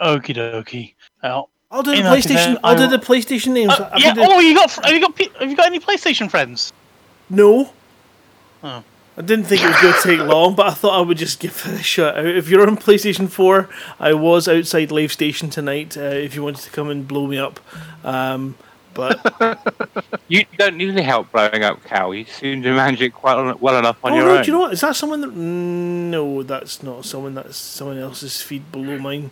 Okie dokie. Out. I'll do the In PlayStation. I'll do the PlayStation names. Uh, yeah. Oh, you got? Have you got? Have you got any PlayStation friends? No. Oh. I didn't think it was going to take long, but I thought I would just give it a shout out. If you're on PlayStation four, I was outside Lave Station tonight. Uh, if you wanted to come and blow me up, um, but you don't need any help blowing up, Cal. You seem to manage it quite well enough on oh, your no, own. Do you know what? Is that someone that? No, that's not someone. That's someone else's feed below mine.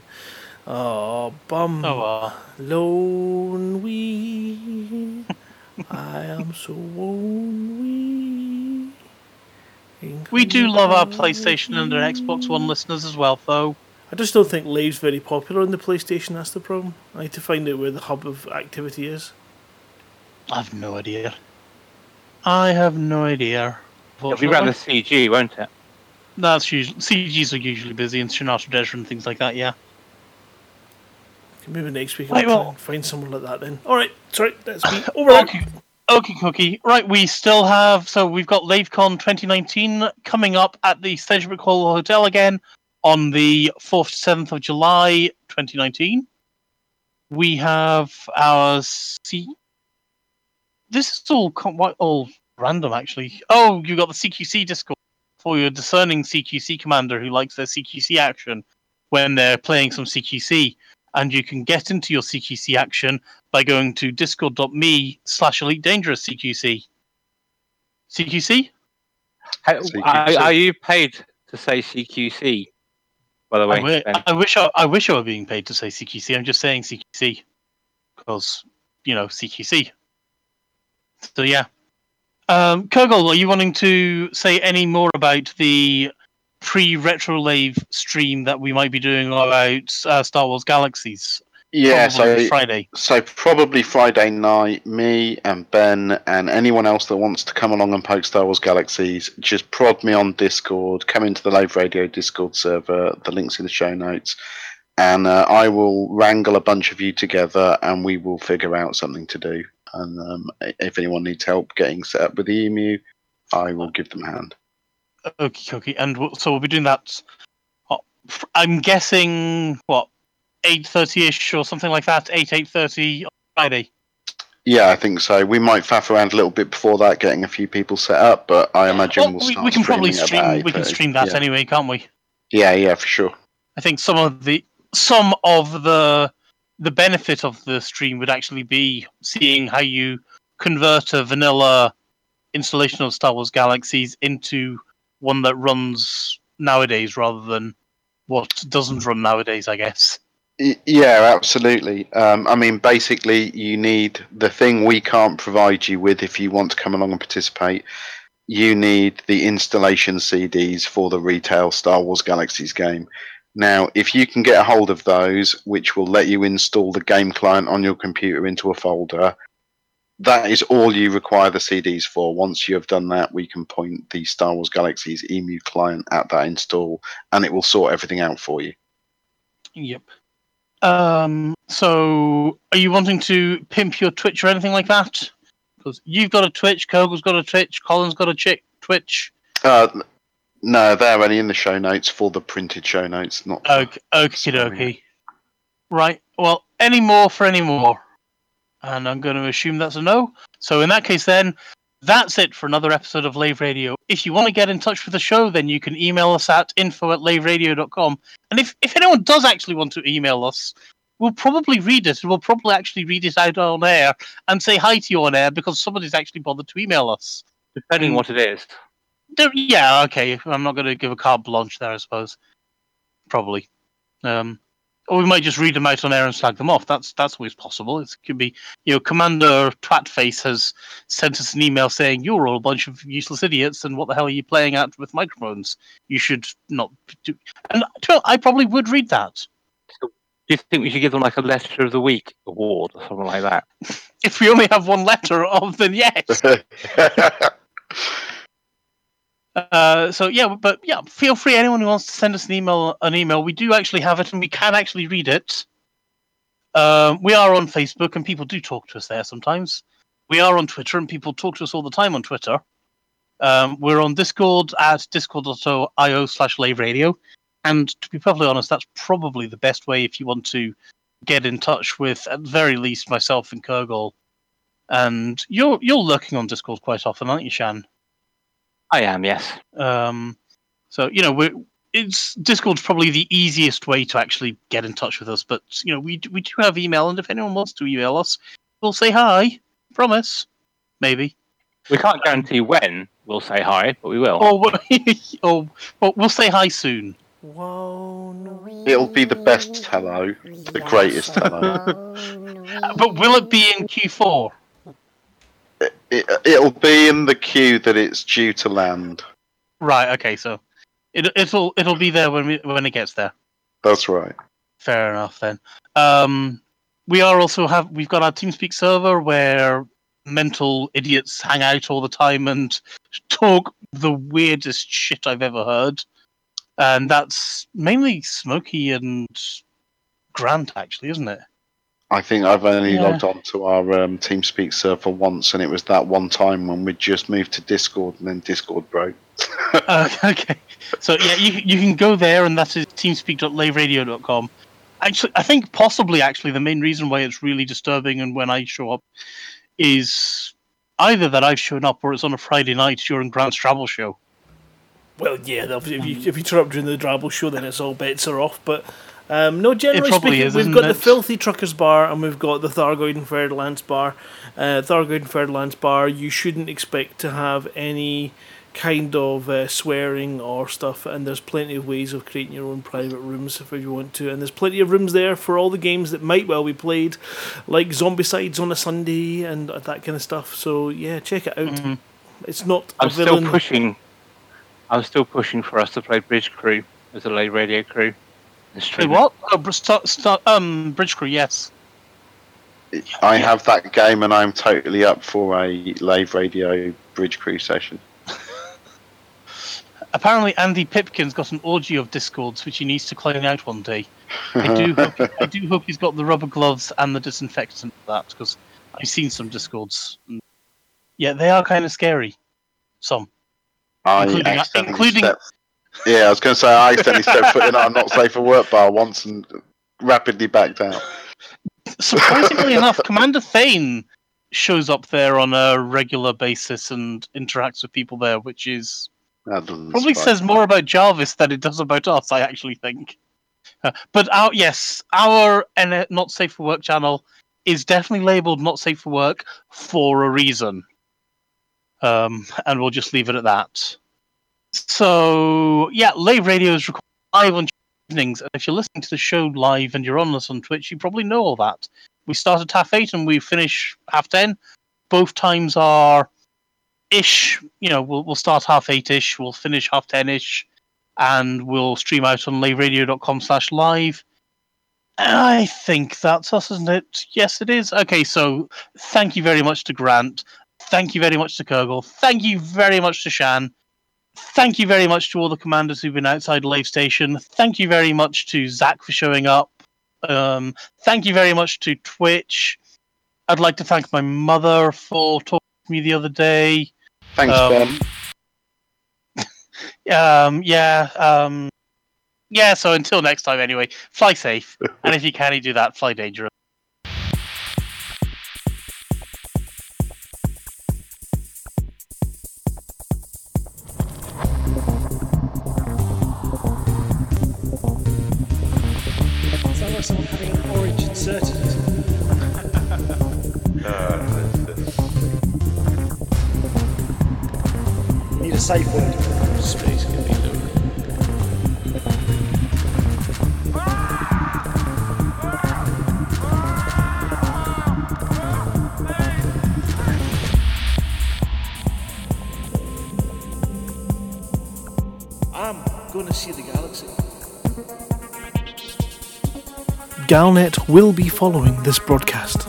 Oh, bum. Oh, well. Lonely. I am so lonely. We do love our PlayStation and our Xbox One listeners as well, though. I just don't think Lave's very popular on the PlayStation, that's the problem. I need to find out where the hub of activity is. I've no idea. I have no idea. It'll be rather C G, won't it? That's usually, C Gs are usually busy, and Shinatra Desra and things like that, yeah. Maybe next week I'll well, find someone like that then. Alright, sorry, that's me. Overall. Okay, okay, cookie. Right, we still have... So we've got LaveCon twenty nineteen coming up at the Sedgwick Hall Hotel again on the fourth to seventh of July twenty nineteen. We have our... C- this is all, com- all random, actually. Oh, you got the C Q C Discord for your discerning C Q C commander who likes their C Q C action when they're playing some C Q C. And you can get into your C Q C action by going to discord.me slash elite dangerous CQC. CQC? Are, are you paid to say C Q C? By the way, I, w- I wish I, I wish I were being paid to say C Q C. I'm just saying C Q C because you know C Q C. So yeah, um, Kurgle, are you wanting to say any more about the pre-retrolave stream that we might be doing about uh, Star Wars Galaxies? Yeah, probably so Friday. So probably Friday night, me and Ben and anyone else that wants to come along and poke Star Wars Galaxies, just prod me on Discord, come into the Lave Radio Discord server, the link's in the show notes, and uh, I will wrangle a bunch of you together and we will figure out something to do. And um, if anyone needs help getting set up with the E M U, I will give them a hand. Okay, okay, and we'll, so we'll be doing that. What, I'm guessing what eight thirty ish or something like that. Eight eight thirty on Friday. Yeah, I think so. We might faff around a little bit before that, getting a few people set up. But I imagine well, we'll start. We, we can probably stream. We can stream that yeah. anyway, can't we? Yeah, yeah, for sure. I think some of the some of the the benefit of the stream would actually be seeing how you convert a vanilla installation of Star Wars Galaxies into one that runs nowadays rather than what doesn't run nowadays, I guess. Yeah, absolutely. Um, I mean, basically, you need the thing we can't provide you with if you want to come along and participate. You need the installation C Ds for the retail Star Wars Galaxies game. Now, if you can get a hold of those, which will let you install the game client on your computer into a folder, that is all you require the C Ds for. Once you have done that, we can point the Star Wars Galaxies E M U client at that install, and it will sort everything out for you. Yep. Um, so, are you wanting to pimp your Twitch or anything like that? Because you've got a Twitch, Kurgle's got a Twitch, Colin's got a chick Twitch. Uh, no, they're only in the show notes for the printed show notes. Not okay, okie dokie. Right, well, any more for any more. And I'm going to assume that's a no. So in that case then, That's it for another episode of Lave Radio. If you want to get in touch with the show, then you can email us at info at laveradio dot com. And if, if anyone does actually want to email us, we'll probably read it, and we'll probably actually read it out on air and say hi to you on air, because somebody's actually bothered to email us. Depending on what it is. Yeah, okay. I'm not going to give a carte blanche there, I suppose. Probably. Um, or we might just read them out on air and slag them off. That's that's always possible. It could be, you know, Commander Twatface has sent us an email saying, you're all a bunch of useless idiots, and what the hell are you playing at with microphones? You should not do... And I probably would read that. Do you think we should give them like a letter of the week award or something like that? If we only have one letter of, then yes. uh, so yeah, but yeah, feel free. Anyone who wants to send us an email, an email, we do actually have it, and we can actually read it. Um, we are on Facebook, and people do talk to us there sometimes. We are on Twitter, and people talk to us all the time on Twitter. Um, we're on Discord at discord dot io slash lave radio. And to be perfectly honest, that's probably the best way if you want to get in touch with, at the very least, myself and Kurgle. And you're you're lurking on Discord quite often, aren't you, Shan? I am, yes. Um, so you know, we're, it's Discord's probably the easiest way to actually get in touch with us. But you know, we we do have email, and if anyone wants to email us, we'll say hi. Promise, maybe. We can't guarantee when we'll say hi, but we will. Or we'll, or well, we'll say hi soon. It'll be the best hello, the greatest hello. But will it be in Q four? It, it, it'll be in the queue that it's due to land. Right. Okay. So it, it'll it'll be there when we, when it gets there. That's right. Fair enough. Then um, we are also have we've got our TeamSpeak server where mental idiots hang out all the time and talk the weirdest shit I've ever heard. And that's mainly Smokey and Grant, actually, isn't it? I think I've only yeah. logged on to our um, TeamSpeak server once, and it was that one time when we just moved to Discord, and then Discord broke. uh, okay. So, yeah, you you can go there, and that is teamspeak dot lave radio dot com. Actually, I think possibly, actually, the main reason why it's really disturbing and when I show up is either that I've shown up or it's on a Friday night during Grant's travel show. Well, yeah, if you, if you turn up during the Drabble show, then it's all bets are off. But um, no, generally speaking, is, we've got it? The Filthy Truckers Bar, and we've got the Thargoid and Ferdlands Bar. Uh, Thargoid and Ferdlands Bar, you shouldn't expect to have any kind of uh, swearing or stuff, and there's plenty of ways of creating your own private rooms if you want to, and there's plenty of rooms there for all the games that might well be played, like Zombicides on a Sunday and that kind of stuff. So, yeah, check it out. Mm-hmm. It's not I'm a villain. I'm still pushing... I'm still pushing for us to play Bridge Crew as a Lave Radio crew. Hey, what? Oh, start, start, um, Bridge Crew, yes. I have that game, and I'm totally up for a Lave Radio Bridge Crew session. Apparently, Andy Pipkin's got an orgy of Discords, which he needs to clean out one day. I do hope, I do hope he's got the rubber gloves and the disinfectant for that, because I've seen some Discords. Yeah, they are kind of scary. Some. I including, including... Step, yeah, I was going to say I accidentally stepped foot in our not safe for work bar once and rapidly backed out. Surprisingly enough, Commander Thane shows up there on a regular basis and interacts with people there, which is probably says me. more about Jarvis than it does about us. I actually think, uh, but our yes, our N- not safe for work channel is definitely labelled not safe for work for a reason. Um, and we'll just leave it at that. So, yeah, Lave Radio is recorded live on evenings, and if you're listening to the show live and you're on us on Twitch, you probably know all that. We start at half eight and we finish half ten. Both times are ish, you know, we'll, we'll start half eight-ish, we'll finish half ten-ish, and we'll stream out on laveradio dot com slash live. I think that's us, isn't it? Yes, it is. Okay, so thank you very much to Grant. Thank you very much to Kurgle. Thank you very much to Shan. Thank you very much to all the commanders who've been outside Lave Station. Thank you very much to Zach for showing up. Um, thank you very much to Twitch. I'd like to thank my mother for talking to me the other day. Thanks, um, Ben. um, yeah. Um, yeah, so until next time, anyway, fly safe. And if you can, you do that, fly dangerous. in Origin Certitude. uh, you need a safe word. Space can be low. Galnet will be following this broadcast.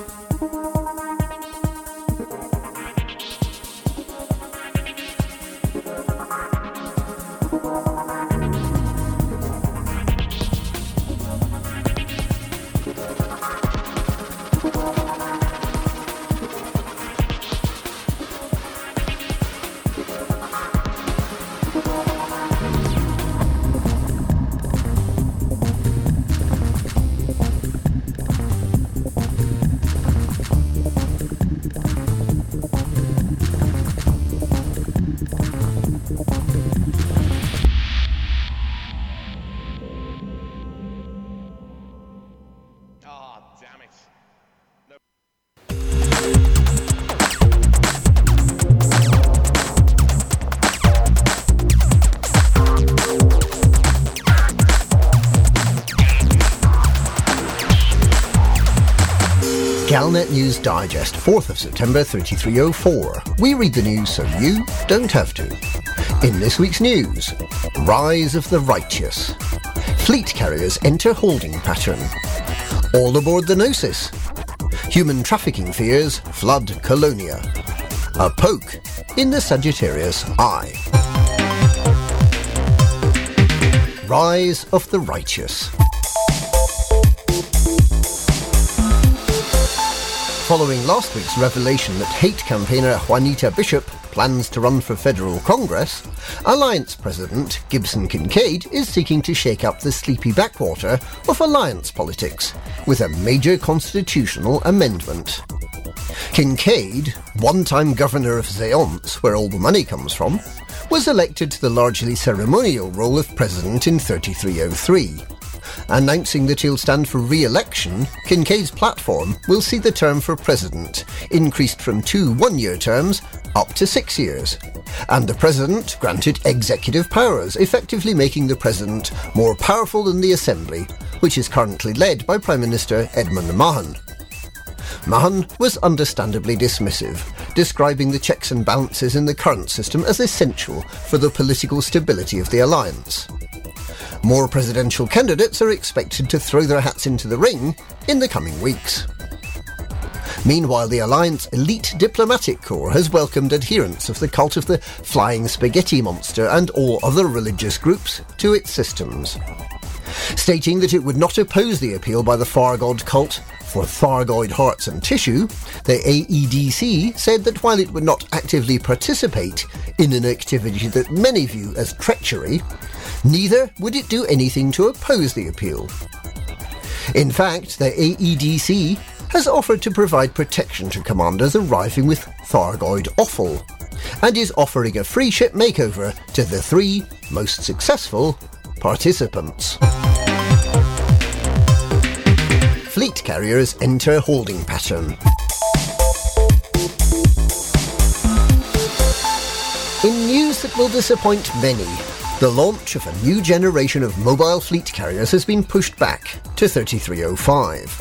Galnet News Digest, fourth of September thirty-three oh four. We read the news so you don't have to. In this week's news, Rise of the Righteous. Fleet carriers enter holding pattern. All aboard the Gnosis. Human trafficking fears flood Colonia. A poke in the Sagittarius Eye. Rise of the Righteous. Following last week's revelation that hate campaigner Juanita Bishop plans to run for federal Congress, Alliance President Gibson Kincaid is seeking to shake up the sleepy backwater of Alliance politics with a major constitutional amendment. Kincaid, one-time governor of Zeonce, where all the money comes from, was elected to the largely ceremonial role of president in thirty-three oh three. Announcing that he'll stand for re-election, Kincaid's platform will see the term for president increased from two one-year terms up to six years, and the president granted executive powers, effectively making the president more powerful than the assembly, which is currently led by Prime Minister Edmund Mahan. Mahan was understandably dismissive, describing the checks and balances in the current system as essential for the political stability of the alliance. More presidential candidates are expected to throw their hats into the ring in the coming weeks. Meanwhile, the Alliance Elite Diplomatic Corps has welcomed adherents of the cult of the Flying Spaghetti Monster and all other religious groups to its systems, stating that it would not oppose the appeal by the Thargoid cult for Thargoid hearts and tissue. The A E D C said that while it would not actively participate in an activity that many view as treachery, neither would it do anything to oppose the appeal. In fact, the A E D C has offered to provide protection to commanders arriving with Thargoid offal, and is offering a free ship makeover to the three most successful participants. Fleet carriers enter holding pattern. In news that will disappoint many, the launch of a new generation of mobile fleet carriers has been pushed back to thirty-three oh five.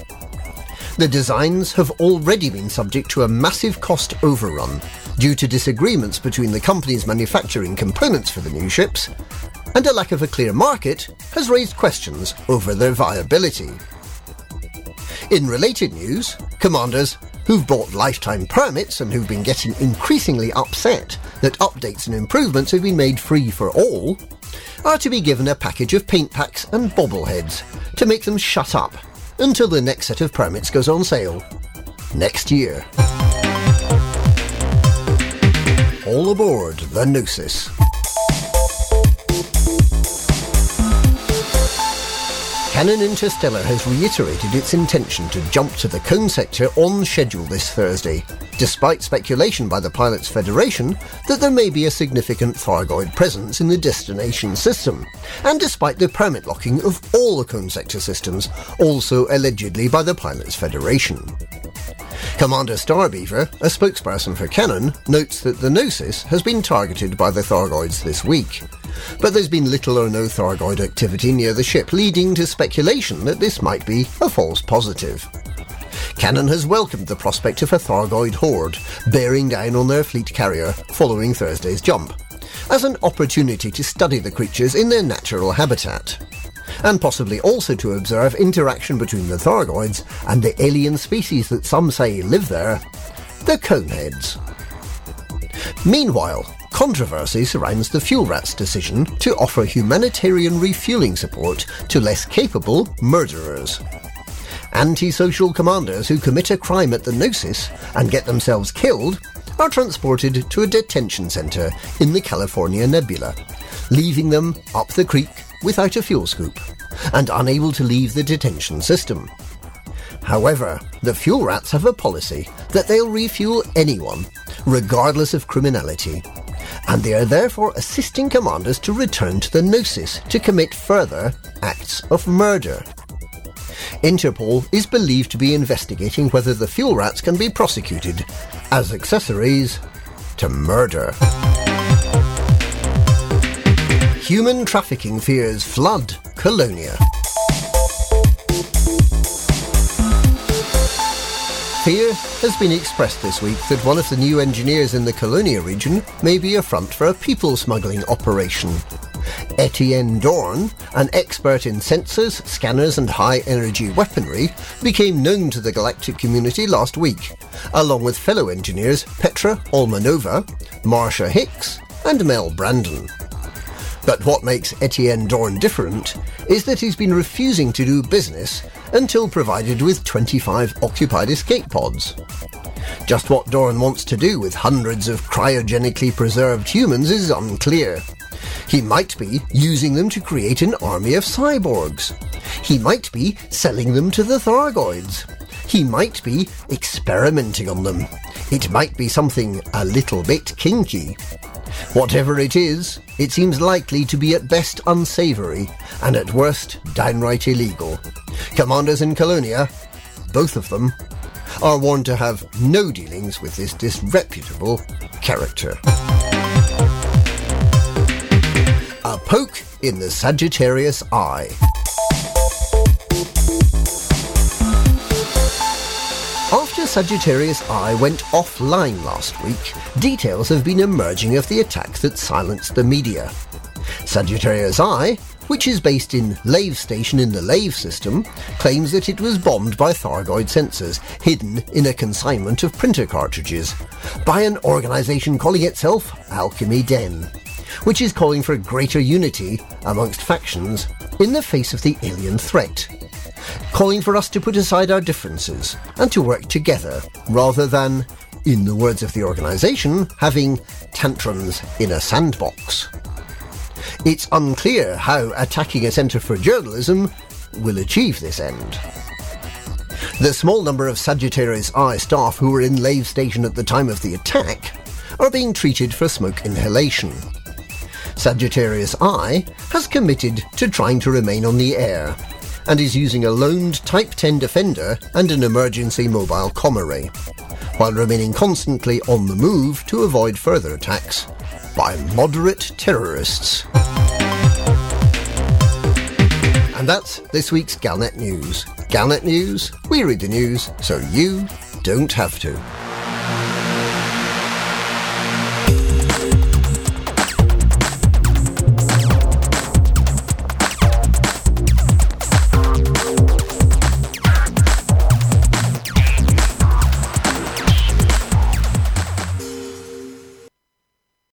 The designs have already been subject to a massive cost overrun due to disagreements between the companies manufacturing components for the new ships, and a lack of a clear market has raised questions over their viability. In related news, commanders who've bought lifetime permits and who've been getting increasingly upset that updates and improvements have been made free for all, are to be given a package of paint packs and bobbleheads to make them shut up until the next set of permits goes on sale next year. All aboard the Gnosis. Canon Interstellar has reiterated its intention to jump to the Cone Sector on schedule this Thursday, despite speculation by the Pilots' Federation that there may be a significant Thargoid presence in the destination system, and despite the permit locking of all the Cone Sector systems, also allegedly by the Pilots' Federation. Commander Starbeaver, a spokesperson for Canon, notes that the Gnosis has been targeted by the Thargoids this week, but there's been little or no Thargoid activity near the ship, leading to speculation that this might be a false positive. Canon has welcomed the prospect of a Thargoid horde bearing down on their fleet carrier following Thursday's jump, as an opportunity to study the creatures in their natural habitat, and possibly also to observe interaction between the Thargoids and the alien species that some say live there, the Coneheads. Meanwhile, controversy surrounds the Fuel Rats' decision to offer humanitarian refuelling support to less capable murderers. Antisocial commanders who commit a crime at the Gnosis and get themselves killed are transported to a detention centre in the California Nebula, leaving them up the creek without a fuel scoop, and unable to leave the detention system. However, the Fuel Rats have a policy that they'll refuel anyone, regardless of criminality, and they are therefore assisting commanders to return to the Gnosis to commit further acts of murder. Interpol is believed to be investigating whether the Fuel Rats can be prosecuted as accessories to murder. Human trafficking fears flood Colonia. Fear has been expressed this week that one of the new engineers in the Colonia region may be a front for a people smuggling operation. Etienne Dorn, an expert in sensors, scanners and high-energy weaponry, became known to the galactic community last week, along with fellow engineers Petra Olmanova, Marsha Hicks and Mel Brandon. But what makes Etienne Dorn different is that he's been refusing to do business until provided with twenty-five occupied escape pods. Just what Dorn wants to do with hundreds of cryogenically preserved humans is unclear. He might be using them to create an army of cyborgs. He might be selling them to the Thargoids. He might be experimenting on them. It might be something a little bit kinky. Whatever it is, it seems likely to be at best unsavoury and at worst downright illegal. Commanders in Colonia, both of them, are warned to have no dealings with this disreputable character. A poke in the Sagittarius Eye. After Sagittarius Eye went offline last week, details have been emerging of the attack that silenced the media. Sagittarius Eye, which is based in Lave Station in the Lave system, claims that it was bombed by Thargoid sensors hidden in a consignment of printer cartridges by an organisation calling itself Alchemy Den, which is calling for greater unity amongst factions in the face of the alien threat, calling for us to put aside our differences and to work together, rather than, in the words of the organisation, having tantrums in a sandbox. It's unclear how attacking a centre for journalism will achieve this end. The small number of Sagittarius Eye staff who were in Lave Station at the time of the attack are being treated for smoke inhalation. Sagittarius Eye has committed to trying to remain on the air, and is using a loaned Type ten Defender and an emergency mobile comm array, while remaining constantly on the move to avoid further attacks by moderate terrorists. And that's this week's Galnet News. Galnet News, we read the news so you don't have to.